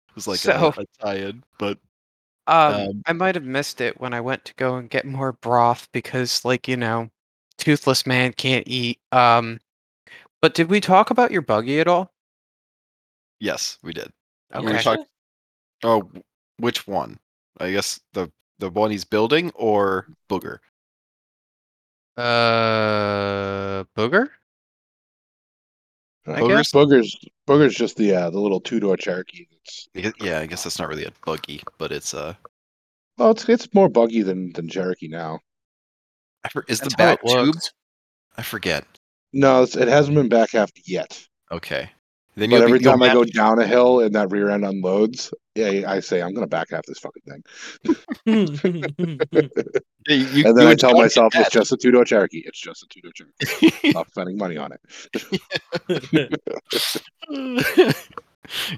it was like so, a, a tie-in, but... Um, um, I might have missed it when I went to go and get more broth because, like, you know, toothless man can't eat. Um, but did we talk about your buggy at all? Yes, we did. Okay. We talk- oh, which one? I guess the, the one he's building or Booger? Uh, Booger? I Booger's, guess? Booger's, Booger's just the uh, the little two-door Cherokee. That's... Yeah, I guess that's not really a buggy, but it's a... Uh... Well, it's it's more buggy than, than Cherokee now. I for- is that's the back tube? I forget. No, it's, it hasn't been back half yet. Okay. Then but every time I go down a hill and that rear end unloads, yeah, I say I'm gonna back half this fucking thing. Yeah, you, and then I tell myself it's just a two door Cherokee. It's just a two door Cherokee. Stop spending money on it.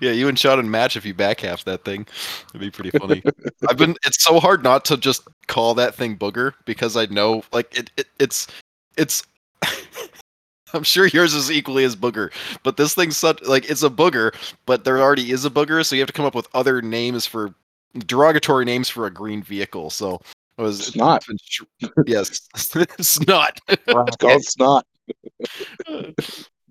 Yeah, you and Sean match if you back half that thing. It'd be pretty funny. I've been. It's so hard not to just call that thing Booger because I know, like it. it it's it's. I'm sure yours is equally as booger, but this thing's such like it's a booger, but there already is a booger, so you have to come up with other names for derogatory names for a green vehicle. So it was it's not. Yes, it's not. It's called snot. I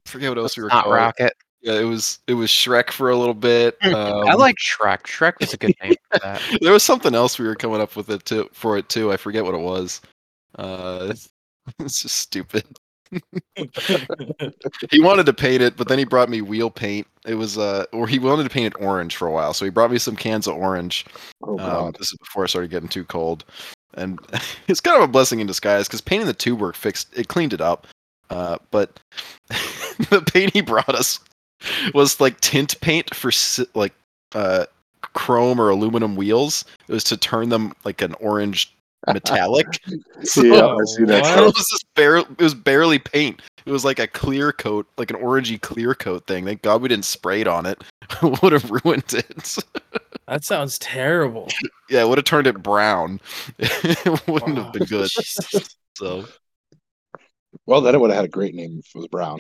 forget what else it's we were not calling. Not rocket. Yeah, it was it was Shrek for a little bit. Um, I like Shrek. Shrek was a good name for that. There was something else we were coming up with it too for it too. I forget what it was. Uh, it's, it's just stupid. He wanted to paint it, but then he brought me wheel paint. It was uh or he wanted to paint it orange for a while, so he brought me some cans of orange. Oh God. Um, this is before I started getting too cold, and it's kind of a blessing in disguise because painting the tube work fixed it, cleaned it up. Uh, but the paint he brought us was like tint paint for like uh chrome or aluminum wheels. It was to turn them like an orange. Metallic. So, yeah, I see that. It was just barely, it was barely paint. It was like a clear coat, like an orangey clear coat thing. Thank God we didn't spray it on it. Would have ruined it. That sounds terrible. Yeah, it would have turned it brown. It wouldn't wow. have been good. So, well, then it would have had a great name if it was brown.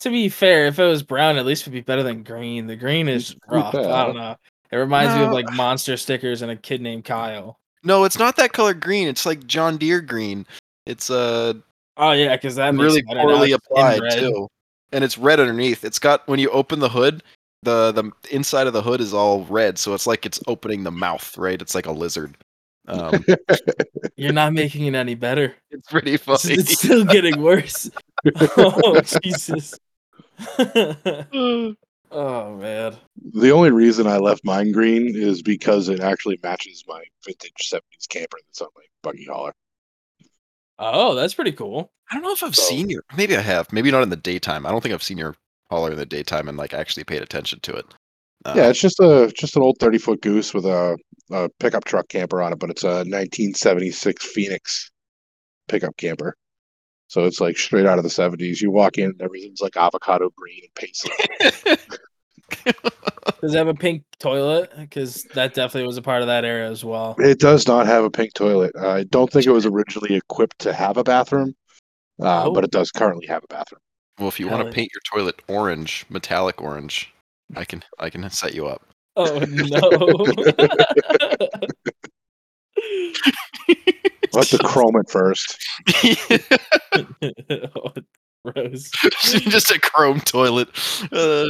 To be fair, if it was brown, at least it would be better than green. The green is rough. Yeah. I don't know. It reminds no. me of like monster stickers and a kid named Kyle. No, it's not that color green. It's like John Deere green. It's a uh, oh yeah, because that really poorly applied too, and it's red underneath. It's got when you open the hood, the the inside of the hood is all red, so it's like it's opening the mouth, right? It's like a lizard. Um, You're not making it any better. It's pretty funny. It's still getting worse. Oh Jesus. Oh man! The only reason I left mine green is because it actually matches my vintage seventies camper that's on my buggy hauler. Oh, that's pretty cool. I don't know if I've so, seen your. Maybe I have. Maybe not in the daytime. I don't think I've seen your hauler in the daytime and like actually paid attention to it. Uh, yeah, it's just a just an old thirty foot Goose with a, a pickup truck camper on it, but it's a nineteen seventy-six Phoenix pickup camper. So it's like straight out of the seventies. You walk in, everything's like avocado green and pastel. Does it have a pink toilet? Because that definitely was a part of that era as well. It does not have a pink toilet. I don't think it was originally equipped to have a bathroom. uh, oh. but it does currently have a bathroom. Well, if you want to paint your toilet orange, metallic orange, I can I can set you up. Oh no! Let's chrome it first. Oh, gross. Just a chrome toilet. Uh,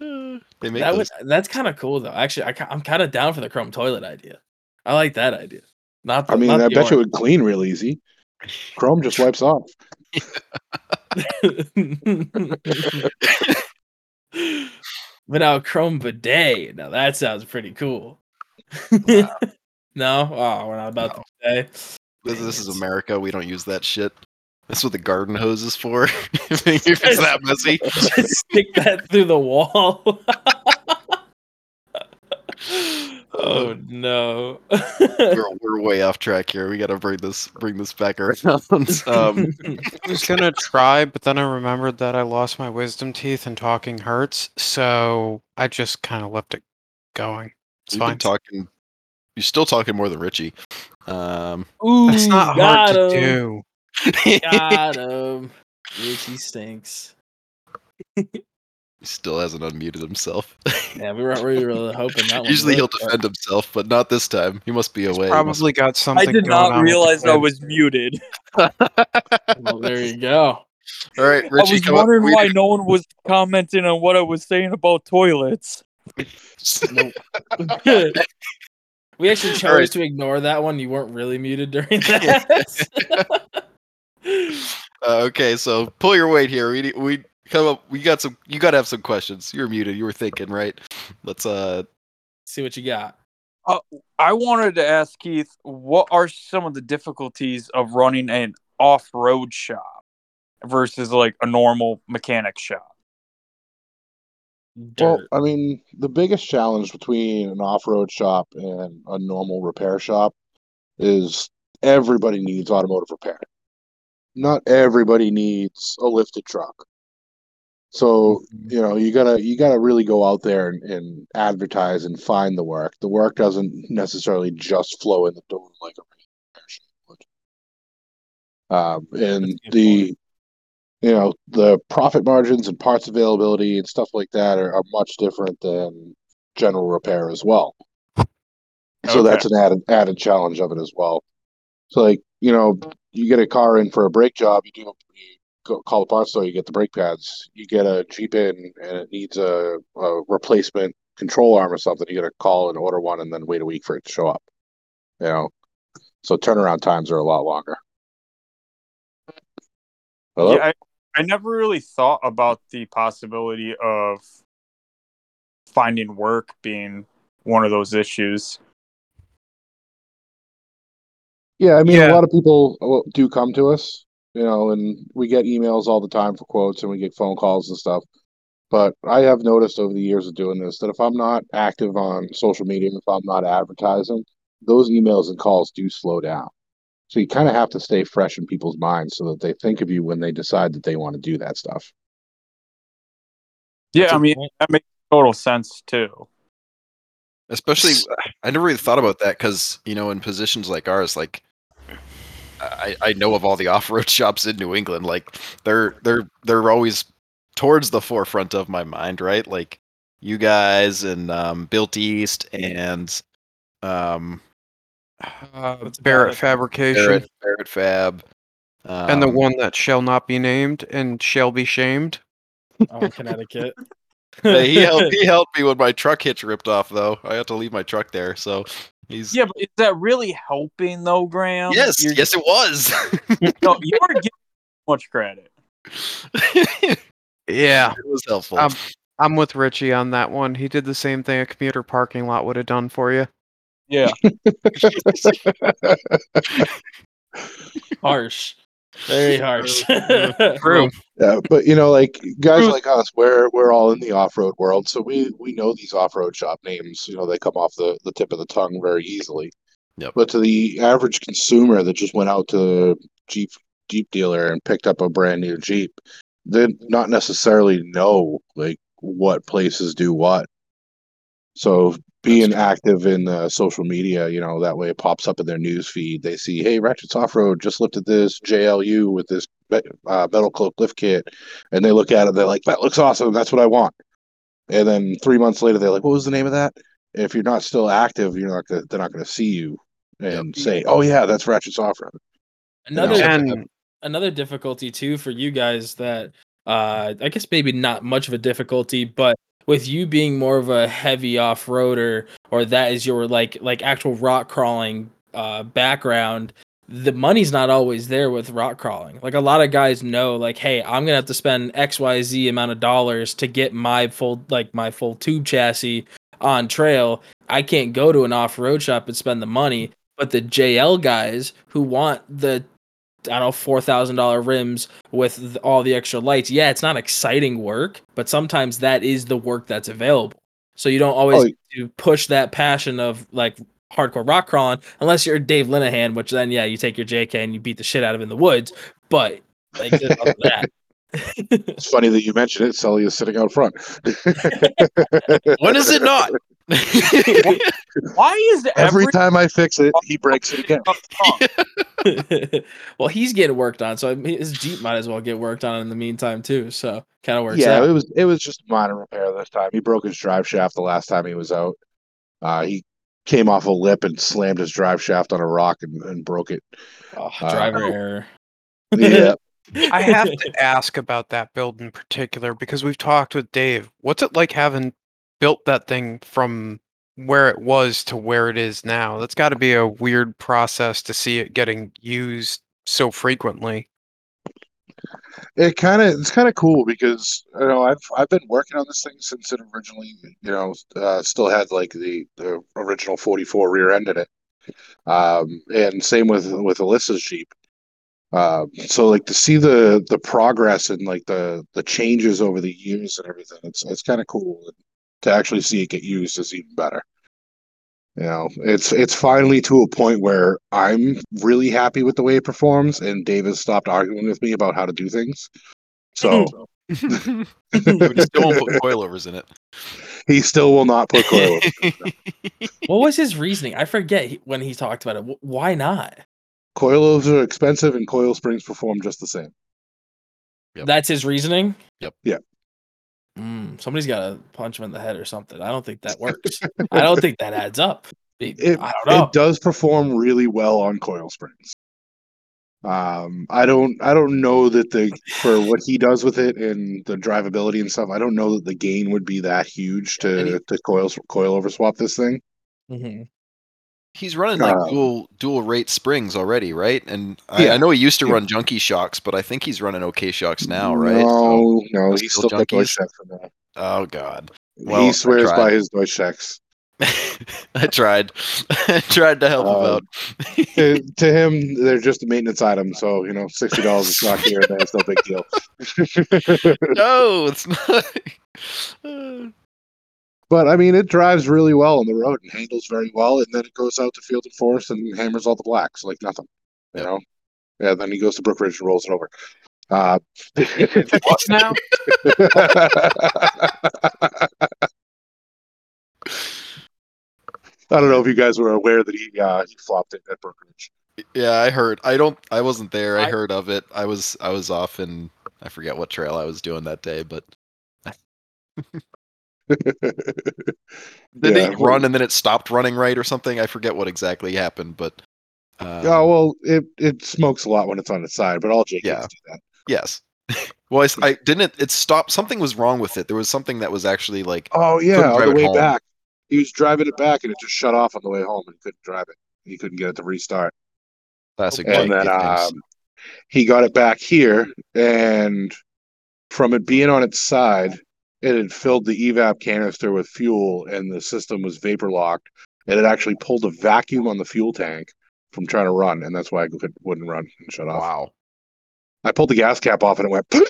uh, they make that was, that's kind of cool, though. Actually, I, I'm kind of down for the chrome toilet idea. I like that idea. Not. The, I mean, not I bet orange. It would clean real easy. Chrome just wipes off. But now chrome bidet. Now that sounds pretty cool. Wow. No, oh, we're not about no. to say. This, this is America. We don't use that shit. That's what the garden hose is for. If it's that messy, just stick that through the wall. Oh no, we're, we're way off track here. We got to bring this bring this back around. Um, I was gonna try, but then I remembered that I lost my wisdom teeth and talking hurts, so I just kind of left it going. It's You've fine. Been talking. You're still talking more than Richie. Um, Ooh, that's not hard him. to do. Got him. Richie stinks. He still hasn't unmuted himself. Yeah, we weren't really, really hoping that one. Usually he'll defend himself, but not this time. He must be He's away. Probably got something. I did going not on realize I was muted. Well, there you go. All right, Richie, I was wondering why no one was commenting on what I was saying about toilets. We actually chose right. to ignore that one. You weren't really muted during that. uh, okay, so pull your weight here. We we come up. We got some. You got to have some questions. You're muted. You were thinking, right? Let's uh see what you got. Uh, I wanted to ask Keith, what are some of the difficulties of running an off-road shop versus like a normal mechanic shop? Dirt. Well, I mean, the biggest challenge between an off-road shop and a normal repair shop is everybody needs automotive repair. Not everybody needs a lifted truck. So, you know, you gotta you gotta really go out there and, and advertise and find the work. The work doesn't necessarily just flow in the door like a repair shop would. Um, and the You know, the profit margins and parts availability and stuff like that are, are much different than general repair as well. Okay. So that's an added added challenge of it as well. So, like, you know, you get a car in for a brake job, you do you go, call a parts store, you get the brake pads. You get a Jeep in and it needs a, a replacement control arm or something, you got to call and order one and then wait a week for it to show up. You know, so turnaround times are a lot longer. Hello? Yeah, I- I never really thought about the possibility of finding work being one of those issues. Yeah, I mean, yeah. a lot of people do come to us, you know, and we get emails all the time for quotes and we get phone calls and stuff. But I have noticed over the years of doing this that if I'm not active on social media, if I'm not advertising, those emails and calls do slow down. So you kind of have to stay fresh in people's minds so that they think of you when they decide that they want to do that stuff. Yeah, I mean, that makes total sense, too. Especially, I never really thought about that because, you know, in positions like ours, like, I, I know of all the off-road shops in New England, like, they're they're they're always towards the forefront of my mind, right? Like, you guys and um, Built East and... um. Uh, Barrett Fabrication, Barrett, Barrett Fab, um, and the one that shall not be named and shall be shamed. Oh, Connecticut. Yeah, he helped. He helped me when my truck hitch ripped off, though. I had to leave my truck there, so he's. Yeah, but is that really helping, though, Graham? Yes, You're... yes, it was. No, you weren't getting much credit. Yeah, it was helpful. I'm, I'm with Richie on that one. He did the same thing a commuter parking lot would have done for you. Yeah. Harsh. Very harsh. True. Yeah, but you know, like guys like us, we're we're all in the off-road world, so we, we know these off-road shop names. You know, they come off the, the tip of the tongue very easily. Yep. But to the average consumer that just went out to Jeep Jeep dealer and picked up a brand new Jeep, they not necessarily know like what places do what. So being That's active in uh, social media, you know, that way it pops up in their news feed. They see, hey, Ratchets Off-Road just lifted this J L U with this uh, Metal Cloak lift kit, and they look at it, they're like, that looks awesome, that's what I want. And then three months later, they're like, what was the name of that? And if you're not still active, you're not gonna, they're not going to see you and yeah. say, oh yeah, that's Ratchets Off-Road. Another you know? and, another difficulty too for you guys that uh, I guess maybe not much of a difficulty, but with you being more of a heavy off-roader, or that is your like like actual rock crawling uh, background, the money's not always there with rock crawling. Like a lot of guys know, like, hey, I'm gonna have to spend X Y Z amount of dollars to get my full like my full tube chassis on trail. I can't go to an off-road shop and spend the money. But the J L guys who want the I don't know, four thousand dollars rims with all the extra lights. Yeah, it's not exciting work, but sometimes that is the work that's available. So you don't always oh, get to push that passion of like hardcore rock crawling, unless you're Dave Linehan, which then, yeah, you take your J K and you beat the shit out of in the woods. But like, that. It's funny that you mentioned it. Sully is sitting out front. When is it not? Why is every, every time I fix it, he breaks it again? Well, he's getting worked on, so his Jeep might as well get worked on in the meantime too. So kind of works. Yeah, out. it was it was just minor repair this time. He broke his drive shaft the last time he was out. Uh, he came off a lip and slammed his drive shaft on a rock and, and broke it. Oh, driver uh, error. Yeah. I have to ask about that build in particular because we've talked with Dave. What's it like having built that thing from where it was to where it is now? That's got to be a weird process to see it getting used so frequently. It kind of it's kind of cool because you know I've I've been working on this thing since it originally you know uh, still had like the, the original forty-four rear end in it, um, and same with with Alyssa's Jeep. Uh, so like to see the the progress and like the the changes over the years and everything, it's it's kind of cool. To actually see it get used is even better. You know, it's it's finally to a point where I'm really happy with the way it performs, and Davis stopped arguing with me about how to do things. So we just don't put coilovers in it. He still will not put coilovers. What was his reasoning? I forget when he talked about it. Why not? Coilovers are expensive, and coil springs perform just the same. Yep. That's his reasoning. Yep. Yeah. Mm, somebody's got to punch him in the head or something. I don't think that works. I don't think that adds up. It, it, I don't know. It does perform really well on coil springs. Um, I don't. I don't know that the for what he does with it and the drivability and stuff. I don't know that the gain would be that huge to he, to coil coil over swap this thing. Mm-hmm. He's running like uh, dual dual rate springs already, right? And I, yeah. I know he used to yeah. run Junkie Shocks, but I think he's running OK Shocks now, right? No, so, no, he's still got Deutsch Shocks for that. Oh God, well, he swears by his Deutsch Shocks. I tried, I tried to help uh, him out. to, to him, they're just a maintenance item, so you know, sixty dollars a shock here, that's no big deal. No, it's not. But, I mean, it drives really well on the road and handles very well, and then it goes out to Field and Forest and hammers all the blacks like nothing, you yeah. know? Yeah, then he goes to Brookridge and rolls it over. Uh, what now? I don't know if you guys were aware that he uh, he flopped it at Brookridge. Yeah, I heard. I don't. I wasn't there. I, I heard of it. I was, I was off, and I forget what trail I was doing that day, but... Did yeah, it run and then it stopped running right or something? I forget what exactly happened, but um, oh well, it it smokes a lot when it's on its side, but all J Ks yeah. do that. Yes. Well, I, I didn't. It, it stopped. Something was wrong with it. There was something that was actually like oh yeah, on the way home. back. He was driving it back, and it just shut off on the way home, and he couldn't drive it. He couldn't get it to restart. Classic. And then um, he got it back here, and from it being on its side, it had filled the evap canister with fuel, and the system was vapor locked, and it actually pulled a vacuum on the fuel tank from trying to run, and that's why it wouldn't run and shut off. Wow! I pulled the gas cap off, and it went. And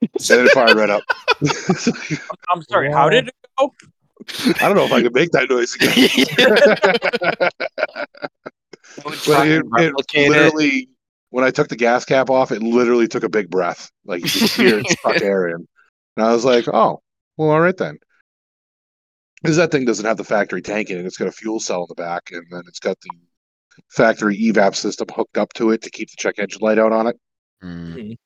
then it fired right up. I'm sorry. Wow. How did it go? I don't know if I could make that noise again. But it, it literally, it. when I took the gas cap off, it literally took a big breath, like you could hear it stuck air in. And I was like, oh, well, all right then. is that thing doesn't have the factory tank in it. It's got a fuel cell in the back, and then it's got the factory evap system hooked up to it to keep the check engine light out on it. Mm.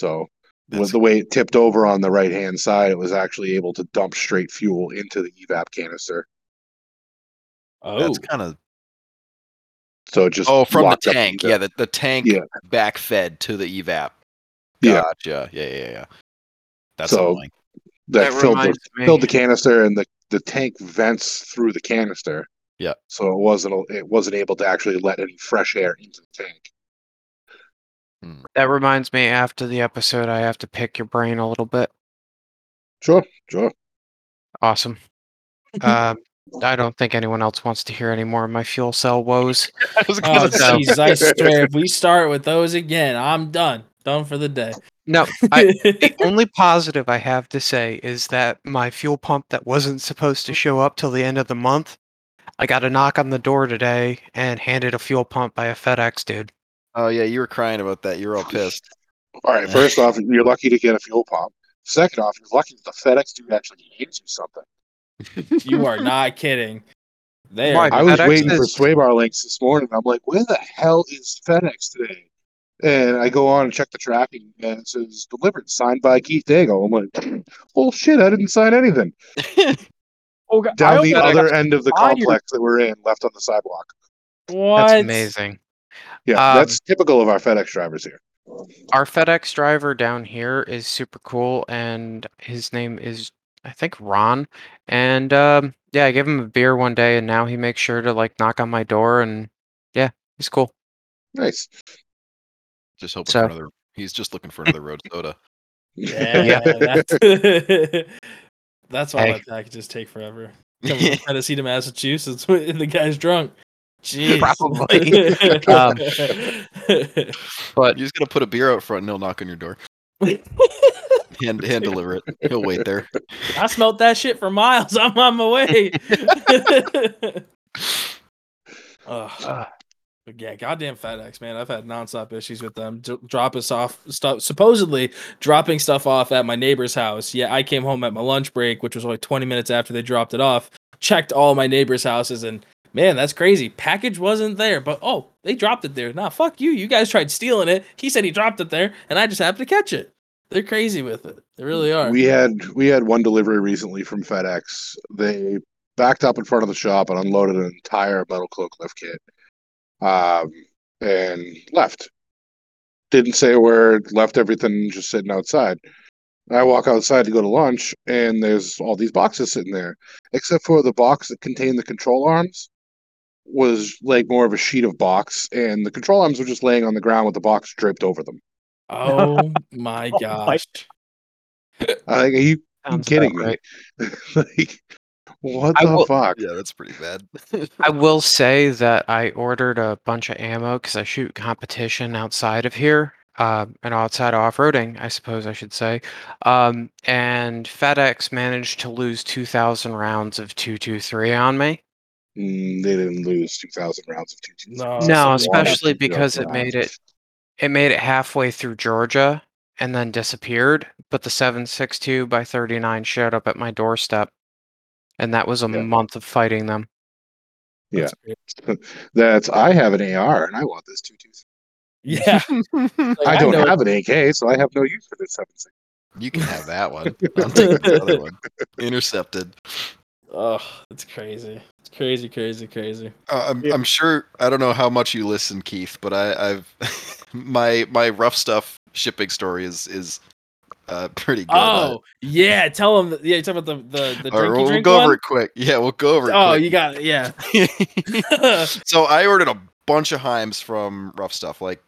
So that's with the way it tipped over on the right-hand side, it was actually able to dump straight fuel into the evap canister. Oh, that's kind of... So it just oh, from the tank. The yeah, the, the tank yeah. back fed to the evap. Gotcha. Yeah, yeah, yeah. yeah. That's so annoying. That, that filled, the, filled the canister, and the, the tank vents through the canister. Yeah. So it wasn't it wasn't able to actually let any fresh air into the tank. That reminds me, after the episode, I have to pick your brain a little bit. Sure, sure. Awesome. um, I don't think anyone else wants to hear any more of my fuel cell woes. Oh, geez, I swear, if we start with those again, I'm done. Done for the day. No, I, the only positive I have to say is that my fuel pump that wasn't supposed to show up till the end of the month, I got a knock on the door today and handed a fuel pump by a FedEx dude. Oh, yeah, you were crying about that. You were all pissed. All right, first off, you're lucky to get a fuel pump. Second off, you're lucky that the FedEx dude actually hands you something. You are not kidding. There. I was FedEx waiting is... for Swaybar links this morning. I'm like, where the hell is FedEx today? And I go on and check the tracking, and it says, delivered, signed by Keith Daigle. I'm like, well, shit, I didn't sign anything. oh, God. Down the other end of the tired. complex that we're in, left on the sidewalk. What? That's amazing. Yeah, um, that's typical of our FedEx drivers here. Our FedEx driver down here is super cool, and his name is, I think, Ron. And um, yeah, I gave him a beer one day, and now he makes sure to like knock on my door, and yeah, he's cool. Nice. Just hoping so. for another. He's just looking for another road soda. Yeah, that's, that's why hey. that packages take forever. Come from Tennessee to Massachusetts, the guy's drunk. Jeez. Probably. um, but you're just gonna put a beer out front and he'll knock on your door. hand hand deliver it. He'll wait there. I smelled that shit for miles. I'm on my way. uh, but yeah, goddamn FedEx, man. I've had nonstop issues with them. D- drop us off stuff supposedly dropping stuff off at my neighbor's house. Yeah, I came home at my lunch break, which was only twenty minutes after they dropped it off, checked all my neighbors' houses, and man, that's crazy. Package wasn't there, but oh, they dropped it there. Nah, fuck you. You guys tried stealing it. He said he dropped it there, and I just happened to catch it. They're crazy with it. They really are. We had we had one delivery recently from FedEx. They backed up in front of the shop and unloaded an entire Metal Cloak lift kit um, and left. Didn't say a word, left everything just sitting outside. I walk outside to go to lunch, and there's all these boxes sitting there, except for the box that contained the control arms. Was like more of a sheet of box, and the control arms were just laying on the ground with the box draped over them. Oh my gosh. I think, are you Sounds kidding me? Right? Like, what I the will, fuck? Yeah, that's pretty bad. I will say that I ordered a bunch of ammo because I shoot competition outside of here, uh, and outside off-roading, I suppose I should say. Um, and FedEx managed to lose two thousand rounds of two twenty-three on me. Mm, they didn't lose two thousand rounds of two twenty-three. No, no especially because it made it it made it halfway through Georgia and then disappeared. But the seven sixty-two by thirty-nine showed up at my doorstep, and that was a yeah. month of fighting them. Yeah, that's, that's I have an A R and I want this two twenty-three. Yeah, like, I don't I have an A K, so I have no use for this seven sixty-two. You can have that one. I'll take the other one. Intercepted. Oh, it's crazy. It's crazy, crazy, crazy. Uh, I'm, yeah. I'm sure, I don't know how much you listen, Keith, but I, I've, my, my rough stuff shipping story is, is, uh, pretty good. Oh, yeah. Tell them, yeah, you're talking about the, the, the drinky right, we'll drink go one? over it quick. Yeah, we'll go over it Oh, quick. You got it. Yeah. So I ordered a bunch of Himes from Rough Stuff, like,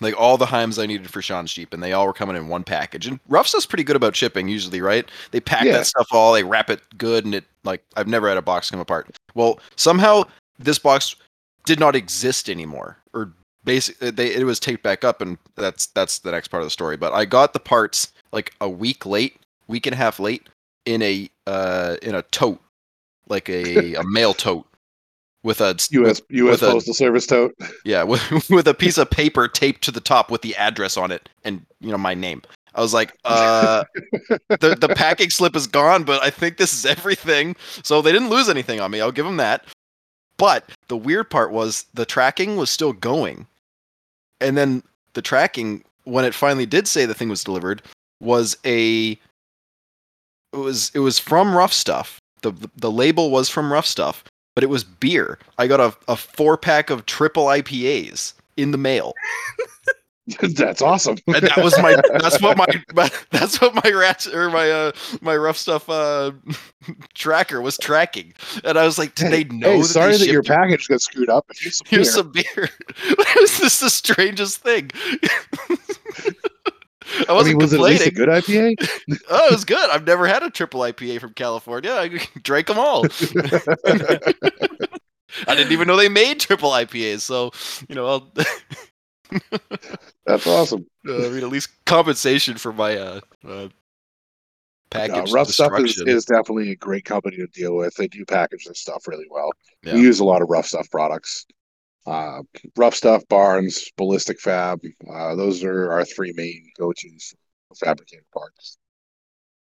like all the Himes I needed for Sean's Jeep, and they all were coming in one package. And Rough Stuff's pretty good about shipping, usually, right? They pack yeah. that stuff all, they wrap it good, and it, like, I've never had a box come apart. Well, somehow this box did not exist anymore, or basically, they, it was taped back up, and that's that's the next part of the story. But I got the parts like a week late, week and a half late, in a uh, in a tote, like a, a mail tote. With a U S U S Postal Service tote. Yeah, with, with a piece of paper taped to the top with the address on it and, you know, my name. I was like, uh, the, the packing slip is gone, but I think this is everything. So they didn't lose anything on me. I'll give them that. But the weird part was the tracking was still going. And then the tracking, when it finally did say the thing was delivered, was a, it was, it was from Rough Stuff. The, the, the label was from Rough Stuff, but it was beer. I got a, a four pack of triple I P As in the mail. That's awesome. And that was my, that's what my, my that's what my ratchet or my, uh, my Rough Stuff, uh, tracker was tracking. And I was like, did hey, they know? Hey, that sorry they that your package got screwed up. Here's some here's beer. Some beer. This is the strangest thing. I wasn't I mean, was it at least a good I P A? Oh, it was good. I've never had a triple I P A from California. I drank them all. I didn't even know they made triple I P As. So, you know, I'll. That's awesome. Uh, I mean, at least compensation for my uh, uh, package. No, Rough Stuff is, is definitely a great company to deal with. They do package their stuff really well. Yeah. We use a lot of Rough Stuff products. Uh, Rough Stuff, Barnes, Ballistic Fab. Uh, those are our three main go-tos for fabricated parts.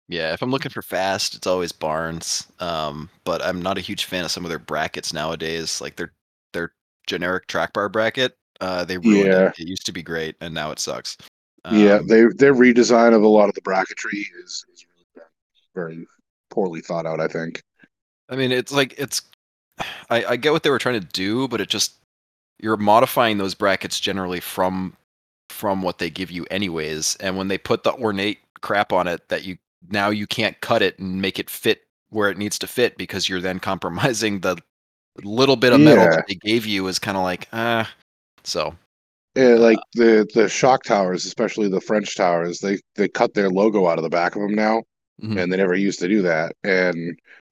Yeah, if I'm looking for fast, it's always Barnes. Um, but I'm not a huge fan of some of their brackets nowadays. Like their their generic track bar bracket. Uh, they ruined yeah. it. It used to be great, and now it sucks. Um, yeah, they, their redesign of a lot of the bracketry is, is really very poorly thought out, I think. I mean, it's like, it's. I, I get what they were trying to do, but it just, you're modifying those brackets generally from from what they give you anyways, and when they put the ornate crap on it that you, now you can't cut it and make it fit where it needs to fit, because you're then compromising the little bit of yeah. metal that they gave you is kind of like, ah. Uh, So, yeah, like uh, the, the shock towers, especially the French towers, they, they cut their logo out of the back of them now, mm-hmm. and they never used to do that. And,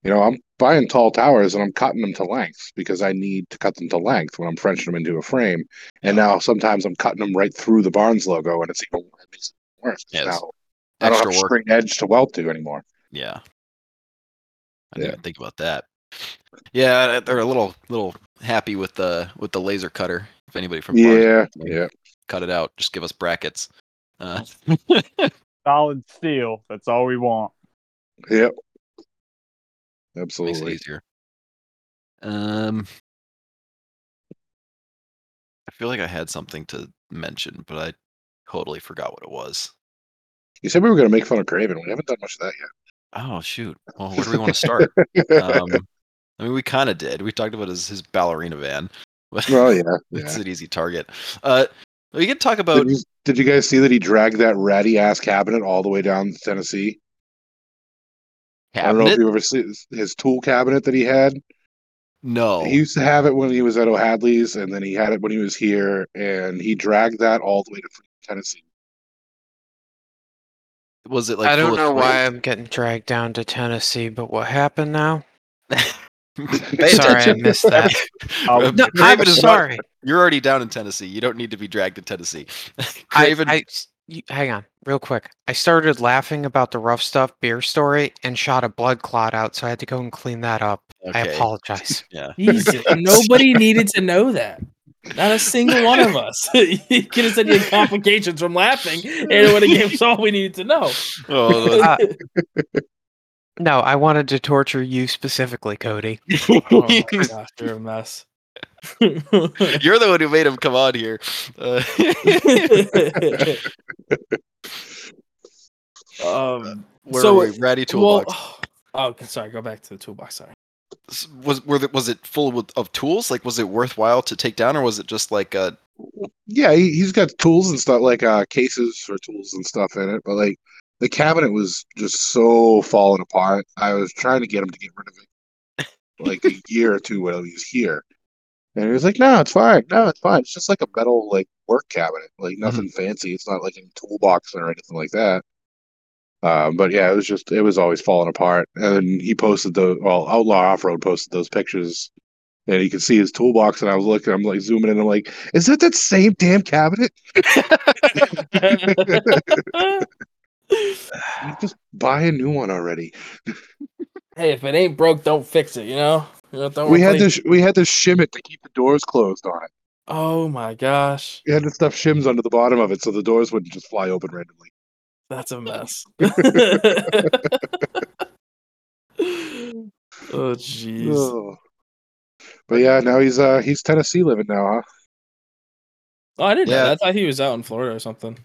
you know, I'm buying tall towers and I'm cutting them to length because I need to cut them to length when I'm Frenching them into a frame. And now sometimes I'm cutting them right through the Barnes logo, and it's even it worse. Yeah, now I don't have a straight edge to weld to anymore. Yeah. I didn't yeah. think about that. Yeah, they're a little little happy with the with the laser cutter. If anybody from yeah, Barnes, yeah, cut it out. Just give us brackets. Uh. Solid steel. That's all we want. Yep. Absolutely. Makes it easier. Um, I feel like I had something to mention, but I totally forgot what it was. You said we were going to make fun of Craven. We haven't done much of that yet. Oh shoot! Well, where do we want to start? um, I mean, we kind of did. We talked about his, his ballerina van. Well, yeah, yeah, it's an easy target. Uh, we can talk about. Did you, did you guys see that he dragged that ratty ass cabinet all the way down to Tennessee? Cabinet? I don't know if you ever see his, his tool cabinet that he had. No, he used to have it when he was at O'Hadley's, and then he had it when he was here, and he dragged that all the way to Tennessee. Was it like? I don't know why I'm getting dragged down to Tennessee, but what happened now? Sorry, I missed that. uh, no, I'm sorry. Not, you're already down in Tennessee. You don't need to be dragged to Tennessee. Craven, I, I, hang on, real quick. I started laughing about the Rough Stuff beer story and shot a blood clot out, so I had to go and clean that up. Okay. I apologize. Yeah. Jesus, nobody needed to know that. Not a single one of us. You could have said you had complications from laughing, and it would have given us all we needed to know. Oh, uh, no, I wanted to torture you specifically, Cody. Oh my gosh, you're a mess. You're the one who made him come on here. Uh. um, Where so, are we? Ratty toolbox. Well, oh, sorry. Go back to the toolbox. Sorry. Was were the, was it full of, of tools? Like, was it worthwhile to take down, or was it just like a? Yeah, he, he's got tools and stuff, like uh, cases for tools and stuff in it, but like. The cabinet was just so falling apart. I was trying to get him to get rid of it like a year or two while he was here. And he was like, no, it's fine. No, it's fine. It's just like a metal like work cabinet. Like nothing mm-hmm. fancy. It's not like any toolbox or anything like that. Um, but yeah, it was just, it was always falling apart. And he posted the, well, Outlaw Off-Road posted those pictures. And you could see his toolbox, and I was looking. I'm like zooming in. I'm like, is that that same damn cabinet? Just buy a new one already. Hey, if it ain't broke, don't fix it. You know. You know don't we replace. had this. We had to shim it to keep the doors closed on it. Oh my gosh! We had to stuff shims under the bottom of it so the doors wouldn't just fly open randomly. That's a mess. Oh, jeez. Oh. But yeah, now he's uh he's Tennessee living now, huh? Oh, I didn't yeah. know. I thought he was out in Florida or something.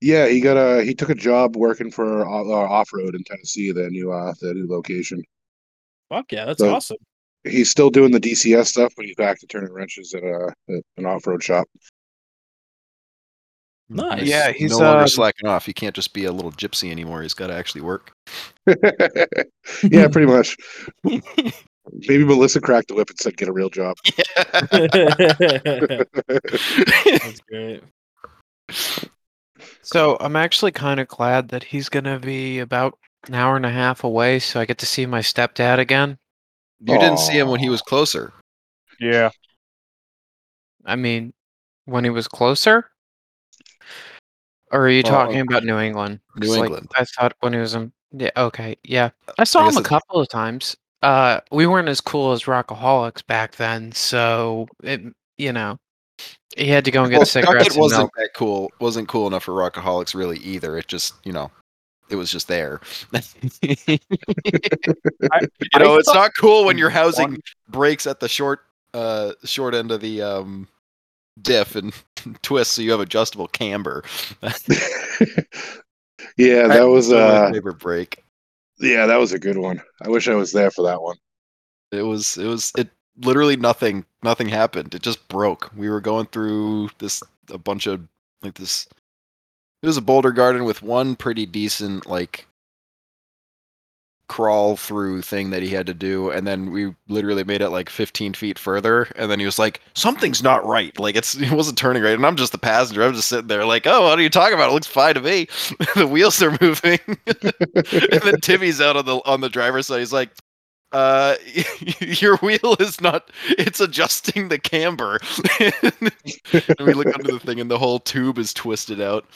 Yeah, he got a he took a job working for uh, Off Road in Tennessee, the new uh the new location. Fuck yeah, that's so awesome. He's still doing the D C S stuff, but he's back to turning wrenches at uh at an off road shop. Nice. Yeah, he's no longer uh, slacking off. He can't just be a little gypsy anymore. He's got to actually work. Yeah, pretty much. Maybe Melissa cracked the whip and said, "Get a real job." Yeah. That's great. So I'm actually kind of glad that he's gonna be about an hour and a half away, so I get to see my stepdad again. You Aww. Didn't see him when he was closer. Yeah. I mean, when he was closer. Or are you talking uh, about New England? New England. Like, I thought when he was in... Yeah, okay, yeah. I saw I him a couple of times. Uh, we weren't as cool as Rockaholics back then, so, it, you know, he had to go and get well, cigarettes. It wasn't that cool. wasn't cool enough for Rockaholics, really, either. It just, you know, it was just there. I, you know, it's not cool when your housing one. breaks at the short, uh, short end of the... Um, diff and twist so you have adjustable camber. Yeah, that was uh my favorite break. Yeah, that was a good one. I wish I was there for that one. It was it was it literally nothing nothing happened. It just broke. We were going through this a bunch of like this it was a boulder garden with one pretty decent like crawl through thing that he had to do, and then we literally made it like fifteen feet further, and then he was like, something's not right, like it's it wasn't turning right, and I'm just the passenger, I'm just sitting there like, oh, what are you talking about, it looks fine to me. The wheels are moving. And then Timmy's out on the on the driver's side, he's like, uh your wheel is not, it's adjusting the camber. And we look under the thing and the whole tube is twisted out.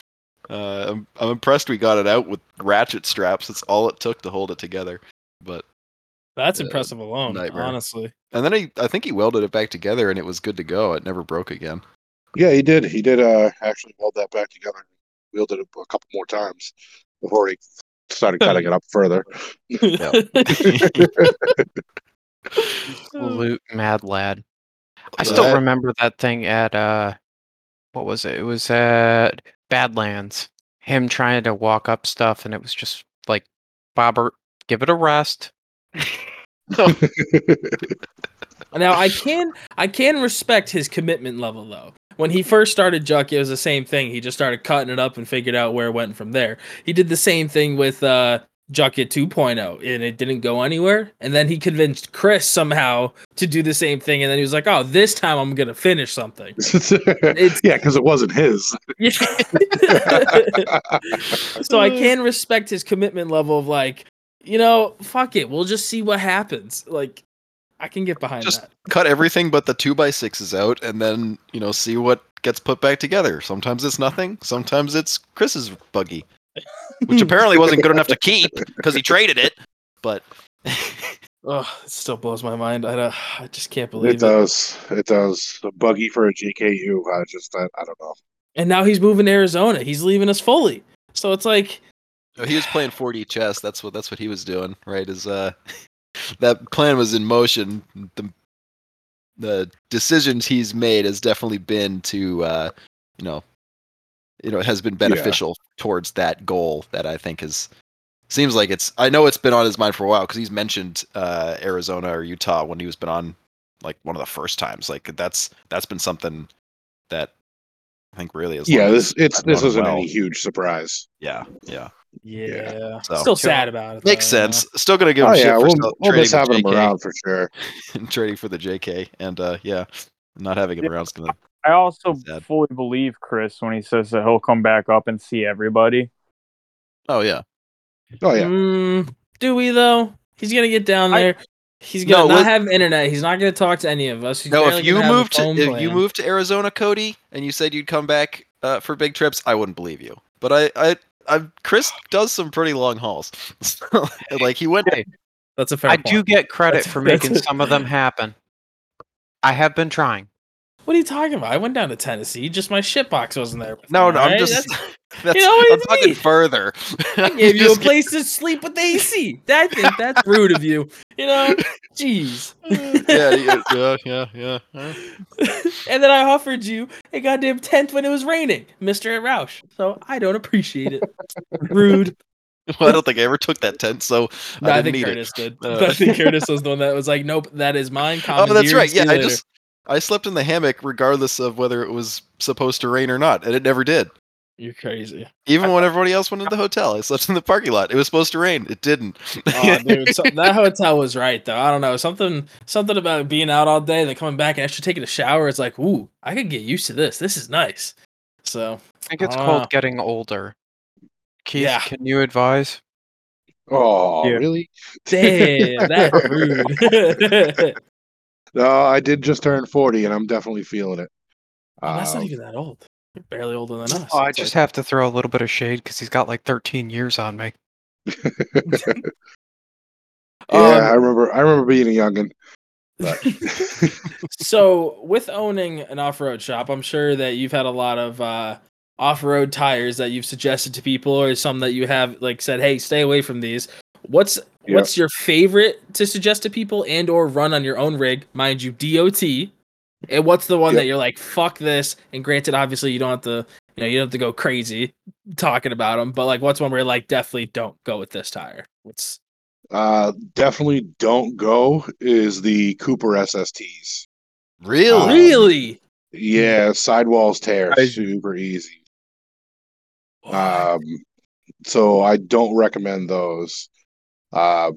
Uh, I'm, I'm impressed we got it out with ratchet straps. That's all it took to hold it together. But that's uh, impressive alone, nightmare. Honestly. And then he, I think he welded it back together, and it was good to go. It never broke again. Yeah, he did. He did uh, actually weld that back together. He wielded it a couple more times before he started cutting it up further. Absolute mad lad. I still uh, remember that thing at uh, what was it? It was at Badlands, him trying to walk up stuff, and it was just like, Bobbert, give it a rest. Now I can I can respect his commitment level though. When he first started Junkie, it was the same thing. He just started cutting it up and figured out where it went from there. He did the same thing with uh, Junkie two point oh, and it didn't go anywhere. And then he convinced Chris somehow to do the same thing, and then he was like, "Oh, this time I'm gonna finish something." It's, yeah, because it wasn't his. So I can respect his commitment level of like, you know, fuck it, we'll just see what happens. Like, I can get behind just that. Just cut everything but the two by sixes out, and then you know, see what gets put back together. Sometimes it's nothing. Sometimes it's Chris's buggy, which apparently wasn't good enough to keep because he traded it. But oh, it still blows my mind. I, uh, I just can't believe it. It does. It does. A buggy for a G K U. I just, I, I don't know. And now he's moving to Arizona. He's leaving us fully. So it's like, oh, he was playing four D chess. That's what that's what he was doing, right? Is uh, that plan was in motion. The the decisions he's made has definitely been to uh, you know. You know, it has been beneficial yeah. towards that goal that I think is seems like it's. I know it's been on his mind for a while because he's mentioned uh, Arizona or Utah when he was been on like one of the first times. Like that's that's been something that I think really is. Yeah, this it's this isn't well. any huge surprise. Yeah, yeah, yeah. yeah. So, still sad about it. Makes though, sense. Yeah. Still gonna give him oh, shit yeah, for we'll, we'll trading miss having him around for sure. And trading for the J K and uh, yeah, not having him around is gonna. I also fully believe Chris when he says that he'll come back up and see everybody. Oh, yeah. Oh, yeah. Mm, do we, though? He's going to get down there. I, He's going to no, not with, have internet. He's not going to talk to any of us. He's no, if you moved to, if you moved to Arizona, Cody, and you said you'd come back uh, for big trips, I wouldn't believe you. But I, I, I Chris does some pretty long hauls. Like, he went... Hey, that's a fair I point. Do get credit that's, for making some of them happen. I have been trying. What are you talking about? I went down to Tennessee. Just my shit box wasn't there. No, me, no, right? I'm just. That's, that's, you know what I'm talking mean? Further. I gave you a place to sleep with A C. I think that's rude of you. You know, jeez. yeah, yeah, yeah, yeah. And then I offered you a goddamn tent when it was raining, Mister Roush. So I don't appreciate it. Rude. Well, I don't think I ever took that tent, so no, I, I didn't think need Curtis it. Did. Uh, I think Curtis was the one that was like, "Nope, that is mine." Oh, that's right. Yeah, later. I just I slept in the hammock regardless of whether it was supposed to rain or not, and it never did. You're crazy. Even when everybody else went to the hotel, I slept in the parking lot. It was supposed to rain. It didn't. Oh, dude, so, that hotel was right, though. I don't know. Something something about being out all day, then coming back and actually taking a shower. It's like, ooh, I could get used to this. This is nice. So I think it's I called know. Getting older. Keith, yeah. Can you advise? Oh, yeah. Really? Damn, that's rude. No, I did just turn forty, and I'm definitely feeling it. Oh, that's um, not even that old. You're barely older than us. Oh, I just like... have to throw a little bit of shade because he's got like thirteen years on me. yeah, um, I remember. I remember being a youngin. But... So, with owning an off-road shop, I'm sure that you've had a lot of. Uh, off-road tires that you've suggested to people, or some that you have like said, hey, stay away from these. What's yep. what's your favorite to suggest to people and or run on your own rig, mind you, D O T? And what's the one yep. that you're like, fuck this? And granted, obviously you don't have to, you know, you don't have to go crazy talking about them, but like, what's one where you're like, definitely don't go with this tire? What's uh definitely don't go is the Cooper S S Ts. Really? Um, really? Yeah, sidewalls tear super easy. Um, so I don't recommend those. Um,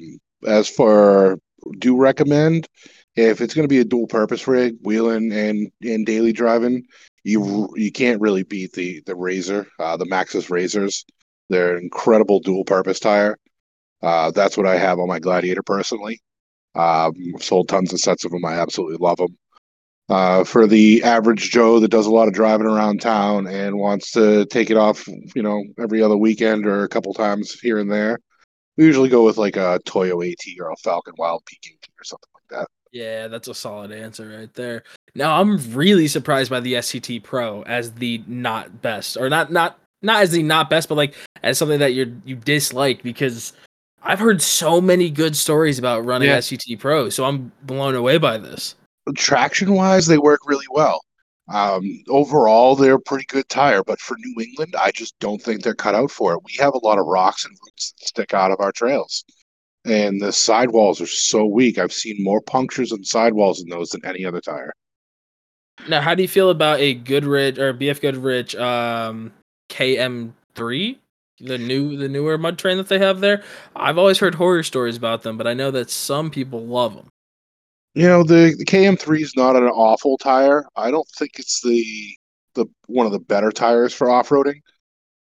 as for do recommend, if it's going to be a dual purpose rig, wheeling and, and daily driving, you you can't really beat the the Razor, uh, the Maxxis Razors. They're an incredible dual purpose tire. Uh, that's what I have on my Gladiator personally. Um, I've sold tons of sets of them. I absolutely love them. Uh, for the average Joe that does a lot of driving around town and wants to take it off, you know, every other weekend or a couple times here and there, we usually go with like a Toyo AT or a Falcon Wild Peak or something like that. Yeah, that's a solid answer right there. Now, I'm really surprised by the S C T Pro as the not best, or not not not as the not best, but like as something that you you dislike, because I've heard so many good stories about running yeah. S C T Pro, so I'm blown away by this. Traction wise, they work really well. Um, overall, they're a pretty good tire, but for New England, I just don't think they're cut out for it. We have a lot of rocks and roots that stick out of our trails, and the sidewalls are so weak. I've seen more punctures on sidewalls in those than any other tire. Now, how do you feel about a Goodrich or B F Goodrich um, K M three? The new, the newer mud train that they have there? I've always heard horror stories about them, but I know that some people love them. You know, the, the K M three is not an awful tire. I don't think it's the the one of the better tires for off-roading.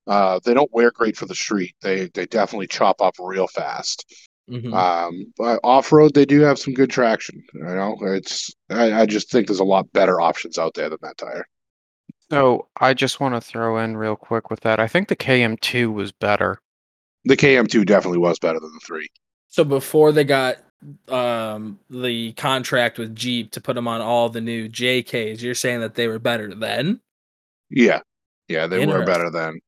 Uh, they don't wear great for the street. They they definitely chop up real fast. Mm-hmm. Um, but off-road, they do have some good traction. You know, it's I, I just think there's a lot better options out there than that tire. So I just want to throw in real quick with that. I think the K M two was better. The K M two definitely was better than the three. So before they got um the contract with Jeep to put them on all the new J Ks, you're saying that they were better then? Yeah. Yeah, they were better then.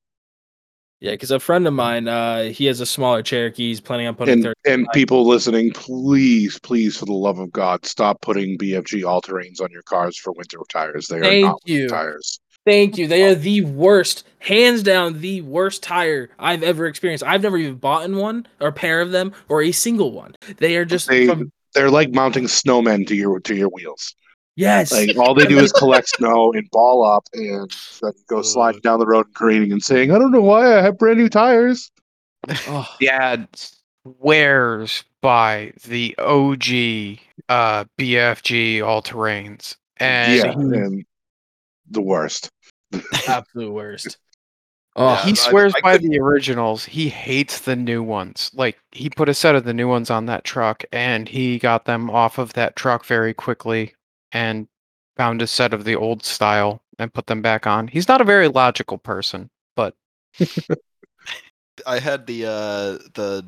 Yeah, because a friend of mine, uh he has a smaller Cherokee. He's planning on putting... And, and people listening, please, please, for the love of God, stop putting B F G all-terrains on your cars for winter tires. They are not winter tires. Thank you. They are the worst, hands down, the worst tire I've ever experienced. I've never even bought in one, or a pair of them, or a single one. They are just... They, from... They're like mounting snowmen to your to your wheels. Yes. Like, all they do is collect snow and ball up and then go sliding down the road and careening and saying, I don't know why I have brand new tires. Oh. Dad swears by the O G uh, B F G all-terrains. And yeah, and the worst. Absolute worst. Oh, yeah, he swears I, I by couldn't... the originals. He hates the new ones. Like, he put a set of the new ones on that truck, and he got them off of that truck very quickly and found a set of the old style and put them back on. He's not a very logical person, but... I had the uh, the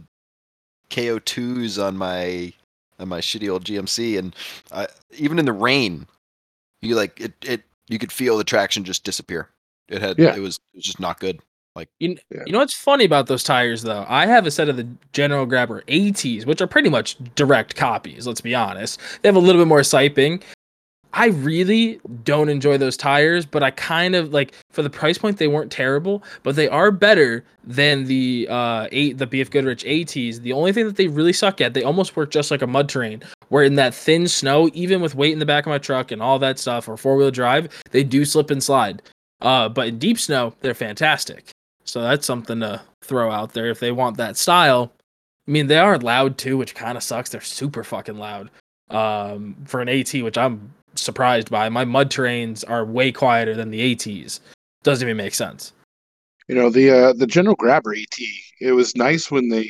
K O twos on my on my shitty old G M C, and I, even in the rain... You like it, it you could feel the traction just disappear. It had yeah. it was it was just not good. Like you, yeah. you know what's funny about those tires though? I have a set of the General Grabber A Ts, which are pretty much direct copies, let's be honest. They have a little bit more siping. I really don't enjoy those tires, but I kind of like for the price point they weren't terrible, but they are better than the uh eight the B F Goodrich A Ts. The only thing that they really suck at, they almost work just like a mud terrain, where in that thin snow, even with weight in the back of my truck and all that stuff, or four wheel drive, they do slip and slide. Uh, but in deep snow, they're fantastic. So that's something to throw out there if they want that style. I mean, they are loud too, which kind of sucks. They're super fucking loud. Um, for an AT, which I'm surprised by. My mud terrains are way quieter than the A Ts. Doesn't even make sense. You know, the uh, the General Grabber A T, it was nice when they,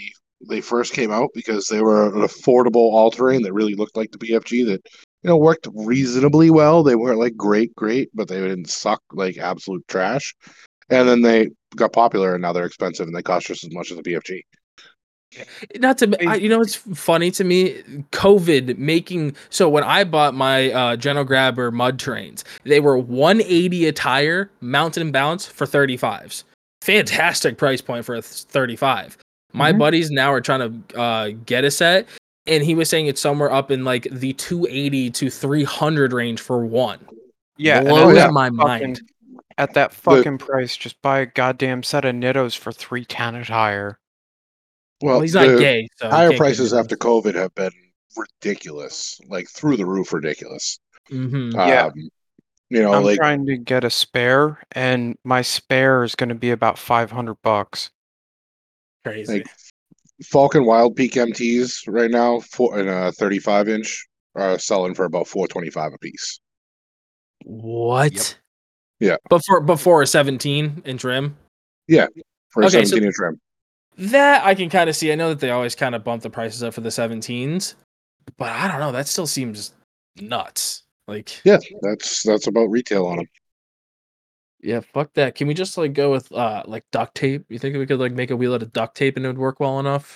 they first came out because they were an affordable all-terrain that really looked like the B F G that, you know, worked reasonably well. They weren't like great, great, but they didn't suck like absolute trash. And then they got popular, and now they're expensive, and they cost just as much as a B F G. Not to, I, you know, it's funny to me. COVID making so when I bought my uh, General Grabber mud terrains, they were one eighty a tire, mounted and balanced for thirty-fives. Fantastic price point for a thirty-five. My mm-hmm. buddies now are trying to uh, get a set, and he was saying it's somewhere up in like the two eighty to three hundred range for one. Yeah, blows yeah, my fucking mind. At that fucking the, price, just buy a goddamn set of Nittos for three ten a tire. Well, well he's not gay. So higher prices after COVID have been ridiculous, like through the roof, ridiculous. Mm-hmm. Um, yeah, you know, I'm like, trying to get a spare, and my spare is going to be about five hundred bucks. Crazy. Like, Falcon Wild Peak M Ts right now, for in a thirty-five inch, are selling for about four twenty-five a piece. What? Yep. Yeah. Before before a seventeen inch rim. Yeah. For a okay, seventeen so inch rim. That I can kind of see. I know that they always kind of bump the prices up for the seventeens, but I don't know. That still seems nuts. Like yeah, that's that's about retail on them. Yeah, fuck that. Can we just like go with uh like duct tape? You think we could like make a wheel out of duct tape and it would work well enough?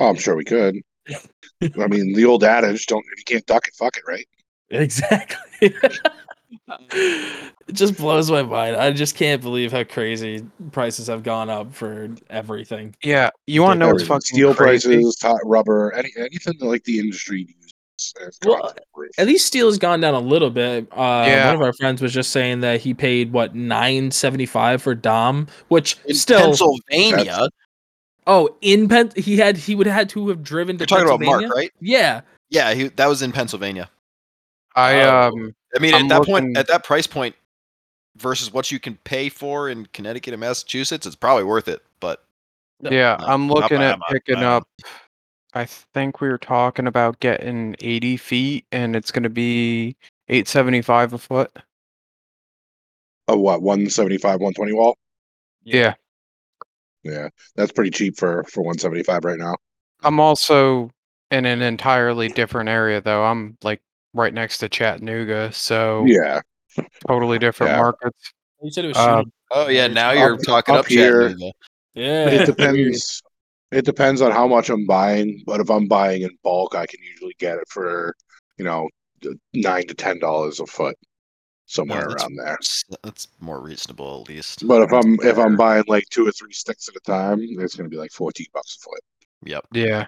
Oh, I'm sure we could. I mean, the old adage, don't if you can't duck it, fuck it, right? Exactly. It just blows my mind. I just can't believe how crazy prices have gone up for everything. Yeah, you want to know what's fucking steel crazy. Prices, hot rubber, any, anything that, like the industry uses. Well, at least steel has gone down a little bit. Uh, yeah. One of our friends was just saying that he paid what nine seventy-five for Dom, which in still Pennsylvania. Oh, in Pen he had he would have had to have driven to. You're talking Pennsylvania? About Mark, right? Yeah, yeah, he, that was in Pennsylvania. I um, I mean, I'm at that looking... point, at that price point, versus what you can pay for in Connecticut and Massachusetts, it's probably worth it. But yeah, no, I'm looking at my, picking my, up. I think we were talking about getting eighty feet, and it's going to be eight seventy-five a foot. A what? One seventy-five, one twenty wall. Yeah, yeah, that's pretty cheap for for one seventy-five right now. I'm also in an entirely different area, though. I'm like. Right next to Chattanooga, so yeah, totally different yeah. markets. You said it was um, oh yeah, now you're up, talking up, up here. Yeah, it depends. It depends on how much I'm buying, but if I'm buying in bulk, I can usually get it for you know nine to ten dollars a foot, somewhere no, around there. That's more reasonable, at least. But if that's I'm fair. if I'm buying like two or three sticks at a time, it's going to be like fourteen bucks a foot. Yep. Yeah.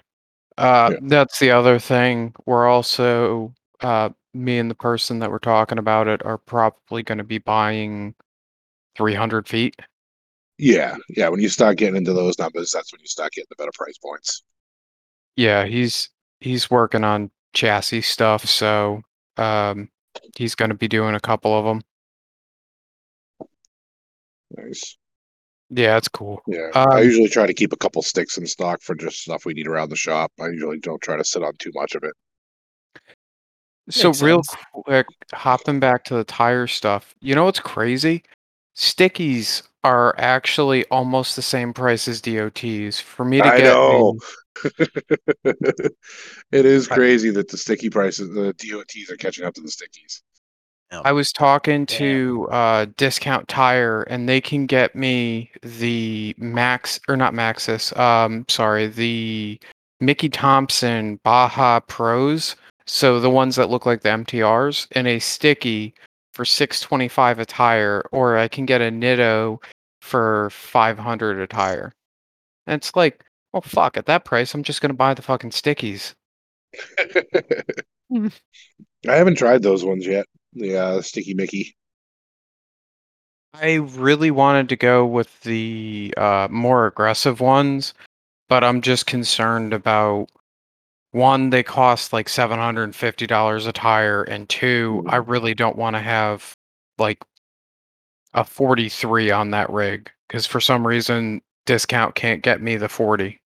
Uh, yeah. That's the other thing. We're also Uh, me and the person that we're talking about it are probably going to be buying three hundred feet. Yeah, yeah. When you start getting into those numbers, that's when you start getting the better price points. Yeah, he's he's working on chassis stuff, so um, he's going to be doing a couple of them. Nice. Yeah, it's cool. Yeah, um, I usually try to keep a couple sticks in stock for just stuff we need around the shop. I usually don't try to sit on too much of it. So Makes real sense. Quick, hopping back to the tire stuff, you know what's crazy? Stickies are actually almost the same price as D O Ts. For me to I get, I know a, it is crazy I, that the sticky prices, the D O Ts are catching up to the stickies. I was talking to uh, Discount Tire, and they can get me the Max or not Maxxis. Um, sorry, the Mickey Thompson Baja Pros. So the ones that look like the M T Rs in a sticky for six twenty-five a tire, or I can get a Nitto for five hundred a tire. And it's like, well, fuck, at that price, I'm just going to buy the fucking stickies. I haven't tried those ones yet. The uh, Sticky Mickey. I really wanted to go with the uh, more aggressive ones, but I'm just concerned about, one, they cost like seven hundred fifty dollars a tire, and two, I really don't want to have like a forty-three on that rig, because for some reason, discount can't get me the forty.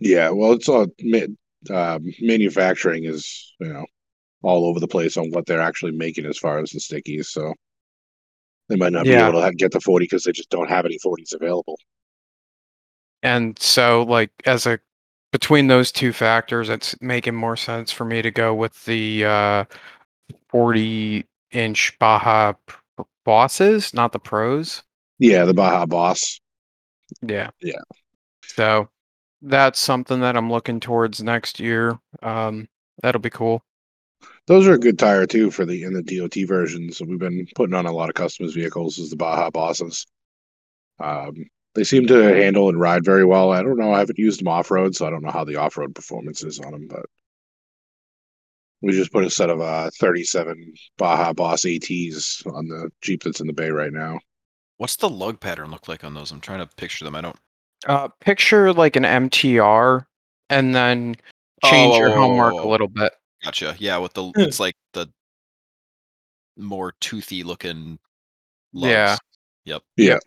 Yeah, well, it's all uh, manufacturing is, you know, all over the place on what they're actually making as far as the stickies, so they might not yeah. be able to get the forty because they just don't have any forties available. And so, like, as a between those two factors, it's making more sense for me to go with the uh, forty-inch Baja Bosses, not the Pros. Yeah, the Baja Boss. Yeah. Yeah. So that's something that I'm looking towards next year. Um, that'll be cool. Those are a good tire too for the in the D O T versions. We've been putting on a lot of customers vehicles as the Baja Bosses. Um, they seem to handle and ride very well. I don't know. I haven't used them off road, so I don't know how the off road performance is on them. But we just put a set of uh, thirty-seven Baja Boss A Ts on the Jeep that's in the bay right now. What's the lug pattern look like on those? I'm trying to picture them. I don't uh, picture like an M T R, and then change oh, your homework oh, oh, oh. a little bit. Gotcha. Yeah, with the it's like the more toothy looking lugs. Yeah. Yep. Yeah.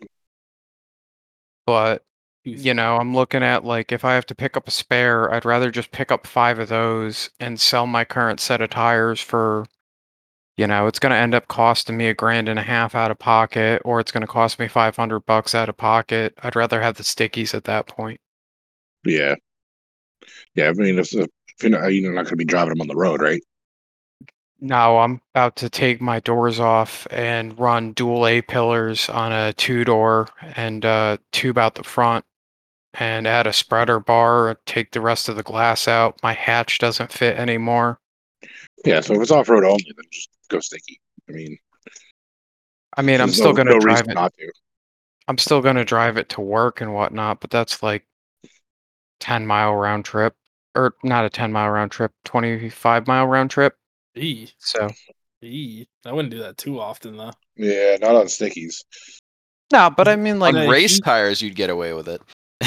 But you know, I'm looking at like if I have to pick up a spare, I'd rather just pick up five of those and sell my current set of tires for, you know, it's going to end up costing me a grand and a half out of pocket, or it's going to cost me five hundred bucks out of pocket. I'd rather have the stickies at that point. Yeah. Yeah, I mean, if the You're not, you're not going to be driving them on the road, right? No, I'm about to take my doors off and run dual A-pillars on a two-door and uh, tube out the front and add a spreader bar, take the rest of the glass out. My hatch doesn't fit anymore. Yeah, so if it's off-road only, then just go sticky. I mean, I mean, I'm still no, going no to drive it. Not to. I'm still going to drive it to work and whatnot, but that's like ten-mile round trip. Or not a ten mile round trip, twenty-five mile round trip. E. So, e. I wouldn't do that too often though. Yeah, not on stickies. No, but I mean, like on race heat tires, you'd get away with it.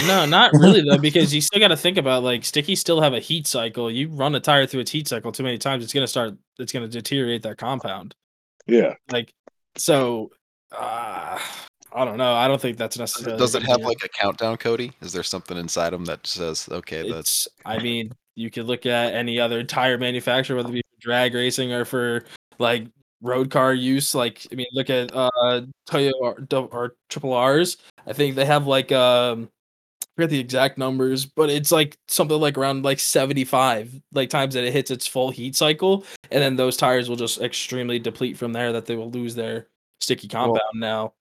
No, not really though, because you still got to think about like stickies still have a heat cycle. You run a tire through its heat cycle too many times, it's gonna start. It's gonna deteriorate that compound. Yeah. Like so. Uh... I don't know. I don't think that's necessarily. Does it have yeah. like a countdown, Cody? Is there something inside them that says, okay, that's. It's, I mean, you could look at any other tire manufacturer, whether it be for drag racing or for like road car use. Like, I mean, look at uh, Toyo or Triple R's. I think they have like, um, I forget the exact numbers, but it's like something like around like seventy-five like times that it hits its full heat cycle. And then those tires will just extremely deplete from there, that they will lose their sticky compound cool. now.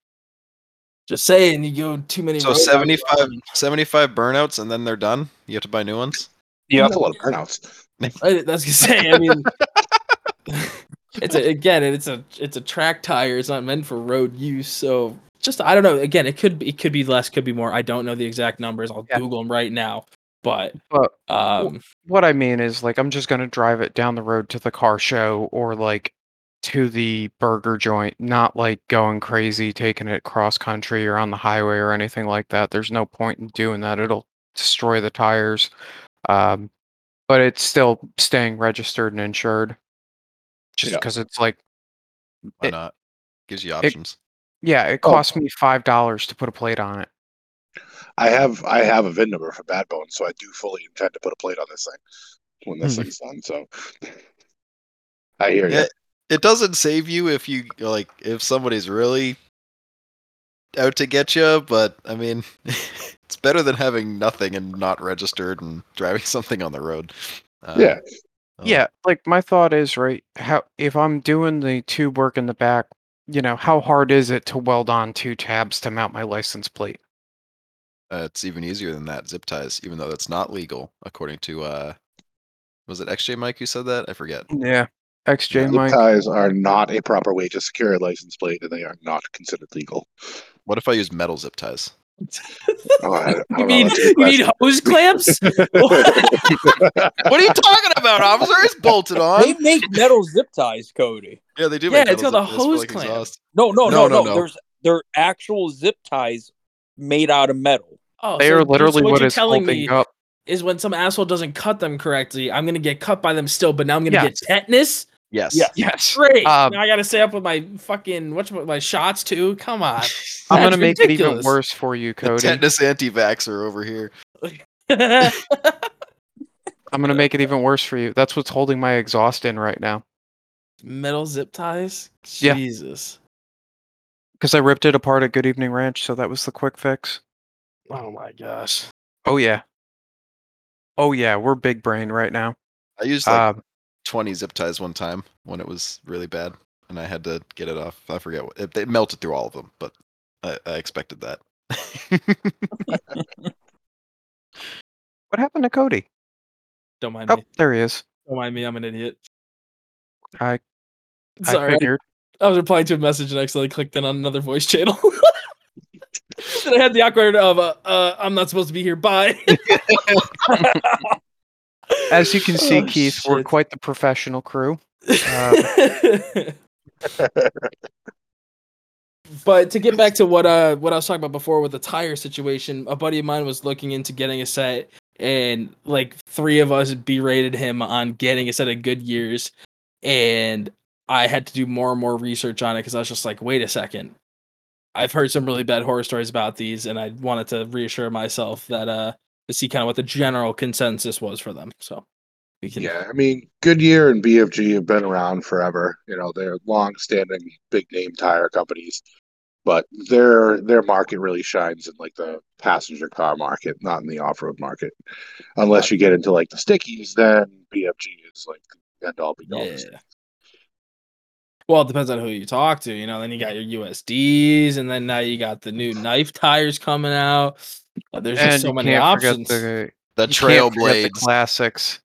Just saying, you go too many. So seventy-five, seventy-five burnouts, and then they're done. You have to buy new ones. Yeah, that's a lot of burnouts. I, that's gonna say. I mean, it's a, again, it's a it's a track tire. It's not meant for road use. So just I don't know. Again, it could it could be less, could be more. I don't know the exact numbers. I'll yeah. Google them right now. But um, what I mean is, like, I'm just gonna drive it down the road to the car show or like. To the burger joint, not like going crazy, taking it cross country or on the highway or anything like that. There's no point in doing that. It'll destroy the tires. Um, but it's still staying registered and insured just because yeah. it's like. Why it, not? Gives you options. It, yeah. It cost oh. me five dollars to put a plate on it. I have, I have a V I N number for Bad Bone, so I do fully intend to put a plate on this thing when this mm-hmm. thing's done. So I hear yeah. you. It doesn't save you if you like if somebody's really out to get you, but I mean, it's better than having nothing and not registered and driving something on the road. Uh, yeah, uh, yeah. Like my thought is right. How if I'm doing the tube work in the back, you know, how hard is it to weld on two tabs to mount my license plate? Uh, it's even easier than that. Zip ties, even though that's not legal, according to uh, was it X J Mike who said that? I forget. Yeah. X J Zip Mike. Ties are not a proper way to secure a license plate, and they are not considered legal. What if I use metal zip ties? Oh, I, I you mean, you mean hose clamps? What are you talking about, officer? It's bolted on. They make metal zip ties, Cody. Yeah, they do. Yeah, make it's got a hose clamp. Like no, no, no, no, no, no. There's they're actual zip ties made out of metal. Oh, they so are literally what, what is holding me up. Is when some asshole doesn't cut them correctly. I'm gonna get cut by them still, but now I'm gonna yes. get tetanus. Yes. Yes. yes. Great. Um, now I got to stay up with my fucking what's my shots too. Come on. I'm going to make it even worse for you, Cody. The tetanus anti-vaxxer over here. I'm going to make it even worse for you. That's what's holding my exhaust in right now. Metal zip ties? Yeah. Jesus. Because I ripped it apart at Good Evening Ranch, so that was the quick fix. Oh my gosh. Oh yeah. Oh yeah, we're big brain right now. I used like um, twenty zip ties one time when it was really bad, and I had to get it off. I forget what it, it melted through all of them, but I, I expected that. What happened to Cody? Don't mind oh, me. There he is. Don't mind me. I'm an idiot. I. Sorry. I, figured. I was replying to a message and accidentally clicked in on another voice channel. And I had the awkward of uh, uh, I'm not supposed to be here. Bye. As you can see, oh, Keith, shit. We're quite the professional crew. Um, but to get back to what uh what I was talking about before with the tire situation, a buddy of mine was looking into getting a set, and like three of us berated him on getting a set of Goodyears, and I had to do more and more research on it because I was just like, wait a second, I've heard some really bad horror stories about these, and I wanted to reassure myself that uh. to see kind of what the general consensus was for them. So we can Yeah, I mean Goodyear and B F G have been around forever. You know, they're long standing big name tire companies. But their their market really shines in like the passenger car market, not in the off road market. Unless you get into like the stickies, then B F G is like end all be all. Yeah. Well, it depends on who you talk to, you know. Then you got your U S Ds, and then now you got the new knife tires coming out. There's and just so many options. The, the trail blades, the classics,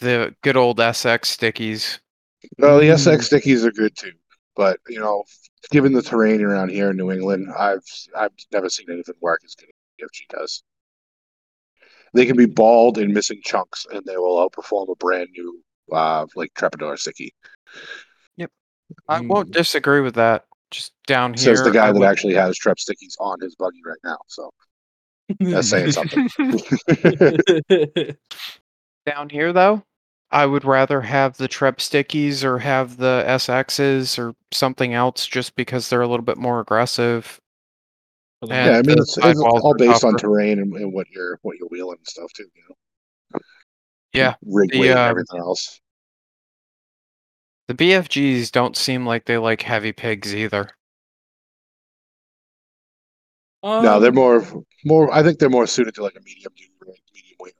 the good old S X stickies. Well, the S X stickies are good too, but you know, given the terrain around here in New England, I've I've never seen anything work as good as B F G does. They can be bald and missing chunks, and they will outperform a brand new uh, like Trepador sticky. Yep, I mm. won't disagree with that. Just down here, says the guy I that would... actually has Trep stickies on his buggy right now. So. That's saying something. Down here, though, I would rather have the Trep stickies or have the S Xs or something else just because they're a little bit more aggressive. And yeah, I mean, it's, it's all based tougher. on terrain and, and what you're what you're wheeling and stuff too. You know? Yeah, rig weight and uh, everything else. The B F Gs don't seem like they like heavy pigs either. Um, no, they're more, more. I think they're more suited to like a medium, medium weight.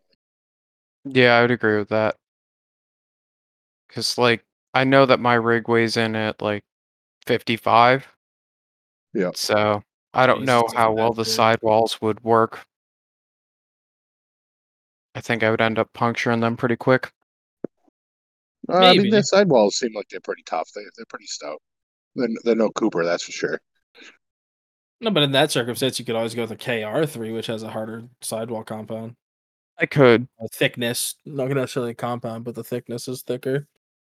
Yeah, I would agree with that. Because, like, I know that my rig weighs in at like fifty-five. Yeah. So I don't know how well the sidewalls would work. I think I would end up puncturing them pretty quick. Uh, I mean, their sidewalls seem like they're pretty tough. They they're pretty stout. They're, they're no Cooper, that's for sure. No, but in that circumstance, you could always go with a K R three, which has a harder sidewall compound. I could. A thickness. Not necessarily a compound, but the thickness is thicker.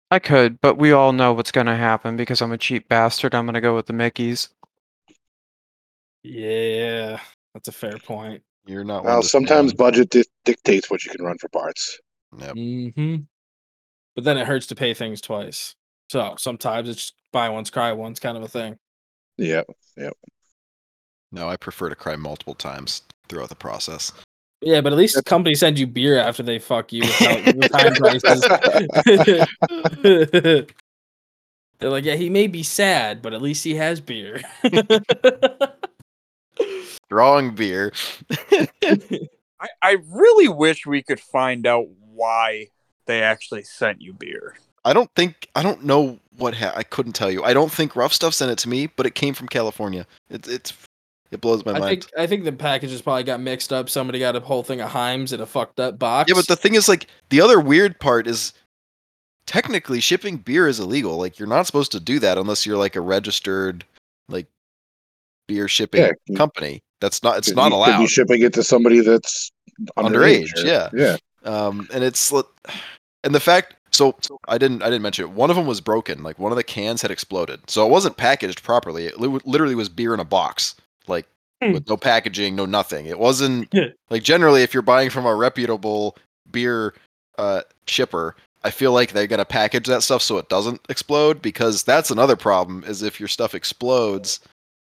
I could, but we all know what's going to happen because I'm a cheap bastard. I'm going to go with the Mickeys. Yeah, that's a fair point. You're not. Well, sometimes budget di- dictates what you can run for parts. Yep. Mm-hmm. But then it hurts to pay things twice. So sometimes it's just buy once, cry once kind of a thing. Yep, yep. No, I prefer to cry multiple times throughout the process. Yeah, but at least the company sends you beer after they fuck you without with time prices. They're like, yeah, he may be sad, but at least he has beer. Drawing beer. I, I really wish we could find out why they actually sent you beer. I don't think I don't know what ha- I couldn't tell you. I don't think Rough Stuff sent it to me, but it came from California. It, it's It blows my I mind. Think, I think the packages probably got mixed up. Somebody got a whole thing of Himes in a fucked up box. Yeah, but the thing is, like, the other weird part is technically shipping beer is illegal. Like, you're not supposed to do that unless you're like a registered like beer shipping yeah. company. That's not, it's could not you, allowed. Could you shipping it to somebody that's underage. underage yeah. Yeah. Um, and it's, and the fact, so, so I didn't, I didn't mention it. One of them was broken. Like, one of the cans had exploded. So it wasn't packaged properly. It li- literally was beer in a box, like mm. with no packaging, no nothing. It wasn't yeah. like, generally, if you're buying from a reputable beer uh, shipper, I feel like they're going to package that stuff so it doesn't explode, because that's another problem is if your stuff explodes,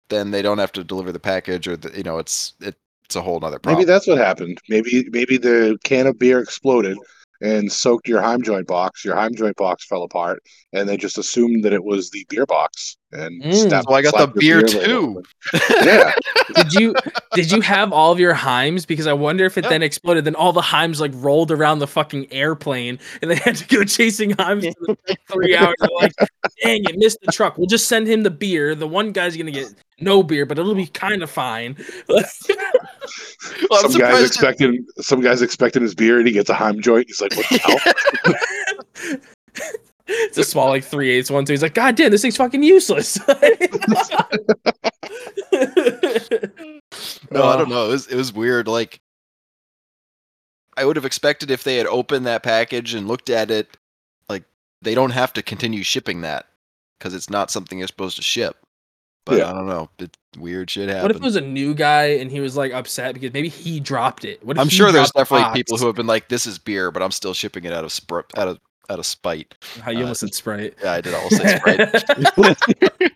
then they don't have to deliver the package, or the, you know, it's, it, it's a whole other problem. Maybe that's what happened. Maybe, maybe the can of beer exploded and soaked your Heim joint box. Your Heim joint box fell apart, and they just assumed that it was the beer box. And mm. stabbed, so I got the beer, beer too. Yeah. Did you did you have all of your Heims? Because I wonder if it yeah. then exploded. Then all the Heims like rolled around the fucking airplane, and they had to go chasing Heims for like three hours. They're like, dang it, missed the truck. We'll just send him the beer. The one guy's gonna get no beer, but it'll be kind of fine. Well, some guys expected that... some guys expecting his beer, and he gets a Heim joint. He's like, what the hell? It's a small like three eighths one, so he's like, God damn, this thing's fucking useless. No, I don't know. It was, it was weird. Like, I would have expected if they had opened that package and looked at it, like, they don't have to continue shipping that because it's not something you're supposed to ship. But yeah. I don't know. It, weird shit happened. What if it was a new guy and he was like upset because maybe he dropped it? What if I'm sure there's definitely the people who have been like, "This is beer, but I'm still shipping it out of spr- out of out of spite." How you uh, almost said Sprite? Yeah, I did almost say Sprite.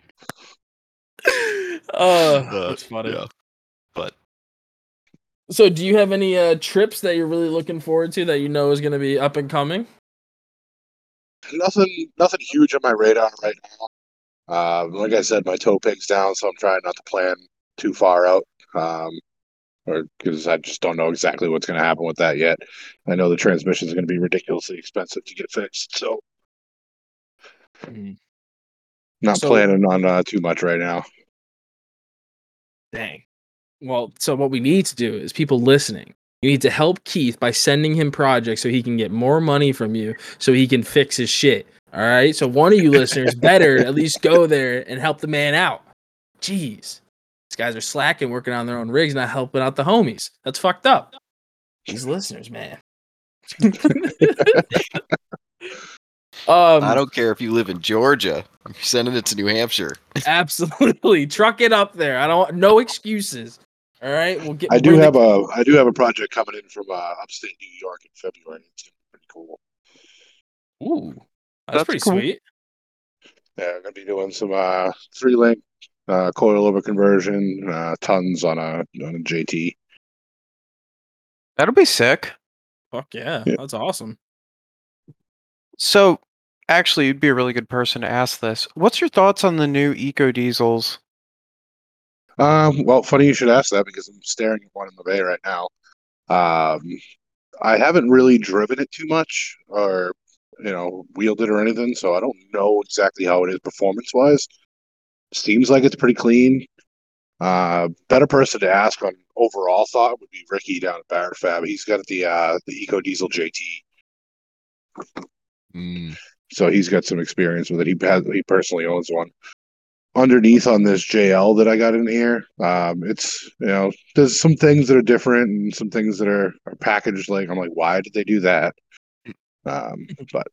Oh, uh, that's funny. Yeah. But so, do you have any uh, trips that you're really looking forward to that you know is going to be up and coming? Nothing, nothing huge on my radar right now. Um, like I said, my toe pig's down, so I'm trying not to plan too far out, um, or because I just don't know exactly what's going to happen with that yet. I know the transmission is going to be ridiculously expensive to get fixed, so not so, planning on uh, too much right now. Dang. Well, so what we need to do is people listening. You need to help Keith by sending him projects so he can get more money from you so he can fix his shit. All right, so one of you listeners better at least go there and help the man out. Jeez, these guys are slacking, working on their own rigs, not helping out the homies. That's fucked up. These listeners, man. um, I don't care if you live in Georgia. I'm sending it to New Hampshire. Absolutely, truck it up there. I don't. No excuses. All right, we'll get. I do have the- a. I do have a project coming in from uh, upstate New York in February. It's pretty cool. Ooh. That's, That's pretty cool. Sweet. Yeah, I'm going to be doing some uh, three-link uh, coilover conversion, uh, tons on a, on a J T. That'll be sick. Fuck yeah, yeah. That's awesome. So, actually, you'd be a really good person to ask this. What's your thoughts on the new eco-diesels? Um, well, funny you should ask that because I'm staring at one in the bay right now. Um, I haven't really driven it too much, or... you know, wielded or anything, so I don't know exactly how it is performance-wise. Seems like it's pretty clean. Uh, better person to ask on overall thought would be Ricky down at Barrett Fab. He's got the uh, the Eco Diesel J T, mm. so he's got some experience with it. He has, he personally owns one. Underneath on this J L that I got in here, um, it's, you know, there's some things that are different and some things that are, are packaged like I'm like, why did they do that? Um, but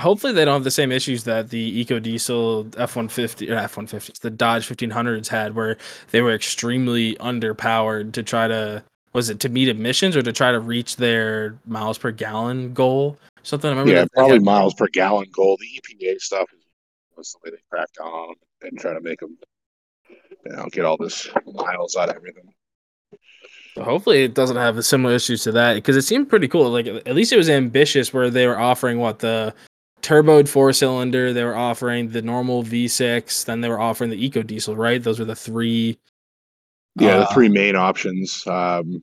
hopefully they don't have the same issues that the Eco Diesel F one fifty or F one fifty, the Dodge fifteen hundreds had, where they were extremely underpowered to try to, was it to meet emissions or to try to reach their miles per gallon goal? Something I remember. Yeah, that probably had, miles per gallon goal. The E P A stuff was the way they cracked down on them and try to make them, you know, get all this miles out of everything. Hopefully it doesn't have similar issues to that, because it seemed pretty cool. Like, at least it was ambitious where they were offering what the turboed four cylinder, they were offering the normal V six, then they were offering the Eco Diesel, right? Those were the three. Yeah, uh, the three main options. Um,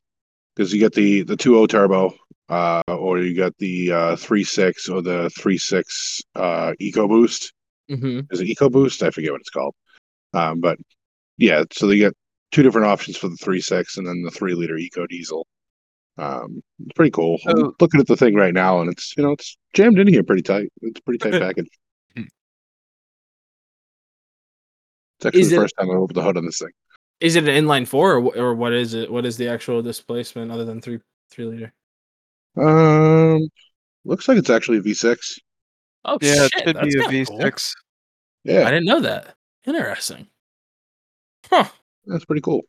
because you get the the two point oh turbo, uh, or you got the uh, three point six or the three point six uh, Eco Boost. Mm-hmm. Is it Eco Boost? I forget what it's called. Um, but yeah, so they get two different options for the three point six and then the three liter Eco Diesel. Um, it's pretty cool. So, I'm looking at the thing right now, and it's, you know, it's jammed in here pretty tight. It's a pretty tight package. It's actually the it, first time I opened the hood on this thing. Is it an inline four, or or what is it? What is the actual displacement other than three three liter? Um, looks like it's actually a V six. Oh yeah, shit, it could be a V six. Cool. Yeah, I didn't know that. Interesting. Huh. That's pretty cool.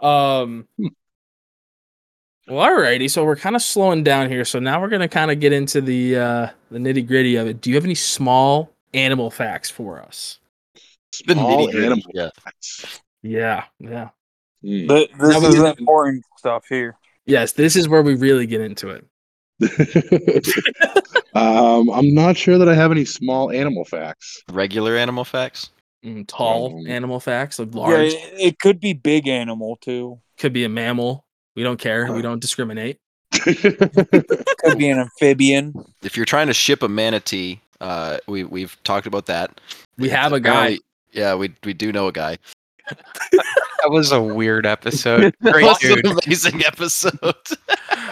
Um. Hmm. Well, alrighty. So we're kind of slowing down here. So now we're gonna kind of get into the uh, the nitty gritty of it. Do you have any small animal facts for us? Small the animal yeah. facts. Yeah, yeah. Mm. But this now is the important stuff here. Yes, this is where we really get into it. um, I'm not sure that I have any small animal facts. Regular animal facts. Mm, tall um, animal facts, like large. Yeah, it could be big animal too. Could be a mammal. We don't care. Uh, we don't discriminate. Could be an amphibian. If you're trying to ship a manatee, uh, we we've talked about that. We it's have a guy. Really, yeah, we we do know a guy. That was a weird episode. Great that was dude. An amazing episode.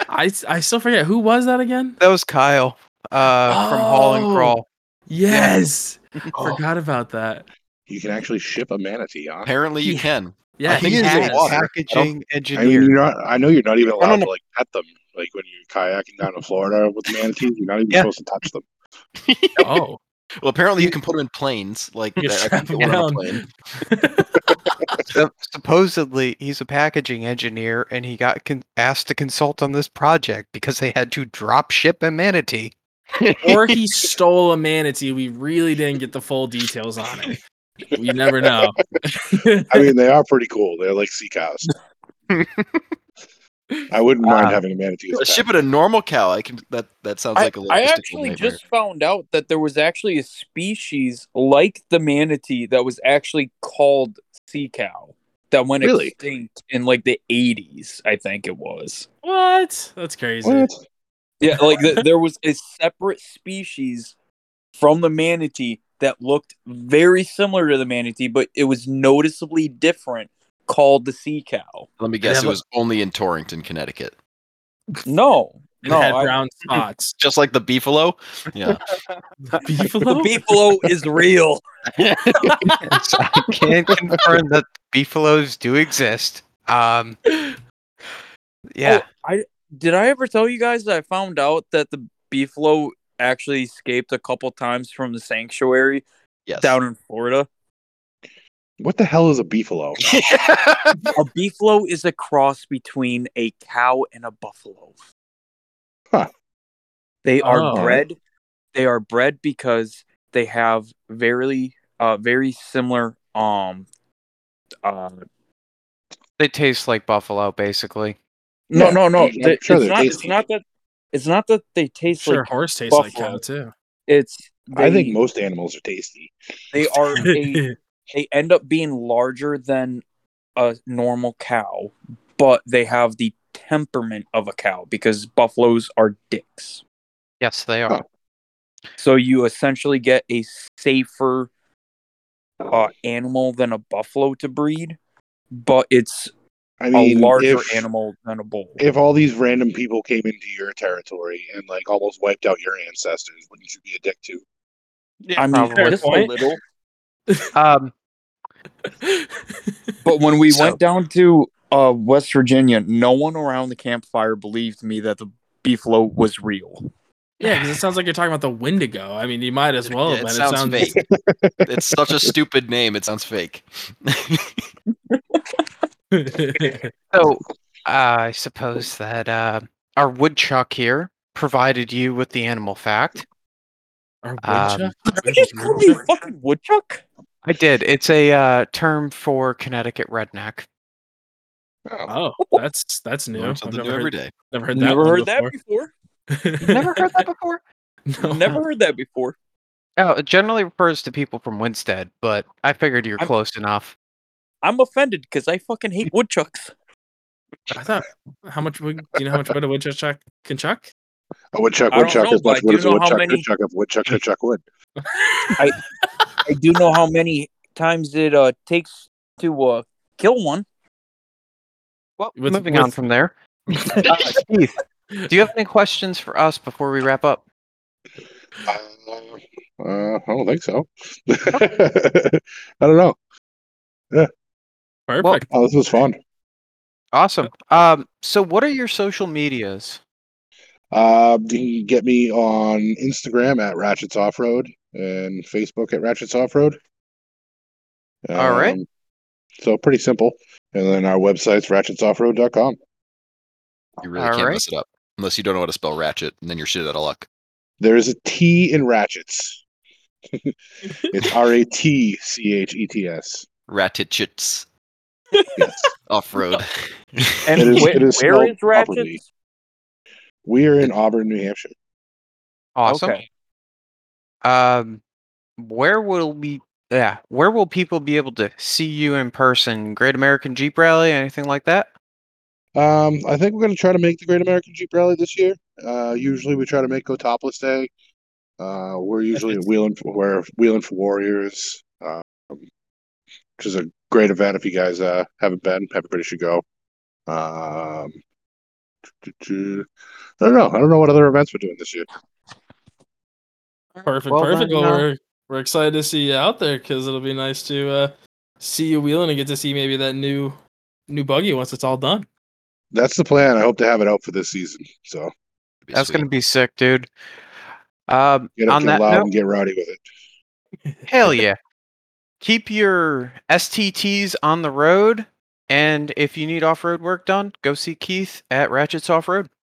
I I still forget who was that again. That was Kyle uh, oh, from Haul and Crawl. Yes, I oh. forgot about that. You can actually ship a manatee, huh? Apparently, you yeah. can. Yeah, I think he is a packaging engineer. I mean, you're not, I know you're not even allowed to like pet them. Like when you're kayaking down in Florida with manatees, you're not even yeah. supposed to touch them. Oh, well, apparently you can put them in planes. Like I can put one on a plane. So, supposedly, he's a packaging engineer, and he got con- asked to consult on this project because they had to drop ship a manatee, or he stole a manatee. We really didn't get the full details on it. You never know. I mean, they are pretty cool. They're like sea cows. I wouldn't mind um, having a manatee. A ship at a normal cow. I can. That that sounds I, like a. I actually nightmare. Just found out that there was actually a species like the manatee that was actually called sea cow that went really? extinct in like the eighties. I think it was. What? That's crazy. What? Yeah, like the, there was a separate species from the manatee that looked very similar to the manatee, but it was noticeably different, called the sea cow. Let me guess, it was a... only in Torrington, Connecticut. No. It no, had brown I... spots. Just like the beefalo? Yeah. The beefalo? The beefalo is real. So I can confirm that beefalos do exist. Um, yeah. Oh, I, did I ever tell you guys that I found out that the beefalo actually escaped a couple times from the sanctuary yes. down in Florida? What the hell is a beefalo? A beefalo is a cross between a cow and a buffalo. Huh. They are oh. bred. They are bred because they have very, uh, very similar. Um, uh, they taste like buffalo, basically. No, yeah. no, no. I'm they, sure it's, not, it's not that. It's not that they taste sure, like horse tastes buffalo. Like cow too. It's they, I think most animals are tasty. They are a, they end up being larger than a normal cow, but they have the temperament of a cow because buffaloes are dicks. Yes, they are. Oh. So you essentially get a safer uh, animal than a buffalo to breed, but it's I mean, a larger if, animal than a bull. If all these random people came into your territory and like almost wiped out your ancestors, wouldn't you be a dick too? Yeah, I mean, just a little. Um, but when we so, went down to uh, West Virginia, no one around the campfire believed me that the beefalo was real. Yeah, because it sounds like you're talking about the Wendigo. I mean, you might as well. Yeah, it, man. Sounds it sounds fake. It's such a stupid name. It sounds fake. So, uh, I suppose that uh, our woodchuck here provided you with the animal fact. Our woodchuck? Um, Did you call me fucking woodchuck? I did. It's a uh, term for Connecticut redneck. Oh, that's that's new. I've never heard, every day. Never heard that never heard before. That before. Never heard that before? No. Never heard that before. Oh, it generally refers to people from Winstead, but I figured you're I'm- close enough. I'm offended because I fucking hate woodchucks. I thought, how much wood, do you know how much wood a woodchuck can chuck? A woodchuck, woodchuck, know, as much wood as a woodchuck many... could chuck if woodchuck could chuck wood. I, I do know how many times it uh, takes to uh, kill one. Well, with, moving with, on from there. uh, Keith, do you have any questions for us before we wrap up? Uh, uh, I don't think so. I don't know. Yeah. Perfect. Well, oh, this was fun. Awesome. Um, so what are your social medias? Uh, you can get me on Instagram at Ratchets Off-Road and Facebook at Ratchets Off-Road. Um, All right. So pretty simple. And then our website's ratchets off road dot com. You really All can't right. mess it up unless you don't know how to spell ratchet, and then you're shit out of luck. There is a T in ratchets. It's R A T C H E T S. Ratchets. Yes. Off-road. And it is, where, it is, where is Ratchets? Properly. We are in Auburn, New Hampshire. Awesome. Okay. Um, where will we? Yeah, where will people be able to see you in person? Great American Jeep Rally, anything like that? Um, I think we're going to try to make the Great American Jeep Rally this year. Uh, usually we try to make Go Topless Day. Uh, we're usually wheeling for we're wheeling for Warriors, um, which is a great event. If you guys uh, haven't been, everybody should go. Um, I don't know. I don't know what other events we're doing this year. Perfect, well, perfect. Well, we're, we're excited to see you out there because it'll be nice to uh, see you wheeling and get to see maybe that new new buggy once it's all done. That's the plan. I hope to have it out for this season. So that's going to be sick, dude. Um, get up, on get that loud note, and get rowdy with it. Hell yeah. Keep your S T Ts on the road. And if you need off-road work done, go see Keith at Ratchets Off-Road.